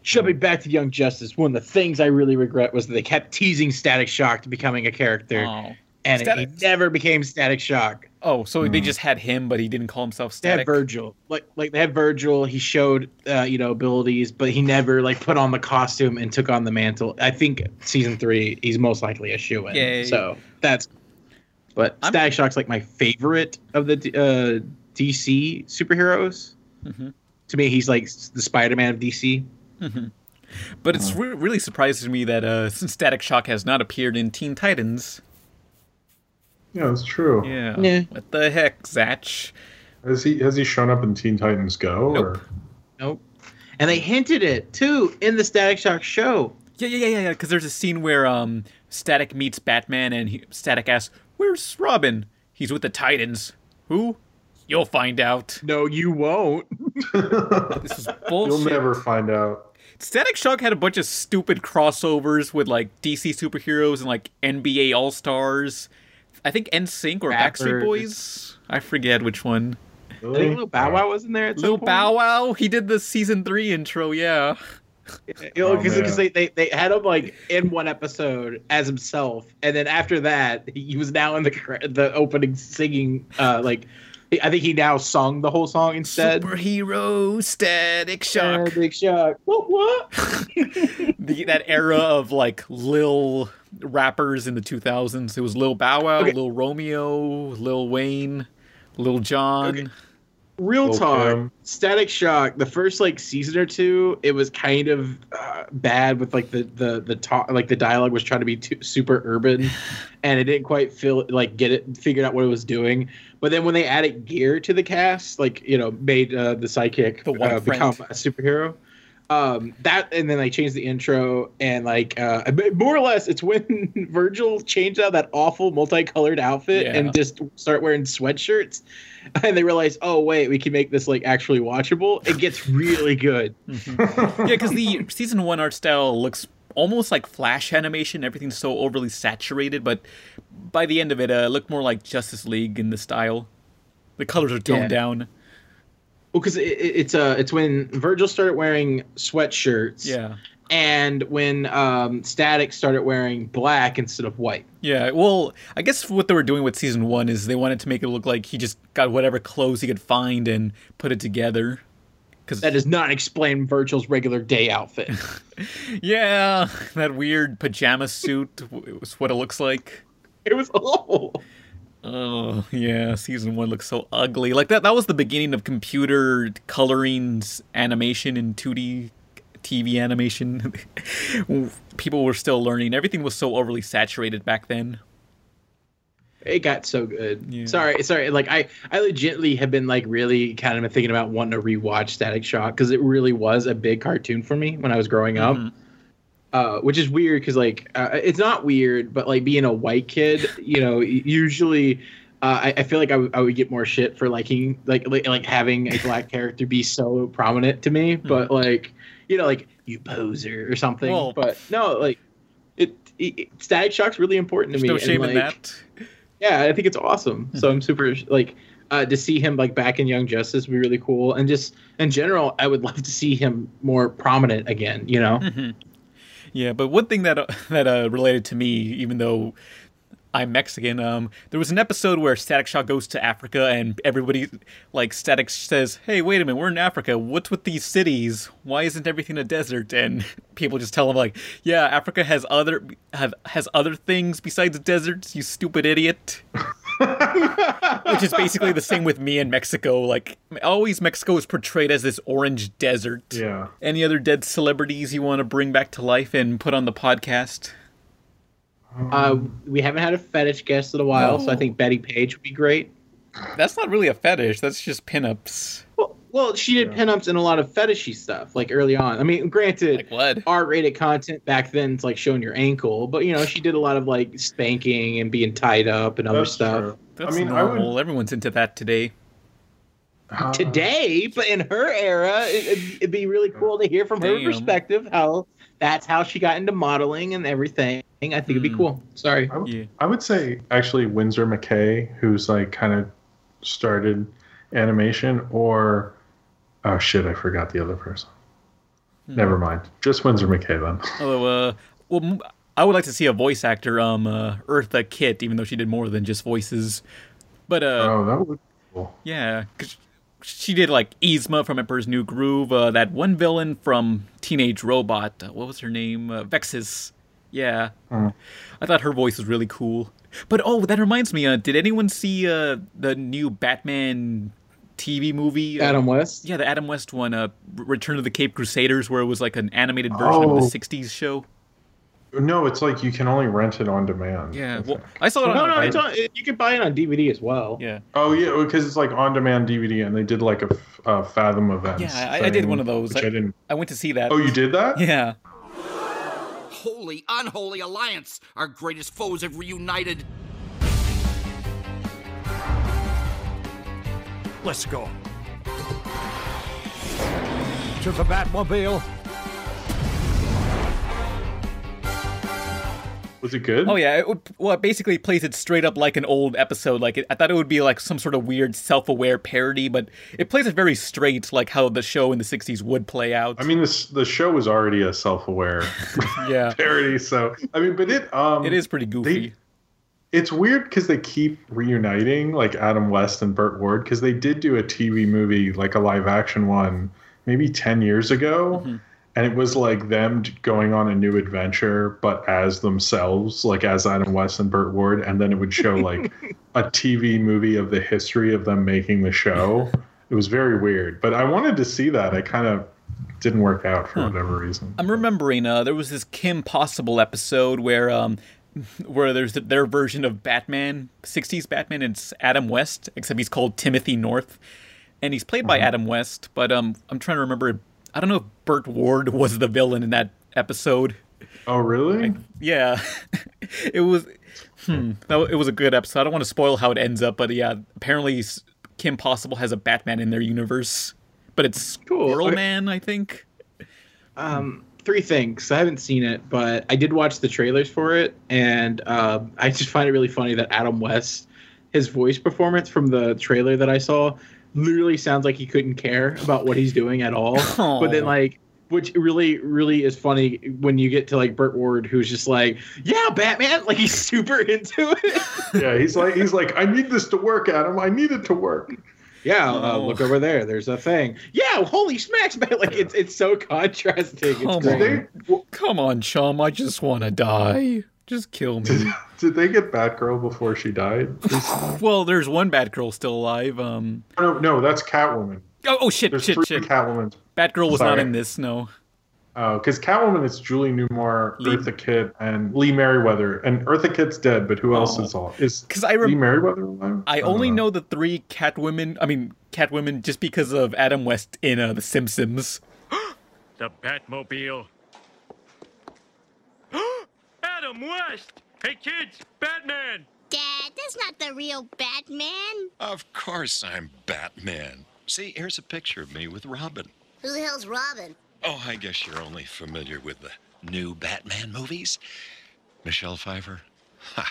Jumping back to Young Justice, one of the things I really regret was that they kept teasing Static Shock to becoming a character, oh. and Static- he never became Static Shock. Oh, so mm. they just had him, but he didn't call himself Static? They had Virgil. Like, like they had Virgil, he showed, uh, you know, abilities, but he never, like, put on the costume and took on the mantle. I think season three, he's most likely a shoo-in. Yay. So, that's... But I'm- Static Shock's, like, my favorite of the... Uh, D C superheroes. Mm-hmm. To me, he's like the Spider-Man of D C. Mm-hmm. But it's re- really surprising to me that uh, since Static Shock has not appeared in Teen Titans. Yeah, it's true. Yeah. yeah. What the heck, Zatch? Has he has he shown up in Teen Titans Go? Nope. Or? Nope. And they hinted it too in the Static Shock show. Yeah, yeah, yeah, yeah. Because there's a scene where um, Static meets Batman, and he, Static asks, "Where's Robin? He's with the Titans. Who?" You'll find out. No, you won't. This is bullshit. You'll never find out. Static Shock had a bunch of stupid crossovers with, like, D C superheroes and, like, N B A All-Stars. I think N Sync or Backwards. Backstreet Boys. I forget which one. Really? I think Lil Bow Wow was in there at some Lil point. Bow Wow? He did the season three intro, yeah. Because you know, oh, they, they, they had him, like, in one episode as himself. And then after that, he was now in the, the opening singing, uh, like... I think he now sung the whole song instead. Superhero Static Shock. Static Shock. What? What? the, that era of like Lil rappers in the two thousands. It was Lil Bow Wow, okay. Lil Romeo, Lil Wayne, Lil Jon. Okay. Real okay. talk. Static Shock. The first like season or two, it was kind of uh, bad with like the the the talk, like the dialogue was trying to be too, super urban, and it didn't quite feel like get it figured out what it was doing. But then when they added gear to the cast, like you know, made uh, the sidekick the uh, become a superhero. Um, that and then they changed the intro and like uh, more or less it's when Virgil changed out that awful multicolored outfit yeah. and just start wearing sweatshirts and they realize oh wait we can make this like actually watchable. It gets really good. Mm-hmm. Yeah, because the season one art style looks almost like Flash animation. Everything's so overly saturated, but by the end of it, uh, it looked more like Justice League in the style. The colors are toned yeah. down. Well, because it, it's uh, it's when Virgil started wearing sweatshirts, yeah, and when um, Static started wearing black instead of white. Yeah, well, I guess what they were doing with season one is they wanted to make it look like he just got whatever clothes he could find and put it together. Cause that does not explain Virgil's regular day outfit. Yeah, that weird pajama suit is what it looks like. It was awful. Oh, yeah, season one looks so ugly. Like, that that was the beginning of computer coloring animation and two D T V animation. People were still learning. Everything was so overly saturated back then. It got so good. Yeah. Sorry, sorry. Like, I, I legitimately have been, like, really kind of thinking about wanting to rewatch Static Shock because it really was a big cartoon for me when I was growing mm-hmm. up. Uh, which is weird because, like, uh, it's not weird, but, like, being a white kid, you know, usually uh, I, I feel like I, w I would get more shit for liking, like, li like having a black character be so prominent to me. Mm-hmm. But, like, you know, like, you poser or something. Well, but, no, like, it, it Static Shock's really important to me. There's no shame and, like, in that. Yeah, I think it's awesome. So I'm super, like, uh, to see him, like, back in Young Justice would be really cool. And just, in general, I would love to see him more prominent again, you know? Mm-hmm. Yeah, but one thing that, uh, that uh, related to me, even though I'm Mexican, um, there was an episode where Static Shock goes to Africa and everybody, like, Static says, hey, wait a minute, we're in Africa. What's with these cities? Why isn't everything a desert? And people just tell him, like, yeah, Africa has other have, has other things besides deserts, you stupid idiot. Which is basically the same with me and Mexico. Like, always Mexico is portrayed as this orange desert. Yeah. Any other dead celebrities you want to bring back to life and put on the podcast? Uh, we haven't had a fetish guest in a while, no. So I think Betty Page would be great. That's not really a fetish. That's just pinups. Well, well she did yeah. pinups and a lot of fetishy stuff, like, early on. I mean, granted, like R rated content back then is, like, showing your ankle. But, you know, she did a lot of, like, spanking and being tied up and other That's stuff. True. That's I mean, normal. I would... Everyone's into that today. Uh, today? But in her era, it, it'd be really cool to hear from damn. her perspective how... That's how she got into modeling and everything. I think mm. it'd be cool. Sorry. I, yeah. I would say, actually, Windsor McKay, who's, like, kind of started animation, or... Oh, shit, I forgot the other person. Mm. Never mind. Just Windsor McKay, then. Oh, uh... Well, I would like to see a voice actor, um, uh, Eartha Kitt, even though she did more than just voices. But, uh... Oh, that would be cool. Yeah, because... She did, like, Yzma from Emperor's New Groove, uh, that one villain from Teenage Robot. Uh, what was her name? Uh, Vexis. Yeah. Mm. I thought her voice was really cool. But, oh, that reminds me, uh, did anyone see uh, the new Batman T V movie? Adam uh, West? Yeah, the Adam West one, uh, Return of the Caped Crusaders, where it was, like, an animated version oh. of the sixties show. No, it's like you can only rent it on demand. Yeah, I, well, I saw it on No, no, it's on, it, you can buy it on D V D as well. Yeah. Oh, yeah, because it's like on-demand D V D, and they did like a uh, Fathom event. Yeah, I, thing, I did one of those. I, I didn't. I went to see that. Oh, you did that? Yeah. Holy, unholy alliance! Our greatest foes have reunited. Let's go. To the Batmobile. Was it good? Oh, yeah. It would, well, it basically plays it straight up like an old episode. Like, it, I thought it would be like some sort of weird self-aware parody, but it plays it very straight, like how the show in the sixties would play out. I mean, this, the show was already a self-aware yeah. parody, so... I mean, but it... Um, it is pretty goofy. They, it's weird because they keep reuniting, like, Adam West and Burt Ward, because they did do a T V movie, like a live-action one, maybe ten years ago. Mm-hmm. And it was like them going on a new adventure, but as themselves, like as Adam West and Burt Ward. And then it would show like a T V movie of the history of them making the show. It was very weird. But I wanted to see that. I kind of didn't work out for huh. whatever reason. I'm remembering uh, there was this Kim Possible episode where um, where there's their version of Batman, sixties Batman. And it's Adam West, except he's called Timothy North. And he's played by uh-huh. Adam West. But um, I'm trying to remember... I don't know if Burt Ward was the villain in that episode. Oh, really? I, yeah. It was hmm, that, it was a good episode. I don't want to spoil how it ends up, but yeah, apparently Kim Possible has a Batman in their universe, but it's cool. Squirrel okay. Man, I think. Um, three things. I haven't seen it, but I did watch the trailers for it, and uh, I just find it really funny that Adam West, his voice performance from the trailer that I saw, literally sounds like he couldn't care about what he's doing at all. Aww. But then, like, which really, really is funny when you get to, like, Burt Ward, who's just like, yeah, Batman! Like, he's super into it. Yeah, he's like, he's like, I need this to work, Adam. I need it to work. yeah, oh. uh, look over there. There's a thing. Yeah, holy smacks, man! Like it's it's so contrasting. Come it's great. on, they, come on, chum! I just want to die. Just kill me. Did, did they get Batgirl before she died? Well, there's one Batgirl still alive. Um, no, no, that's Catwoman. Oh, oh shit, there's shit, three shit. Catwoman. Batgirl was Sorry. not in this. No. Oh, because Catwoman is Julie Newmar, Lee. Eartha Kitt, and Lee Merriweather. And Eartha Kitt's dead, but who else oh. is all? Is I rem- Lee Merriweather alive? I, I only know. know the three Catwomen. I mean, Catwomen just because of Adam West in uh, The Simpsons. The Batmobile. Adam West! Hey kids, Batman! Dad, that's not the real Batman. Of course I'm Batman. See, here's a picture of me with Robin. Who the hell's Robin? Oh, I guess you're only familiar with the new Batman movies. Michelle Pfeiffer. Ha.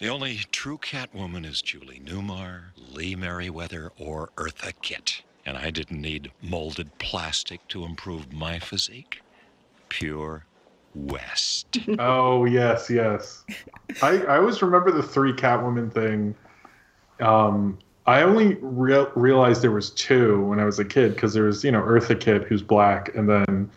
The only true Catwoman is Julie Newmar, Lee Merriweather, or Eartha Kitt. And I didn't need molded plastic to improve my physique. Pure West. Oh, yes, yes. I, I always remember the three Catwoman thing. Um... I only re- realized there was two when I was a kid because there was, you know, Eartha Kitt, who's black, and then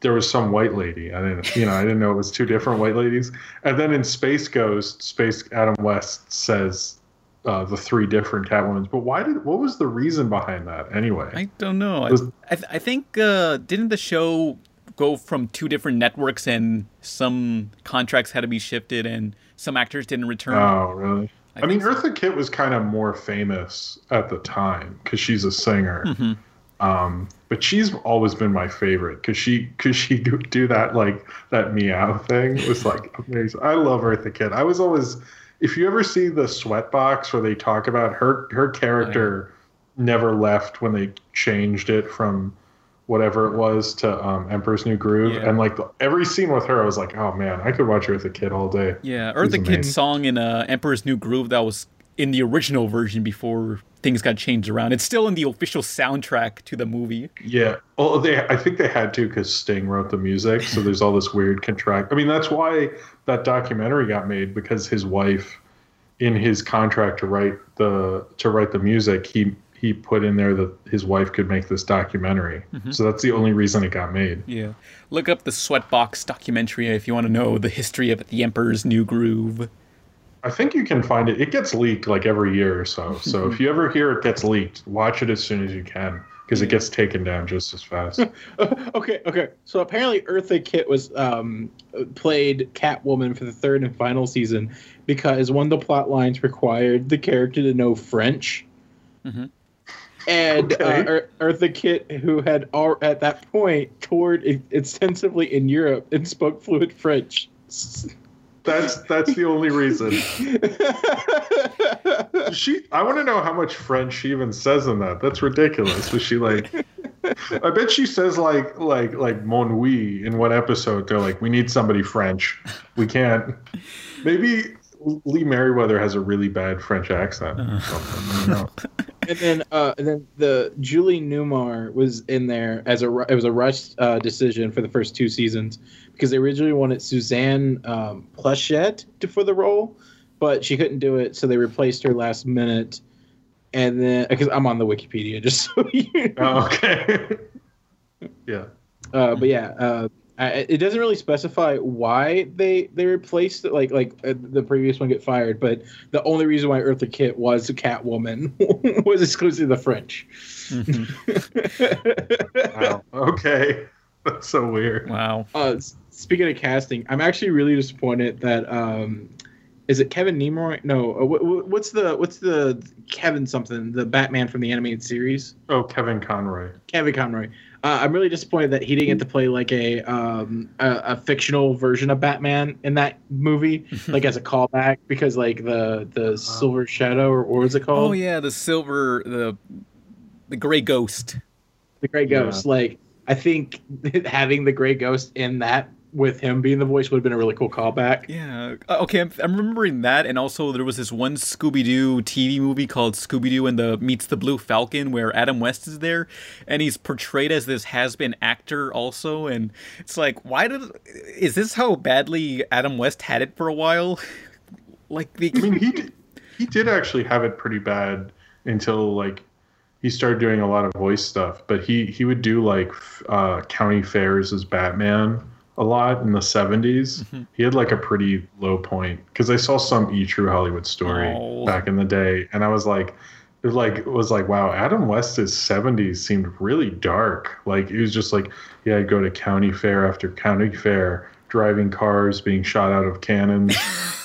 there was some white lady. I didn't, you know, I didn't know it was two different white ladies. And then in Space Ghost, Space Adam West says uh, the three different Catwomen. But why did? What was the reason behind that anyway? I don't know. Was, I th- I think uh, didn't the show go from two different networks and some contracts had to be shifted and some actors didn't return? Oh, really? I, I mean, so. Eartha Kitt was kind of more famous at the time because she's a singer. Mm-hmm. Um, but she's always been my favorite because she because she do, do that like that meow thing. It was like amazing. I love Eartha Kitt. I was always, if you ever see the Sweatbox where they talk about her, her character right. never left when they changed it from whatever it was to um, Emperor's New Groove. Yeah. And like the, every scene with her, I was like, oh man, I could watch Eartha Kitt all day. Yeah, Eartha Kitt's song in uh, Emperor's New Groove that was in the original version before things got changed around. It's still in the official soundtrack to the movie. Yeah, well, they, I think they had to because Sting wrote the music, so there's all this weird contract. I mean, that's why that documentary got made, because his wife, in his contract to write the to write the music, he... he put in there that his wife could make this documentary. Mm-hmm. So that's the only reason it got made. Yeah. Look up the Sweatbox documentary if you want to know the history of The Emperor's New Groove. I think you can find it. It gets leaked like every year or so. So if you ever hear it gets leaked, watch it as soon as you can because yeah. it gets taken down just as fast. okay, okay. So apparently Eartha Kitt was um, played Catwoman for the third and final season because one of the plot lines required the character to know French. Mm-hmm. And okay. uh, Eartha Kitt, who had all, at that point toured extensively in Europe and spoke fluent French. That's that's the only reason. she, I want to know how much French she even says in that. That's ridiculous. Was she like? I bet she says like like like mon oui in one episode. They're like, we need somebody French. We can't. Maybe. Lee Merriweather has a really bad French accent. Or something. I don't know. And then, uh, and then the Julie Newmar was in there as a it was a rushed uh, decision for the first two seasons because they originally wanted Suzanne um, Pleshette for the role, but she couldn't do it, so they replaced her last minute. And then, because I'm on the Wikipedia, just so you know. Oh, okay. yeah. Uh, but yeah. Uh, I, it doesn't really specify why they they replaced it, like like uh, the previous one get fired, but the only reason why Eartha Kitt was Catwoman was exclusively the French. Mm-hmm. Wow. Okay, that's so weird. Wow. Uh, speaking of casting, I'm actually really disappointed that um, is it Kevin Nimoy? No, uh, wh- what's the what's the Kevin something? The Batman from the animated series? Oh, Kevin Conroy. Kevin Conroy. Uh, I'm really disappointed that he didn't get to play like a um, a, a fictional version of Batman in that movie, like as a callback, because like the the uh, Silver Shadow or what was it called? Oh yeah, the Silver the the Gray Ghost, the Gray Ghost. Yeah. Like I think having the Gray Ghost in that with him being the voice would have been a really cool callback. Yeah. Uh, okay, I'm, I'm remembering that, and also there was this one Scooby-Doo T V movie called Scooby-Doo and the Meets the Blue Falcon where Adam West is there, and he's portrayed as this has-been actor also, and it's like, why did is this how badly Adam West had it for a while? like the I mean, he did, he did actually have it pretty bad until like he started doing a lot of voice stuff, but he, he would do like uh, county fairs as Batman a lot in the seventies. Mm-hmm. He had like a pretty low point because I saw some E! True Hollywood Story oh. back in the day, and I was like, it like it was like wow, Adam West's seventies seemed really dark. Like it was just like yeah, I'd go to county fair after county fair, driving cars, being shot out of cannons,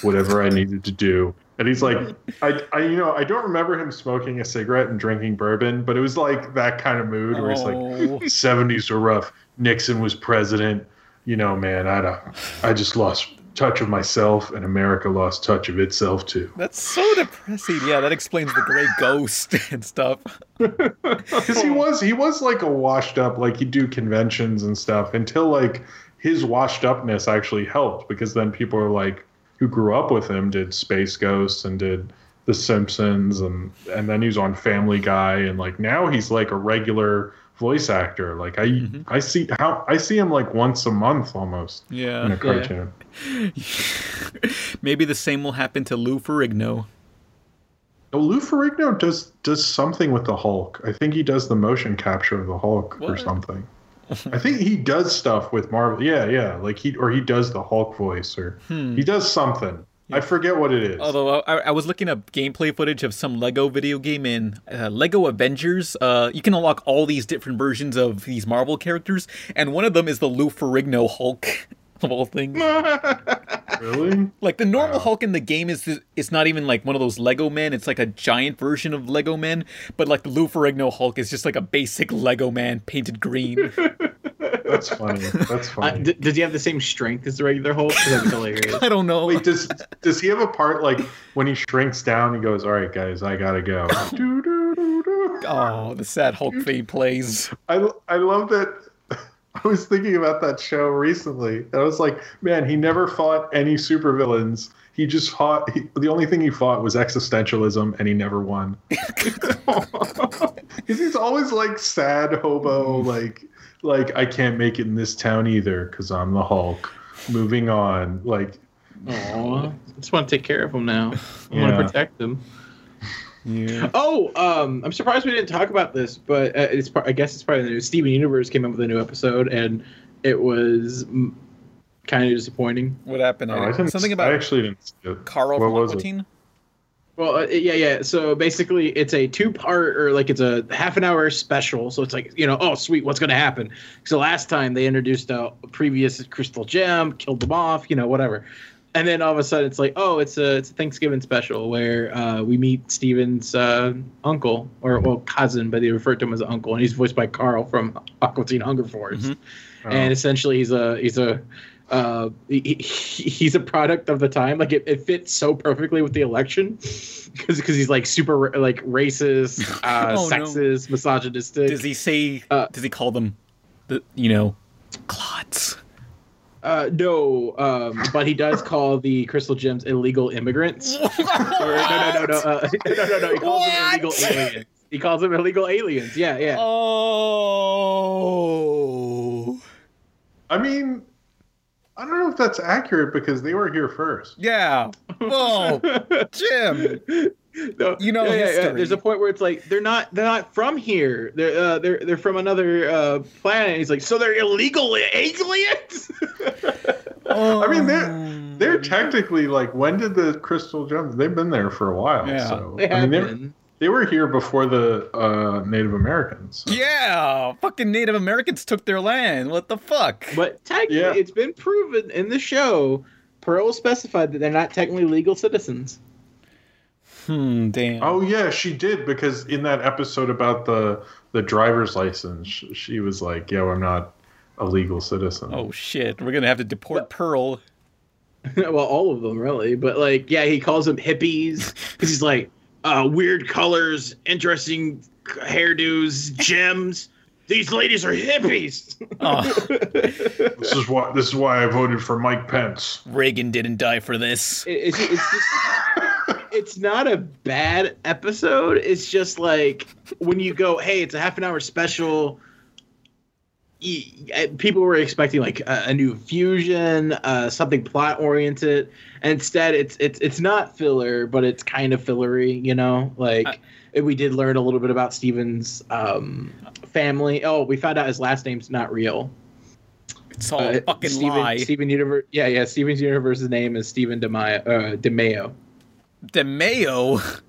whatever I needed to do. And he's like, I, I, you know, I don't remember him smoking a cigarette and drinking bourbon, but it was like that kind of mood where he's like, seventies were rough. Nixon was president. You know, man, I, uh, I just lost touch of myself, and America lost touch of itself, too. That's so depressing. Yeah, that explains the gray ghost and stuff. Because he was, he was like a washed up, like he'd do conventions and stuff until like his washed upness actually helped, because then people are like, who grew up with him did Space Ghost and did The Simpsons, and and then he was on Family Guy, and like now he's like a regular voice actor. Like I mm-hmm. I see how I see him like once a month almost. Yeah, in a cartoon. Yeah. Maybe the same will happen to Lou Ferrigno. Oh, Lou Ferrigno does does something with the Hulk. I think he does the motion capture of the Hulk what? or something. I think he does stuff with Marvel. Yeah, yeah. Like he or he does the Hulk voice, or hmm. he does something. Yeah. I forget what it is. Although I, I was looking up gameplay footage of some Lego video game in uh, Lego Avengers. Uh, you can unlock all these different versions of these Marvel characters, and one of them is the Lou Ferrigno Hulk of all things. Really? Like the normal wow. Hulk in the game is th- it's not even like one of those Lego men. It's like a giant version of Lego men, but like the Lou Ferrigno Hulk is just like a basic Lego man painted green. That's funny. That's funny. Uh, d- does he have the same strength as the regular Hulk? That's hilarious. I don't know. Wait, does does he have a part like when he shrinks down? He goes, "All right, guys, I gotta go." do, do, do, do. Oh, the sad Hulk theme plays. I I love that. I was thinking about that show recently. I was like, man, he never fought any supervillains. He just fought. He, the only thing he fought was existentialism, and he never won. Because he's always like sad hobo, like like I can't make it in this town either because I'm the Hulk. Moving on, like, oh, I just want to take care of him now. I yeah. want to protect him. Yeah. Oh, um, I'm surprised we didn't talk about this, but uh, it's part, I guess it's part of the news. Steven Universe came up with a new episode, and it was m- kind of disappointing. What happened? Oh, I didn't, Something about I actually didn't see it. Carl Palpatine? Well, uh, yeah, yeah. So basically, it's a two-part, or like it's a half an hour special. So it's like, you know, oh, sweet, what's going to happen? Because last time they introduced a previous Crystal Gem, killed them off, you know, whatever. And then all of a sudden it's like, oh, it's a it's a Thanksgiving special where uh, we meet Steven's uh, uncle, or well, cousin, but they refer to him as uncle, and he's voiced by Carl from Aqua Teen Hunger Force. Mm-hmm. Oh. And essentially, he's a he's a uh, he, he's a product of the time. Like it, it fits so perfectly with the election because because he's like super like racist, uh, oh, sexist, no. misogynistic. Does he say? Uh, does he call them the you know clots? Uh, no, um, but he does call the Crystal Gems illegal immigrants. Or, no, no, no, no, uh, no, no, no. He calls what? them illegal aliens. He calls them illegal aliens. Yeah, yeah. Oh. I mean, I don't know if that's accurate because they were here first. Yeah. Whoa, Jim. No, you know, yeah, yeah, yeah. There's a point where it's like they're not they're not from here. They're uh, they're they're from another uh, planet. And he's like, so they're illegal aliens. Oh. I mean, they're they're technically like, when did the Crystal Gems? They've been there for a while. Yeah, so. they have I mean, been. They were here before the uh, Native Americans. So. Yeah, fucking Native Americans took their land. What the fuck? But technically, yeah. it's been proven in the show. Pearl specified that they're not technically legal citizens. Hmm, damn. Oh, yeah, she did, because in that episode about the the driver's license, she was like, yeah, well, I'm not a legal citizen. Oh, shit. We're going to have to deport but, Pearl. Well, all of them, really. But, like, yeah, he calls them hippies because he's like, uh, weird colors, interesting hairdos, gems. These ladies are hippies. Oh. This is why this is why I voted for Mike Pence. Reagan didn't die for this. It, it's, it's just... It's not a bad episode. It's just like when you go, hey, it's a half an hour special. people were expecting like a, a new fusion, uh, something plot oriented. And instead, it's it's it's not filler, but it's kind of fillery. You know, like I, we did learn a little bit about Steven's um, family. Oh, we found out his last name's not real. It's all uh, fucking Steven, lie. Steven Universe. Yeah, yeah. Steven's Universe's name is Steven DeMaio. Uh, DeMaio. DeMaio.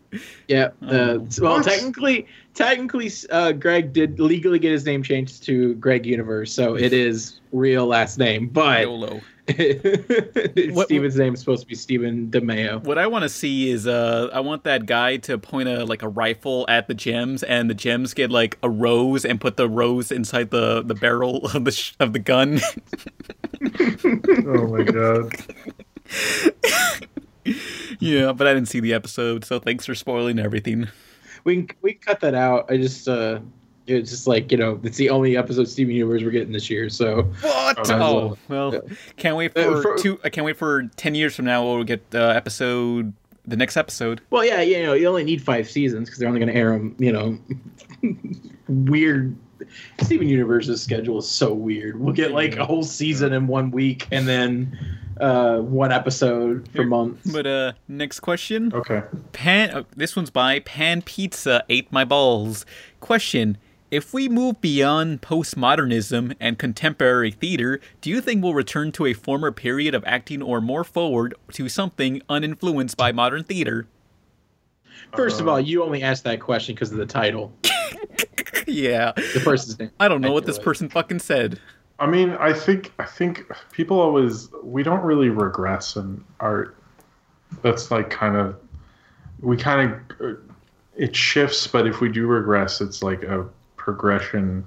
Yeah. Oh, uh, well, technically, technically, uh, Greg did legally get his name changed to Greg Universe, so it is real last name. But what, Steven's name is supposed to be Steven DeMaio. What I want to see is, uh, I want that guy to point a like a rifle at the gems, and the gems get like a rose, and put the rose inside the the barrel of the sh of the gun. Oh my god. Yeah, but I didn't see the episode, so thanks for spoiling everything. We can, we can cut that out. I just, uh, it's just like, you know, it's the only episode of Steven Universe we're getting this year, so. What? Oh, well, yeah. Can't wait for, uh, for two, I can't wait for ten years from now we'll get uh, episode, the next episode. Well, yeah, you know, you only need five seasons because they're only going to air them, you know, weird. Steven Universe's schedule is so weird. We'll get like a whole season in one week and then uh, one episode per month. But uh, next question. Okay. Pan. Oh, this one's by Pan Pizza Ate My Balls. Question: if we move beyond postmodernism and contemporary theater, do you think we'll return to a former period of acting, or more forward to something uninfluenced by modern theater? First uh, of all, you only asked that question because of the title. Yeah. The person's name. I don't know I what this it. person fucking said. I mean, I think I think people always we don't really regress in art. That's like kind of we kind of it shifts, but if we do regress, it's like a progression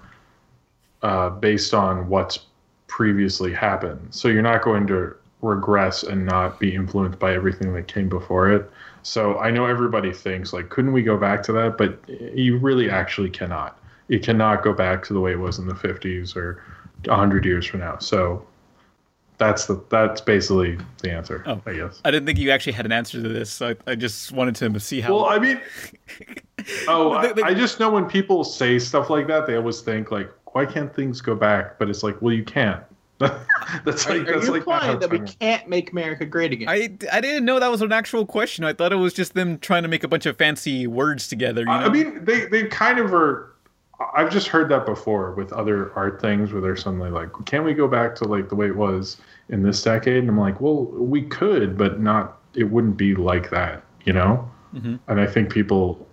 uh, based on what's previously happened. So you're not going to regress and not be influenced by everything that came before it. So I know everybody thinks, like, couldn't we go back to that? But you really actually cannot. You cannot go back to the way it was in the fifties or a hundred years from now. So that's the that's basically the answer, oh, I guess. I didn't think you actually had an answer to this. So I, I just wanted to see how... Well, I mean... oh, I, I just know when people say stuff like that, they always think, like, why can't things go back? But it's like, well, you can't. That's like, are, that's are you like implying that we can't make America great again? I, I didn't know that was an actual question. I thought it was just them trying to make a bunch of fancy words together. You know? I mean, they, they kind of are... I've just heard that before with other art things where they're suddenly like, can we go back to like the way it was in this decade? And I'm like, well, we could, but not... it wouldn't be like that, you know? Mm-hmm. And I think people...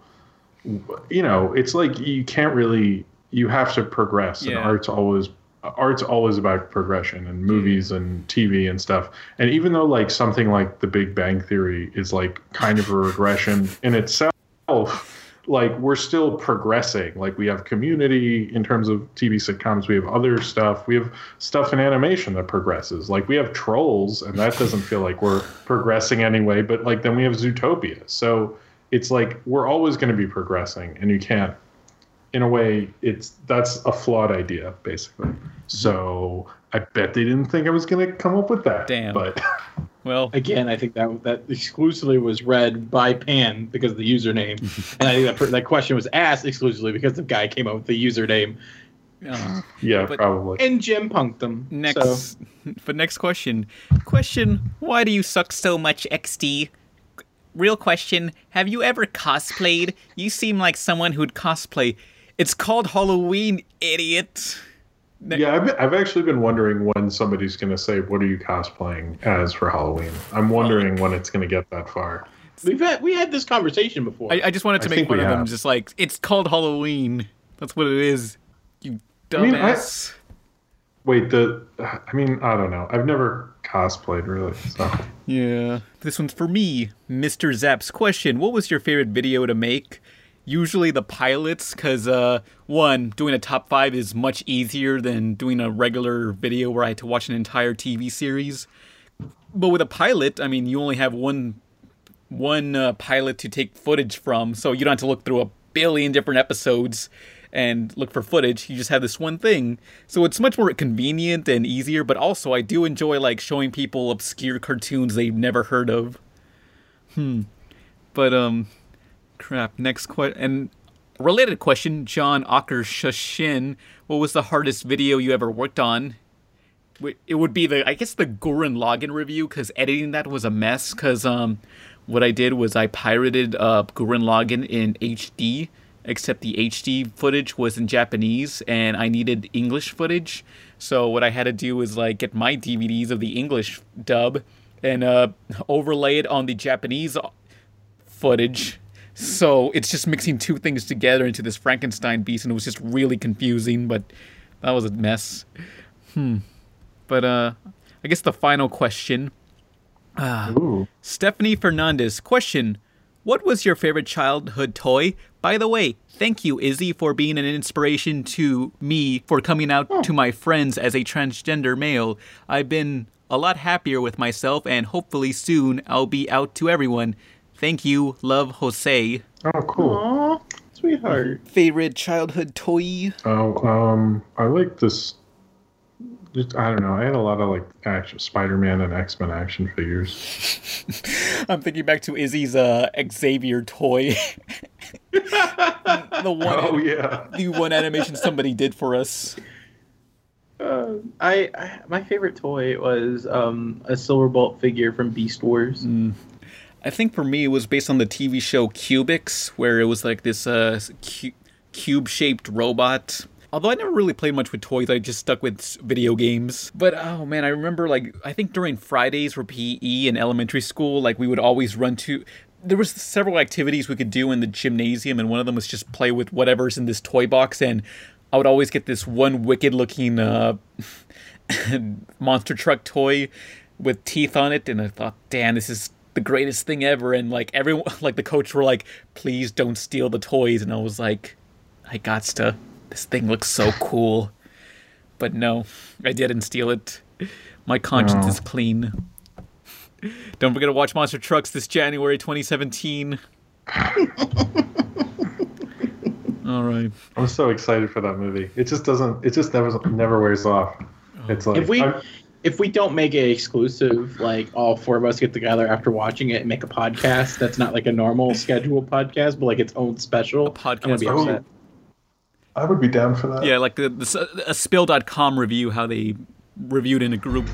you know, it's like you can't really... you have to progress, yeah. And art's always... art's always about progression, and movies and T V and stuff. And even though like something like The Big Bang Theory is like kind of a regression in itself, like we're still progressing. Like we have Community in terms of T V sitcoms. We have other stuff. We have stuff in animation that progresses. Like we have Trolls, and that doesn't feel like we're progressing anyway. But like then we have Zootopia. So it's like we're always going to be progressing, and you can't... in a way, it's that's a flawed idea, basically. So I bet they didn't think I was going to come up with that. Damn. But well, again, I think that that exclusively was read by Pan because of the username, and I think that that question was asked exclusively because the guy came up with the username. Uh, yeah, but, probably. And Jim punked them. Next, so. But next question. Question: why do you suck so much, X D? Real question: have you ever cosplayed? You seem like someone who'd cosplay. It's called Halloween, idiot. Yeah, I've, I've actually been wondering when somebody's going to say, what are you cosplaying as for Halloween? I'm wondering when it's going to get that far. We've had, we had this conversation before. I, I just wanted to I make one of them just like, it's called Halloween. That's what it is, you dumbass. I mean, I, wait, the... I mean, I don't know. I've never cosplayed, really, so... Yeah. This one's for me, Mister Zapp's question. What was your favorite video to make? Usually the pilots, because uh, one, doing a top five is much easier than doing a regular video where I had to watch an entire T V series. But with a pilot, I mean, you only have one one uh, pilot to take footage from, so you don't have to look through a billion different episodes and look for footage. You just have this one thing, so it's much more convenient and easier. But also, I do enjoy like showing people obscure cartoons they've never heard of. Hmm. But um, crap. Next question. And Related question, John Akershashin, what was the hardest video you ever worked on? It would be, the I guess, the Gurren Lagann review, because editing that was a mess, because um, what I did was I pirated uh, Gurren Lagann in H D, except the H D footage was in Japanese, and I needed English footage. So what I had to do was, like, get my D V Ds of the English dub and uh, overlay it on the Japanese footage. So it's just mixing two things together into this Frankenstein beast, and it was just really confusing, but that was a mess. Hmm. But uh, I guess the final question. Uh, Stephanie Fernandez. Question. What was your favorite childhood toy? By the way, thank you, Izzy, for being an inspiration to me for coming out oh. to my friends as a transgender male. I've been a lot happier with myself, and hopefully soon I'll be out to everyone. Thank you. Love, Jose. Oh, cool. Aww, sweetheart. Favorite childhood toy? Oh, um, I like this... Just, I don't know. I had a lot of like action, Spider-Man and X-Men action figures. I'm thinking back to Izzy's uh, Xavier toy. the one, oh yeah, the one animation somebody did for us. Uh, I, I my favorite toy was um, a Silverbolt figure from Beast Wars. Mm. I think for me it was based on the T V show Cubics, where it was like this uh, cu- cube-shaped robot. Although I never really played much with toys, I just stuck with video games. But, oh man, I remember, like, I think during Fridays for P E in elementary school, like, we would always run to... There was several activities we could do in the gymnasium, and one of them was just play with whatever's in this toy box, and I would always get this one wicked-looking uh, monster truck toy with teeth on it, and I thought, damn, this is the greatest thing ever, and, like, everyone, like, the coach were like, please don't steal the toys, and I was like, I gotsta. This thing looks so cool. But no, I didn't steal it. My conscience no. is clean. Don't forget to watch Monster Trucks this January twenty seventeen. All right. I'm so excited for that movie. It just doesn't, it just never never wears off. It's like... If we, if we don't make it exclusive, like all four of us get together after watching it and make a podcast that's not like a normal scheduled podcast, but like its own special, a podcast, I'm going to be upset. Oh. I would be down for that. Yeah, like the, the, a Spill dot com review, how they reviewed in a group.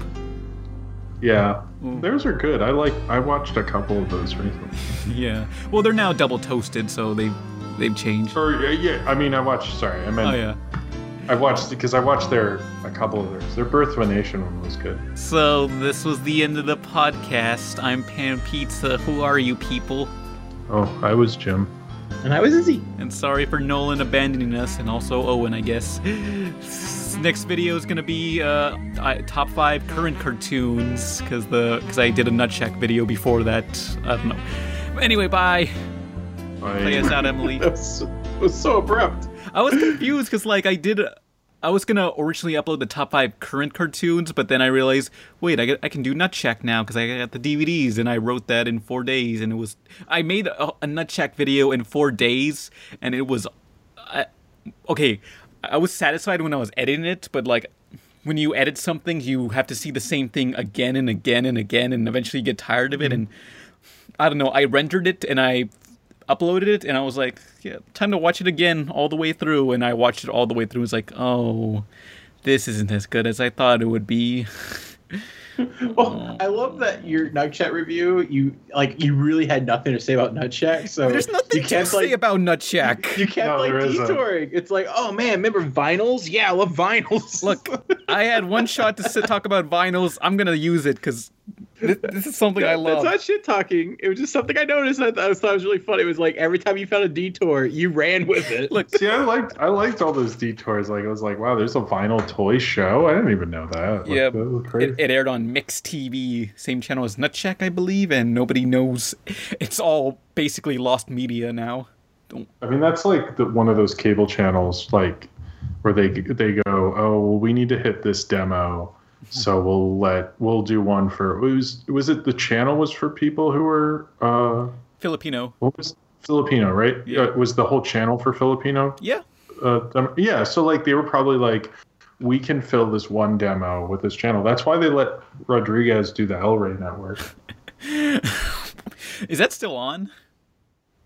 Yeah. Mm. Theirs are good. I like. I watched a couple of those recently. Yeah. Well, they're now double-toasted, so they, they've changed. Or, yeah, I mean, I watched, sorry, I meant... Oh, yeah. I watched, because I watched their, a couple of theirs. Their Birth of a Nation one was good. So, this was the end of the podcast. I'm Pan Pizza. Who are you people? Oh, I was Jim. And I was Izzy. And sorry for Nolan abandoning us, and also Owen, I guess. Next video is going to be uh, I, top five current cartoons, because the because I did a Nutshack video before that. I don't know. Anyway, bye. Bye. Play us out, Emily. That was, it was so abrupt. I was confused, because like I did... I was going to originally upload the top five current cartoons, but then I realized, wait, I, get, I can do Nutshack now because I got the D V Ds, and I wrote that in four days, and it was... I made a, a Nutshack video in four days, and it was... I, okay, I was satisfied when I was editing it, but, like, when you edit something, you have to see the same thing again and again and again, and eventually you get tired of it, and... I don't know, I rendered it, and I... uploaded it, and I was like, yeah, time to watch it again all the way through, and I watched it all the way through. It's like, oh, this isn't as good as I thought it would be. Well, I love that your Nutshack review, you like you really had nothing to say about Nutshack, so there's nothing you can't to like, say about Nutshack. You kept no, like detouring. It's like, oh man, remember vinyls? Yeah, I love vinyls. Look, I had one shot to sit, talk about vinyls. I'm gonna use it because this, this is something no, I love. It's not shit talking. It was just something I noticed. And I, thought, I thought it was really funny. It was like every time you found a detour, you ran with it. Look, see, I liked I liked all those detours. Like I was like, wow, there's a vinyl toy show. I didn't even know that. Like, yeah, that it, it aired on Mix T V, same channel as Nutshack, I believe, and nobody knows. It's all basically lost media now. Don't... I mean, that's like the, one of those cable channels, like where they they go, oh, well, we need to hit this demo, so we'll let we'll do one for. It was was it the channel was for people who were uh, Filipino? What was Filipino, right? Yeah. Uh, was the whole channel for Filipino? Yeah. Uh, dem- yeah. So like they were probably like, we can fill this one demo with this channel. That's why they let Rodriguez do the El Rey Network. Is that still on?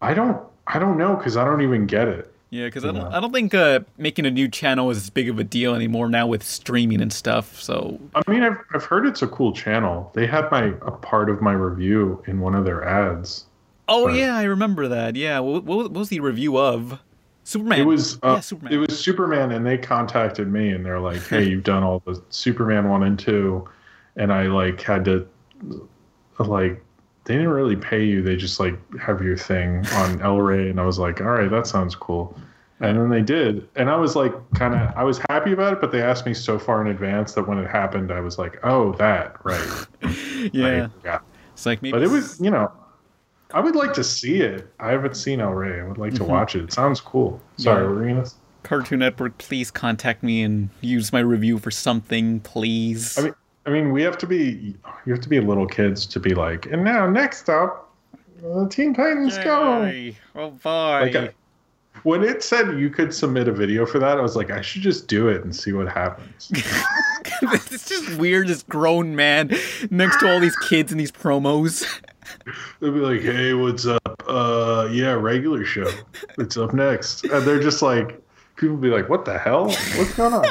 I don't I don't know, because I don't even get it. Yeah, because I don't, I don't think uh, making a new channel is as big of a deal anymore now with streaming and stuff. So I mean, I've I've heard it's a cool channel. They had my a part of my review in one of their ads. Oh but... yeah, I remember that. Yeah, what, what was the review of? Superman. It was uh, yeah, Superman. It was Superman, and they contacted me, and they're like, "Hey, you've done all the Superman one and two, and I like had to like." They didn't really pay you. They just like have your thing on El Rey. And I was like, all right, that sounds cool. And then they did. And I was like, kind of, I was happy about it, but they asked me so far in advance that when it happened, I was like, oh, that, right. Yeah. Like, yeah. It's like, maybe. But it was, you know, I would like to see it. I haven't seen El Rey. I would like mm-hmm. to watch it. It sounds cool. Sorry, yeah. Arenas. Cartoon Network, please contact me and use my review for something, please. I mean, I mean, we have to be, you have to be little kids to be like, and now next up, uh, Teen Titans Yay. Go. Oh, boy. Like I, when it said you could submit a video for that, I was like, I should just do it and see what happens. It's just weird, this grown man next to all these kids in these promos. They'll be like, hey, what's up? Uh, yeah, regular show. It's up next. And they're just like, people be like, what the hell? What's going on?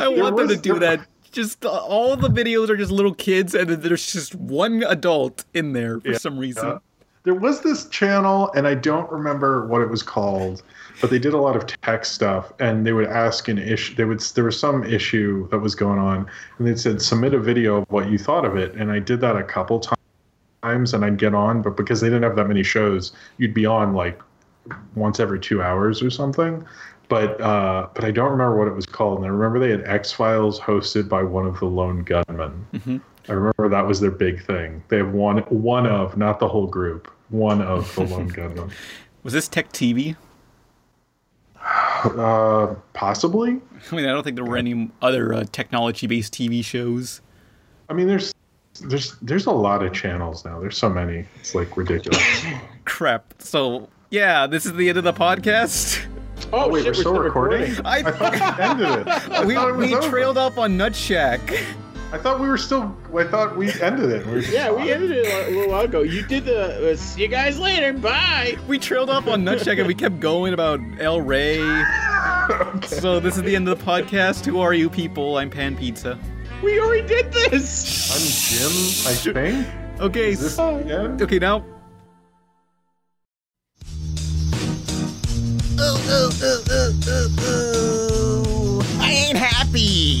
I want was, them to do there, that. Just uh, all the videos are just little kids, and there's just one adult in there for yeah, some reason. Yeah. There was this channel, and I don't remember what it was called, but they did a lot of tech stuff, and they would ask an issue. They would there was some issue that was going on, and they said submit a video of what you thought of it, and I did that a couple times, and I'd get on, but because they didn't have that many shows, you'd be on like once every two hours or something. But uh, but I don't remember what it was called. And I remember they had X-Files hosted by one of the lone gunmen. Mm-hmm. I remember that was their big thing. They have one one of, not the whole group, one of the lone gunmen. Was this Tech T V? Uh, possibly. I mean, I don't think there were any other uh, technology-based T V shows. I mean, there's there's there's a lot of channels now. There's so many. It's like ridiculous. Crap. So yeah, this is the end of the podcast. Oh, oh wait, shit, we're still, still recording? recording. I, th- I thought we ended it. I we it we over. trailed off on Nutshack. I thought we were still. I thought we ended it. We were yeah, we ended it a little while ago. You did the. Uh, see you guys later. Bye. We trailed off on Nutshack and we kept going about El Rey. Okay. So this is the end of the podcast. Who are you people? I'm Pan Pizza. We already did this. I'm Jim. I think. Okay. Is this so, okay now. Ooh, ooh, ooh, ooh, ooh. I ain't happy.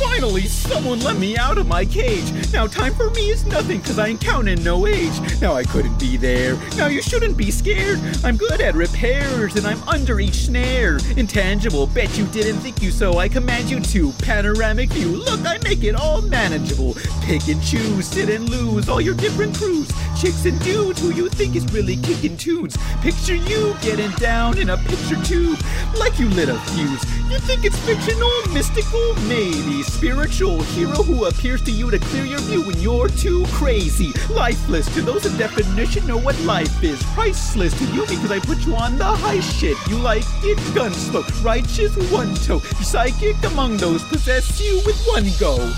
Finally, someone let me out of my cage. Now time for me is nothing, cause I ain't counting no age. Now I couldn't be there. Now you shouldn't be scared. I'm good at repairs, and I'm under each snare. Intangible, bet you didn't think you, so I command you to. Panoramic view, look, I make it all manageable. Pick and choose, sit and lose, all your different crews. Chicks and dudes, who you think is really kicking tunes. Picture you getting down in a picture tube, like you lit a fuse. You think it's fictional, mystical, maybe. Spiritual hero who appears to you to clear your view when you're too crazy. Lifeless to those in definition know what life is. Priceless to you because I put you on the high shit. You like it gunslow, righteous one toe. You're psychic among those, possess you with one go.